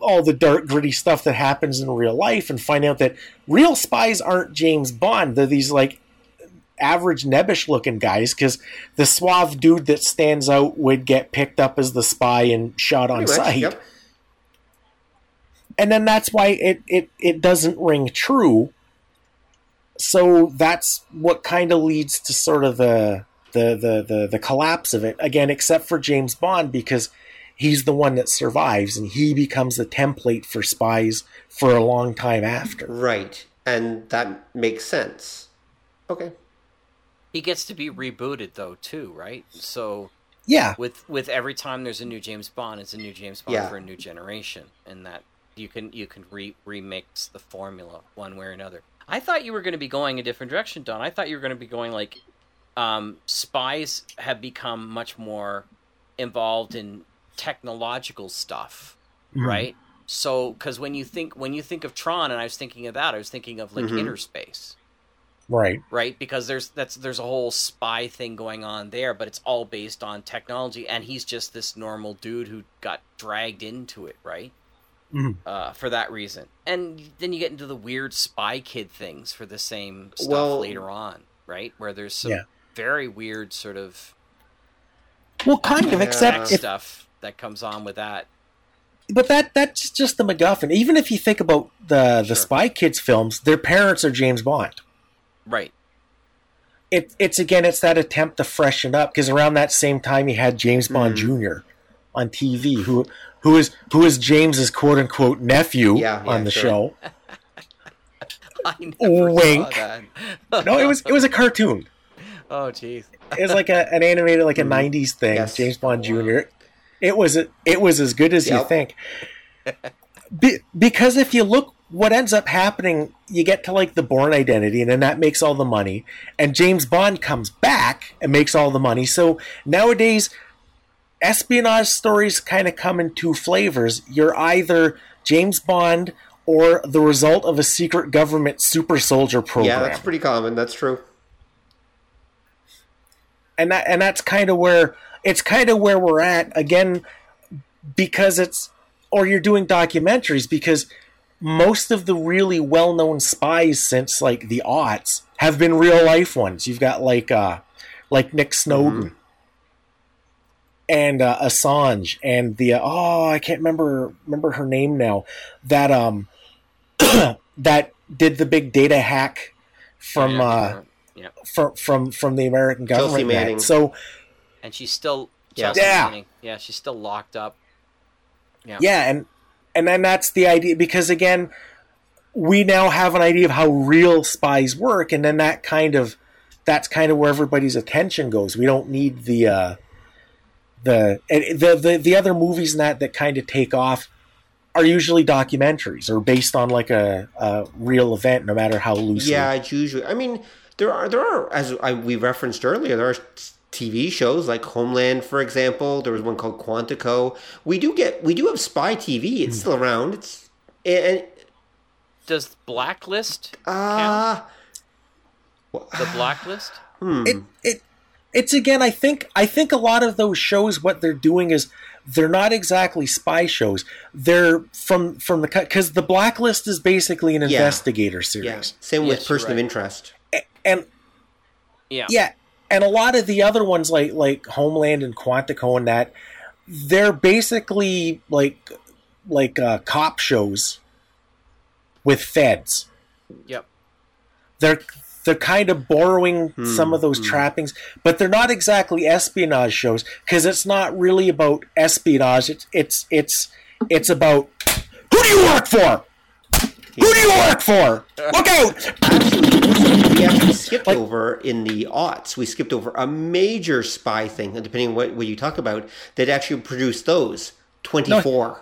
all the dark, gritty stuff that happens in real life and find out that real spies aren't James Bond. They're these like average nebbish looking guys, because the suave dude that stands out would get picked up as the spy and shot on Pretty sight. Much, yep. And then that's why it, it, it doesn't ring true. So that's what kind of leads to sort of the, the the the the collapse of it again, except for James Bond, because he's the one that survives and he becomes the template for spies for a long time after. Right, and that makes sense. Okay, he gets to be rebooted though too, right? So yeah, with with every time there's a new James Bond, it's a new James Bond yeah. for a new generation, and that you can you can re- remix the formula one way or another. I thought you were going to be going a different direction, Don. I thought you were going to be going like um, spies have become much more involved in technological stuff, mm-hmm. right? So, because when you think when you think of Tron, and I was thinking of that, I was thinking of like mm-hmm. inner space, right? Right, because there's that's there's a whole spy thing going on there, but it's all based on technology, and he's just this normal dude who got dragged into it, right? Mm. Uh, for that reason, and then you get into the weird spy kid things for the same stuff well, later on, right? Where there's some yeah. very weird sort of well, kind of except stuff if, that comes on with that. But that that's just the MacGuffin. Even if you think about the the sure. spy kids films, their parents are James Bond, right? It it's again, it's that attempt to freshen up, because around that same time you had James Bond mm. Junior on T V, who. Who is who is James's quote unquote nephew yeah, yeah, on the sure. show? I never Wink. Saw that. No, it was it was a cartoon. Oh, jeez. It was like a, an animated, like a nineties thing. Yes. James Bond Junior Wow. It was it was as good as yep. you think. Be, because if you look, what ends up happening, you get to like the Bourne Identity, and then that makes all the money, and James Bond comes back and makes all the money. So nowadays, espionage stories kind of come in two flavors. You're either James Bond or the result of a secret government super soldier program. Yeah, that's pretty common. That's true. And that and that's kind of where it's kind of where we're at again, because it's or you're doing documentaries, because most of the really well-known spies since like the aughts have been real life ones. You've got like uh, like Nick Snowden. Mm-hmm. and uh, Assange and the uh, oh I can't remember remember her name now, that um that did the big data hack from yeah, uh yeah. from from from the American government. Manning. So and she's still yeah yeah. yeah she's still locked up. Yeah. Yeah, and and then that's the idea, because again we now have an idea of how real spies work, and then that kind of that's kind of where everybody's attention goes. We don't need the uh, the, the the the other movies and that that kind of take off are usually documentaries or based on like a, a real event, no matter how loosely. Yeah, it's usually. I mean, there are there are as I, we referenced earlier, there are T V shows like Homeland, for example. There was one called Quantico. We do get we do have spy T V. It's mm. still around. It's and. Does Blacklist uh, count? The Blacklist? Hmm. It it it's again. I think I think a lot of those shows, what they're doing is they're not exactly spy shows. They're from from the because the Blacklist is basically an yeah. investigator series. Yeah. Same yes, with Person right. of Interest. And, and yeah, yeah, and a lot of the other ones like like Homeland and Quantico and that, they're basically like like uh, cop shows. With feds, yep, they're they're kind of borrowing hmm, some of those hmm. trappings, but they're not exactly espionage shows because it's not really about espionage. It's it's it's it's about who do you work for? Who do you work for? Look out! Actually, we actually skipped like, over in the aughts. We skipped over a major spy thing, depending on what, what you talk about, that actually produced those twenty-four. No,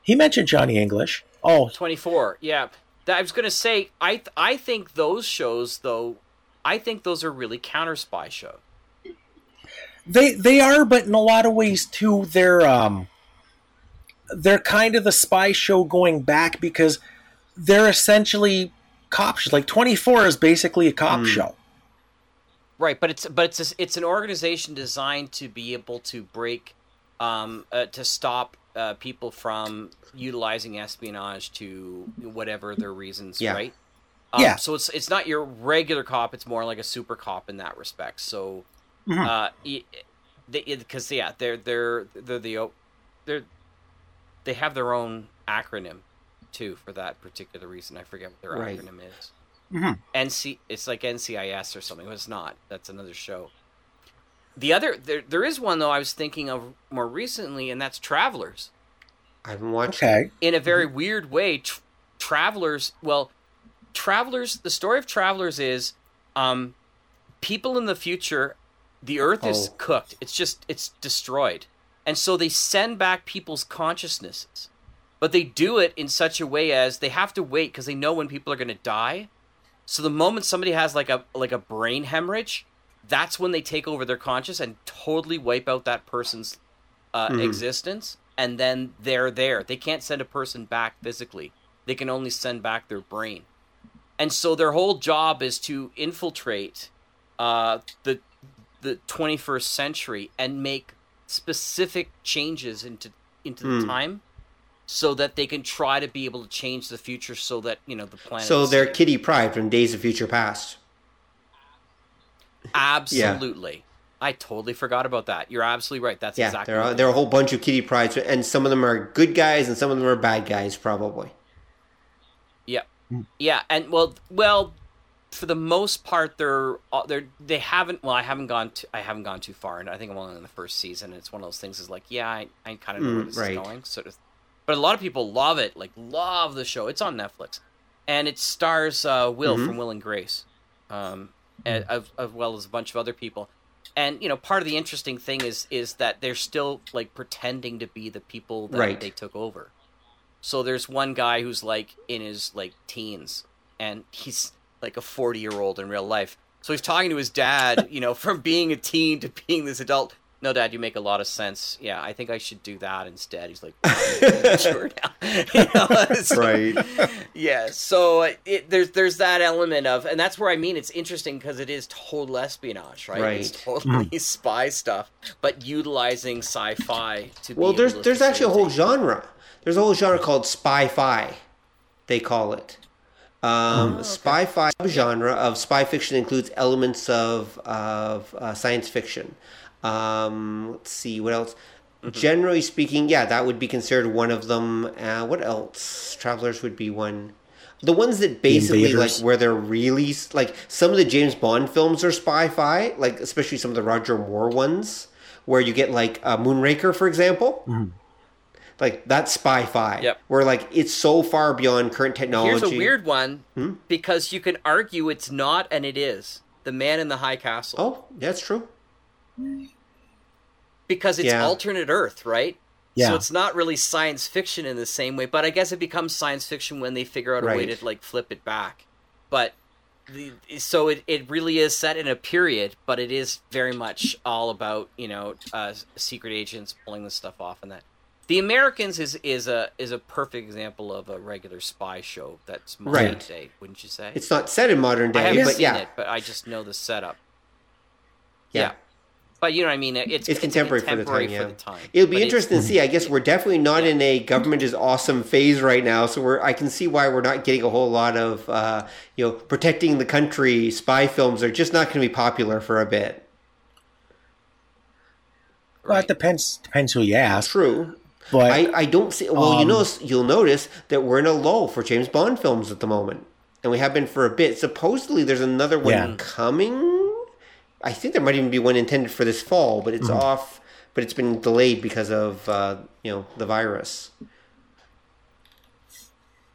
he mentioned Johnny English. Oh, twenty-four. Yeah. I was going to say, I th- I think those shows, though, I think those are really counter-spy shows. They they are, but in a lot of ways, too, they're, um, they're kind of the spy show going back because they're essentially cop shows. Like, twenty-four is basically a cop mm. show. Right, but it's but it's a, it's an organization designed to be able to break, um, uh, to stop Uh, people from utilizing espionage to whatever their reasons, yeah. right? Um, yeah. So it's it's not your regular cop; it's more like a super cop in that respect. So, because mm-hmm. uh, yeah, they're they're they're the they're they have their own acronym too for that particular reason. I forget what their right. acronym is. Mm-hmm. N C it's like N C I S or something. But it's not. That's another show. The other there, there is one though I was thinking of more recently, and that's Travelers. I've been watching okay. in a very mm-hmm. weird way. Tra- Travelers, well, Travelers. The story of Travelers is, um, people in the future, the Earth oh. is cooked. It's just it's destroyed, and so they send back people's consciousnesses, but they do it in such a way as they have to wait because they know when people are going to die. So the moment somebody has like a like a brain hemorrhage, that's when they take over their conscious and totally wipe out that person's uh, mm. existence, and then they're there. They can't send a person back physically. They can only send back their brain. And so their whole job is to infiltrate uh, the the twenty-first century and make specific changes into into mm. the time so that they can try to be able to change the future so that, you know, the planet... So they're Kitty Pryde from Days of Future Past. Absolutely. Yeah. I totally forgot about that. You're absolutely right. That's yeah, exactly right. There are a whole bunch of Kitty Prydes, and some of them are good guys and some of them are bad guys, probably. Yeah. Yeah, and well well for the most part they're they they haven't well I haven't gone to, I haven't gone too far, and I think I'm only in the first season, and it's one of those things is like, yeah, I, I kind of know mm, where this right. is going, sort of. But a lot of people love it, like love the show. It's on Netflix. And it stars uh, Will mm-hmm. from Will and Grace. Um As, as well as a bunch of other people, and you know, part of the interesting thing is is that they're still like pretending to be the people that right. they took over. So there's one guy who's like in his like teens, and he's like a forty year old in real life. So he's talking to his dad, you know, from being a teen to being this adult. No, Dad, you make a lot of sense. Yeah, I think I should do that instead. He's like, oh, sure now. You know? So, right. Yeah, so it, there's there's that element of, and that's where I mean it's interesting because it is total espionage, right? right. It's totally mm. spy stuff, but utilizing sci-fi to well, be Well, there's there's actually a whole thing. genre. There's a whole genre called spy-fi, they call it. Um, oh, okay. Spy-fi subgenre of spy fiction includes elements of of uh, science fiction. Um, let's see what else. Mm-hmm. Generally speaking, yeah, that would be considered one of them. Uh, what else? Travelers would be one. The ones that basically like where they're really like some of the James Bond films are spy-fi, like especially some of the Roger Moore ones, where you get like uh, Moonraker, for example. Mm-hmm. Like, that's spy-fi. Yep. Where, like, it's so far beyond current technology. Here's a weird one, hmm? because you can argue it's not, and it is. The Man in the High Castle. Oh, yeah, that's true. Because it's yeah. alternate Earth, right? Yeah. So it's not really science fiction in the same way, but I guess it becomes science fiction when they figure out a right. way to, like, flip it back. But, the, so it, it really is set in a period, but it is very much all about, you know, uh, secret agents pulling this stuff off and that. The Americans is, is a is a perfect example of a regular spy show that's modern right. day, wouldn't you say? It's not set in modern day, I haven't but seen yeah. it, but I just know the setup. Yeah. yeah. But you know what I mean? It's, it's contemporary, contemporary for the time. For yeah. the time. It'll be but interesting to see. I guess we're definitely not yeah. in a government is awesome phase right now, so we're I can see why we're not getting a whole lot of uh, you know, protecting the country spy films are just not going to be popular for a bit. Well, right. it depends depends who you ask. True. But, I, I don't see. Well, um, you know, you'll notice that we're in a lull for James Bond films at the moment, and we have been for a bit. Supposedly, there's another one yeah. coming. I think there might even be one intended for this fall, but it's mm-hmm. off. But it's been delayed because of uh, you know the virus.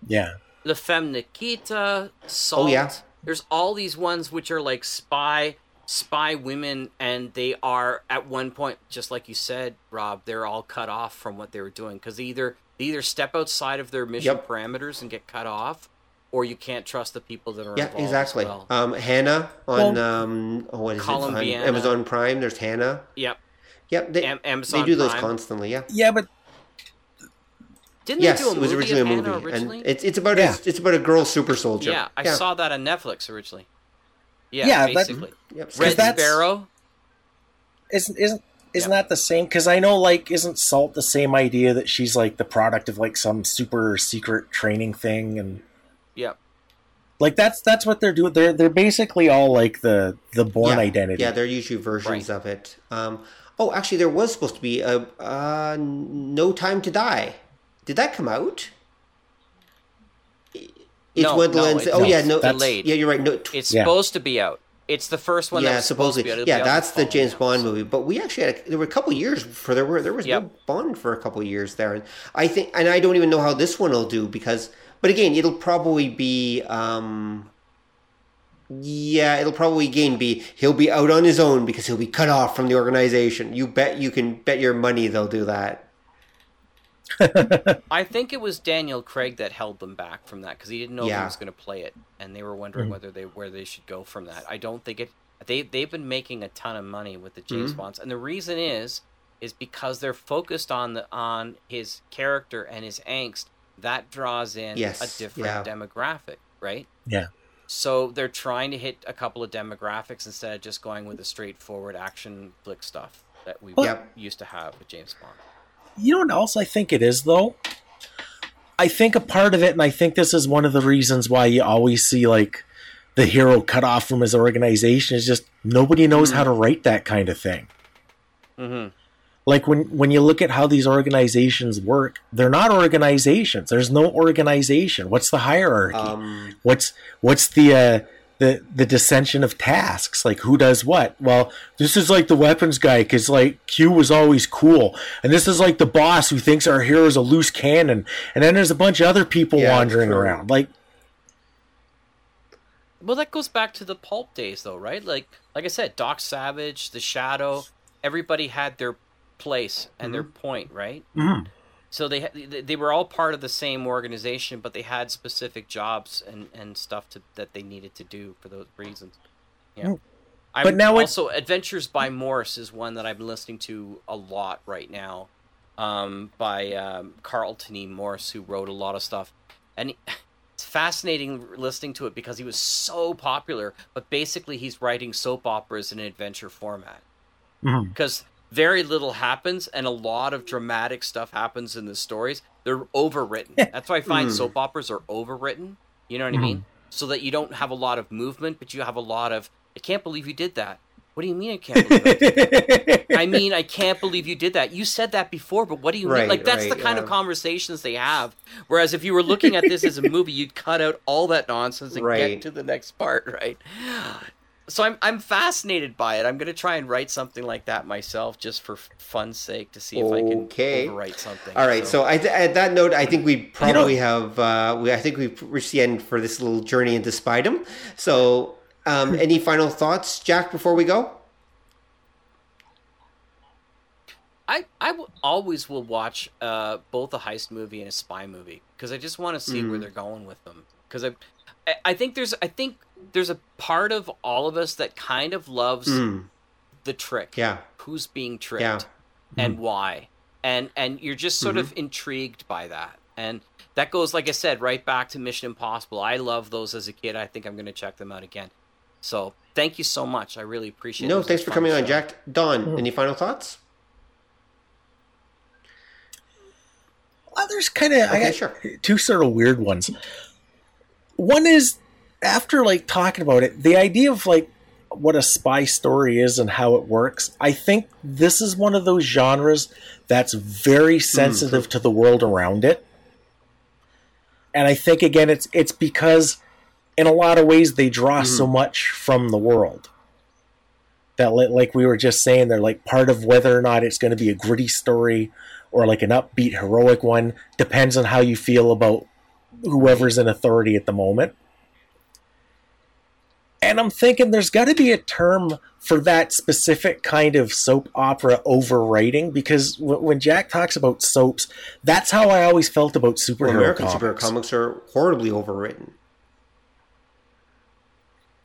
Yeah. La Femme Nikita. Salt. Oh yeah. There's all these ones which are like spy. spy women, and they are at one point, just like you said, Rob, they're all cut off from what they were doing because they either they either step outside of their mission yep. parameters and get cut off, or you can't trust the people that are yeah, involved. Yeah, exactly. As well. um, Hannah on well, um, oh, what is it? On Amazon Prime. There's Hannah. Yep. Yep. They, Am- Amazon. They do those Prime. Constantly. Yeah. Yeah, but didn't yes, they do a movie? Yes, it was originally a movie, originally? and it's it's about yeah. a, it's about a girl super soldier. Yeah, I yeah. saw that on Netflix originally. Yeah, yeah, basically. That, yep. Red Sparrow? Isn't isn't isn't yep. that the same? Because I know, like, isn't Salt the same idea that she's like the product of like some super secret training thing, and yeah, like that's that's what they're doing. They're they're basically all like the the Bourne yeah. identity. Yeah, they're usually versions right. of it. Um, oh, actually, there was supposed to be a uh, No Time to Die. Did that come out? It's no, no, lens. It, oh no, yeah, no, delayed. Yeah, you're right. No, tw- it's yeah. supposed to be out. It's the first one. Yeah, that was supposedly. Supposed to be out. Yeah, that's the James Bond movie. But we actually had a, there were a couple years for there were there was yep. no Bond for a couple years there, and I think and I don't even know how this one will do because. But again, it'll probably be. Um, yeah, it'll probably again be he'll be out on his own because he'll be cut off from the organization. You bet you can bet your money they'll do that. I think it was Daniel Craig that held them back from that because he didn't know yeah. who was going to play it, and they were wondering mm-hmm. whether they where they should go from that. I don't think it. They they've been making a ton of money with the James mm-hmm. Bonds, and the reason is is because they're focused on the on his character and his angst that draws in yes. a different yeah. demographic, right? Yeah. So they're trying to hit a couple of demographics instead of just going with the straightforward action flick stuff that we yep. used to have with James Bond. You know what else I think it is, though? I think a part of it, and I think this is one of the reasons why you always see, like, the hero cut off from his organization is just nobody knows mm-hmm. how to write that kind of thing. Mm-hmm. Like, when, when you look at how these organizations work, they're not organizations. There's no organization. What's the hierarchy? Um, what's what's the... Uh, The, the dissension of tasks, like who does what. Well, this is like the weapons guy because like Q was always cool, and this is like the boss who thinks our hero's a loose cannon, and then there's a bunch of other people yeah, wandering true. around. Like, well, that goes back to the pulp days, though, right? Like, like I said, Doc Savage, The Shadow, everybody had their place and mm-hmm. their point, right? Mm-hmm. So they they were all part of the same organization, but they had specific jobs and, and stuff to, that they needed to do for those reasons. Yeah, I but now also it... Adventures by Morse is one that I've been listening to a lot right now, um, by um, Carlton E. Morse, who wrote a lot of stuff, and he, it's fascinating listening to it because he was so popular. But basically, he's writing soap operas in an adventure format because. Mm-hmm. Very little happens, and a lot of dramatic stuff happens in the stories. They're overwritten. That's why I find mm. soap operas are overwritten. You know what mm. I mean? so that you don't have a lot of movement, but you have a lot of, I can't believe you did that. What do you mean I can't believe I did that? I mean, I can't believe you did that. You said that before, but what do you right, mean? Like, that's right, the kind yeah. of conversations they have. Whereas if you were looking at this as a movie, you'd cut out all that nonsense and right. get to the next part, right? So I'm I'm fascinated by it. I'm going to try and write something like that myself just for fun's sake to see if okay. I can overwrite something. All right. So, so I, at that note, I think we probably have, uh, we, I think we've reached the end for this little journey into Spidem. So um, any final thoughts, Jack, before we go? I, I w- always will watch uh, both a heist movie and a spy movie because I just want to see mm. where they're going with them. Because I, I think there's, I think there's a part of all of us that kind of loves mm. the trick. Yeah. Who's being tricked yeah. and mm. why. And, and you're just sort mm-hmm. of intrigued by that. And that goes, like I said, right back to Mission Impossible. I love those as a kid. I think I'm going to check them out again. So thank you so much. I really appreciate it. No, thanks for coming show. on, Jack. Don, mm. any final thoughts? Well, there's kind of, okay, I got sure. two sort of weird ones. One is, after like talking about it, the idea of like what a spy story is and how it works, I think this is one of those genres that's very sensitive mm-hmm. to the world around it. And I think, again, it's it's because in a lot of ways they draw mm-hmm. so much from the world. That, like we were just saying, they're like, part of whether or not it's going to be a gritty story or like an upbeat, heroic one depends on how you feel about whoever's in authority at the moment. And I'm thinking there's got to be a term for that specific kind of soap opera overwriting, because w- when Jack talks about soaps, that's how I always felt about superhero American comics. American superhero comics are horribly overwritten.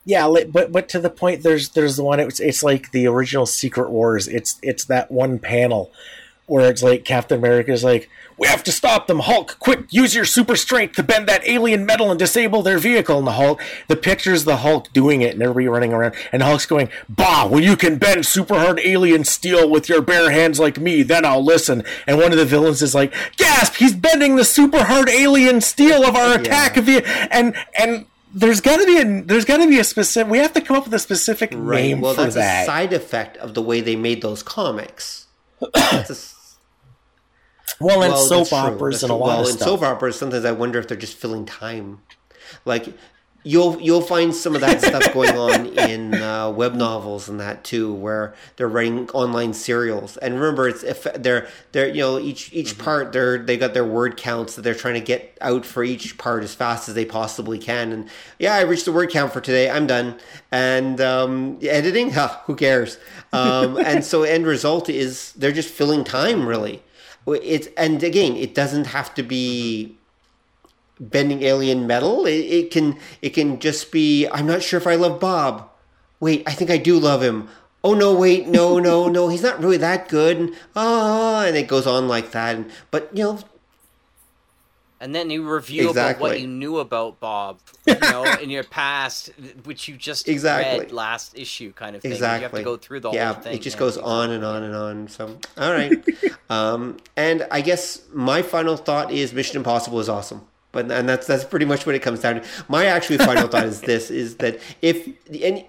Yeah, but but to the point, there's there's the one, it's it's like the original Secret Wars. It's it's that one panel where it's like Captain America's like, "We have to stop them, Hulk! Quick, use your super strength to bend that alien metal and disable their vehicle." And the Hulk, the picture's the Hulk doing it and everybody running around. And Hulk's going, "Bah, well, you can bend super hard alien steel with your bare hands like me, then I'll listen." And one of the villains is like, "Gasp, he's bending the super hard alien steel of our attack." Yeah. Via- and and there's got to be a, there's got to be a specific, we have to come up with a specific right. name well, for that. Well, that's a side effect of the way they made those comics. That's a Well, and well, soap operas and a lot well, of stuff. Well, in soap operas, sometimes I wonder if they're just filling time. Like, you'll you'll find some of that stuff going on in uh, web novels and that too, where they're writing online serials. And remember, it's if they're they're you know each each mm-hmm. part they're they got their word counts that they're trying to get out for each part as fast as they possibly can. And yeah, I reached the word count for today. I'm done. And um, editing, huh, who cares? Um, and so, end result is they're just filling time, really. It's, and again, it doesn't have to be bending alien metal. It, it can it can just be, "I'm not sure if I love Bob. Wait, I think I do love him. Oh, no, wait, no, no, no. He's not really that good." And, oh, and it goes on like that. And, but, you know. And then you review exactly. about what you knew about Bob, you know, in your past, which you just exactly. read last issue kind of thing. Exactly. You have to go through the yeah, whole thing. Yeah, it just goes on and on and on. So, all right. um, and I guess my final thought is Mission Impossible is awesome. But and that's that's pretty much what it comes down to. My actually final thought is this, is that if any,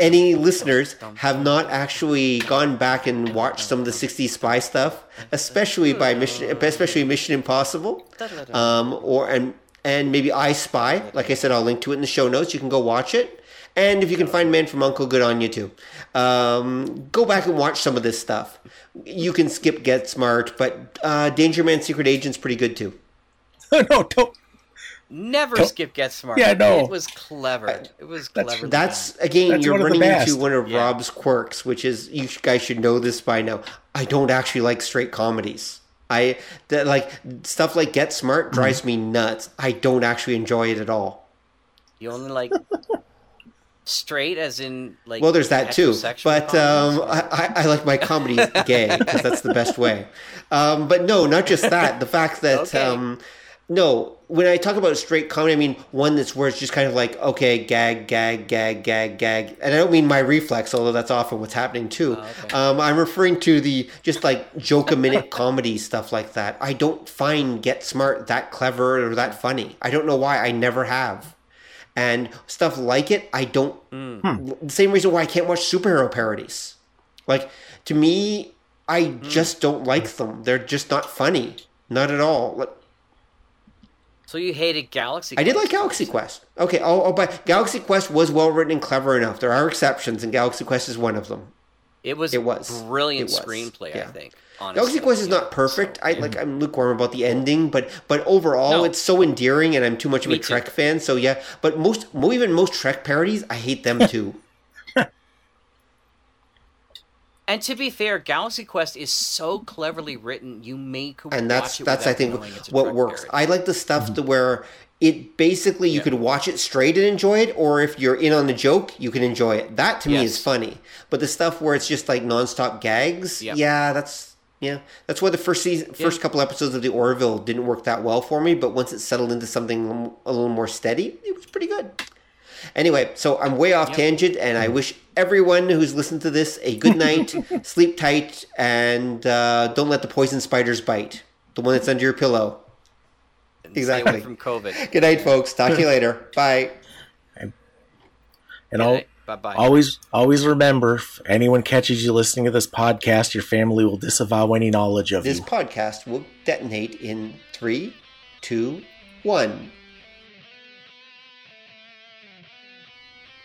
any listeners have not actually gone back and watched some of the sixties spy stuff, especially by Mission, especially Mission Impossible, um, or and and maybe I Spy. Like I said, I'll link to it in the show notes. You can go watch it, and if you can find Man from U N C L E, good on you too. Um, go back and watch some of this stuff. You can skip Get Smart, but uh, Danger Man, Secret Agent's pretty good too. No, no, don't. Never don't. skip Get Smart. Yeah, no. It was clever. It was that's, clever. That's, again, that's you're running into one of yeah. Rob's quirks, which is, you guys should know this by now. I don't actually like straight comedies. I, the, like, stuff like Get Smart drives mm-hmm. me nuts. I don't actually enjoy it at all. You only like straight as in, like, well, there's that too. But um, I, I like my comedy gay, because that's the best way. Um, but no, not just that. The fact that... Okay. Um, No, when I talk about straight comedy, I mean one that's where it's just kind of like, okay, gag, gag, gag, gag, gag. And I don't mean my reflex, although that's often what's happening too. Oh, okay. um, I'm referring to the just like joke-a-minute comedy stuff like that. I don't find Get Smart that clever or that funny. I don't know why. I never have. and stuff like it. I don't mm. – the same reason why I can't watch superhero parodies. Like, to me, I mm. just don't like them. They're just not funny. Not at all. Like, so you hated Galaxy Quest? I did like Galaxy Quest. Okay, I'll, I'll buy – Galaxy Quest was well-written and clever enough. There are exceptions, and Galaxy Quest is one of them. It was, it was. brilliant it was. screenplay, yeah. I think. Honestly. Galaxy Quest is not perfect. I like. I'm lukewarm about the ending, but but overall, no. it's so endearing, and I'm too much of Me a Trek too. fan. So yeah, but most, even most Trek parodies, I hate them too. And to be fair, Galaxy Quest is so cleverly written, you may could and that's watch it that's I think what works. Parody. I like the stuff mm-hmm. to where it basically you yeah. could watch it straight and enjoy it, or if you're in on the joke, you can enjoy it. That to yes. me is funny. But the stuff where it's just like nonstop gags, yep. yeah, that's. Yeah, that's why the first season, first yeah. couple episodes of The Orville didn't work that well for me. But once it settled into something a little more steady, it was pretty good. Anyway, so I'm way off yep. tangent, and I wish everyone who's listened to this a good night, sleep tight, and uh, don't let the poison spiders bite. The one that's under your pillow. And exactly. Stay away from COVID. Good night, folks. Talk to you later. Bye. And good all. Night. Bye-bye. Always, always remember, if anyone catches you listening to this podcast, your family will disavow any knowledge of this you. This podcast will detonate in three, two, one.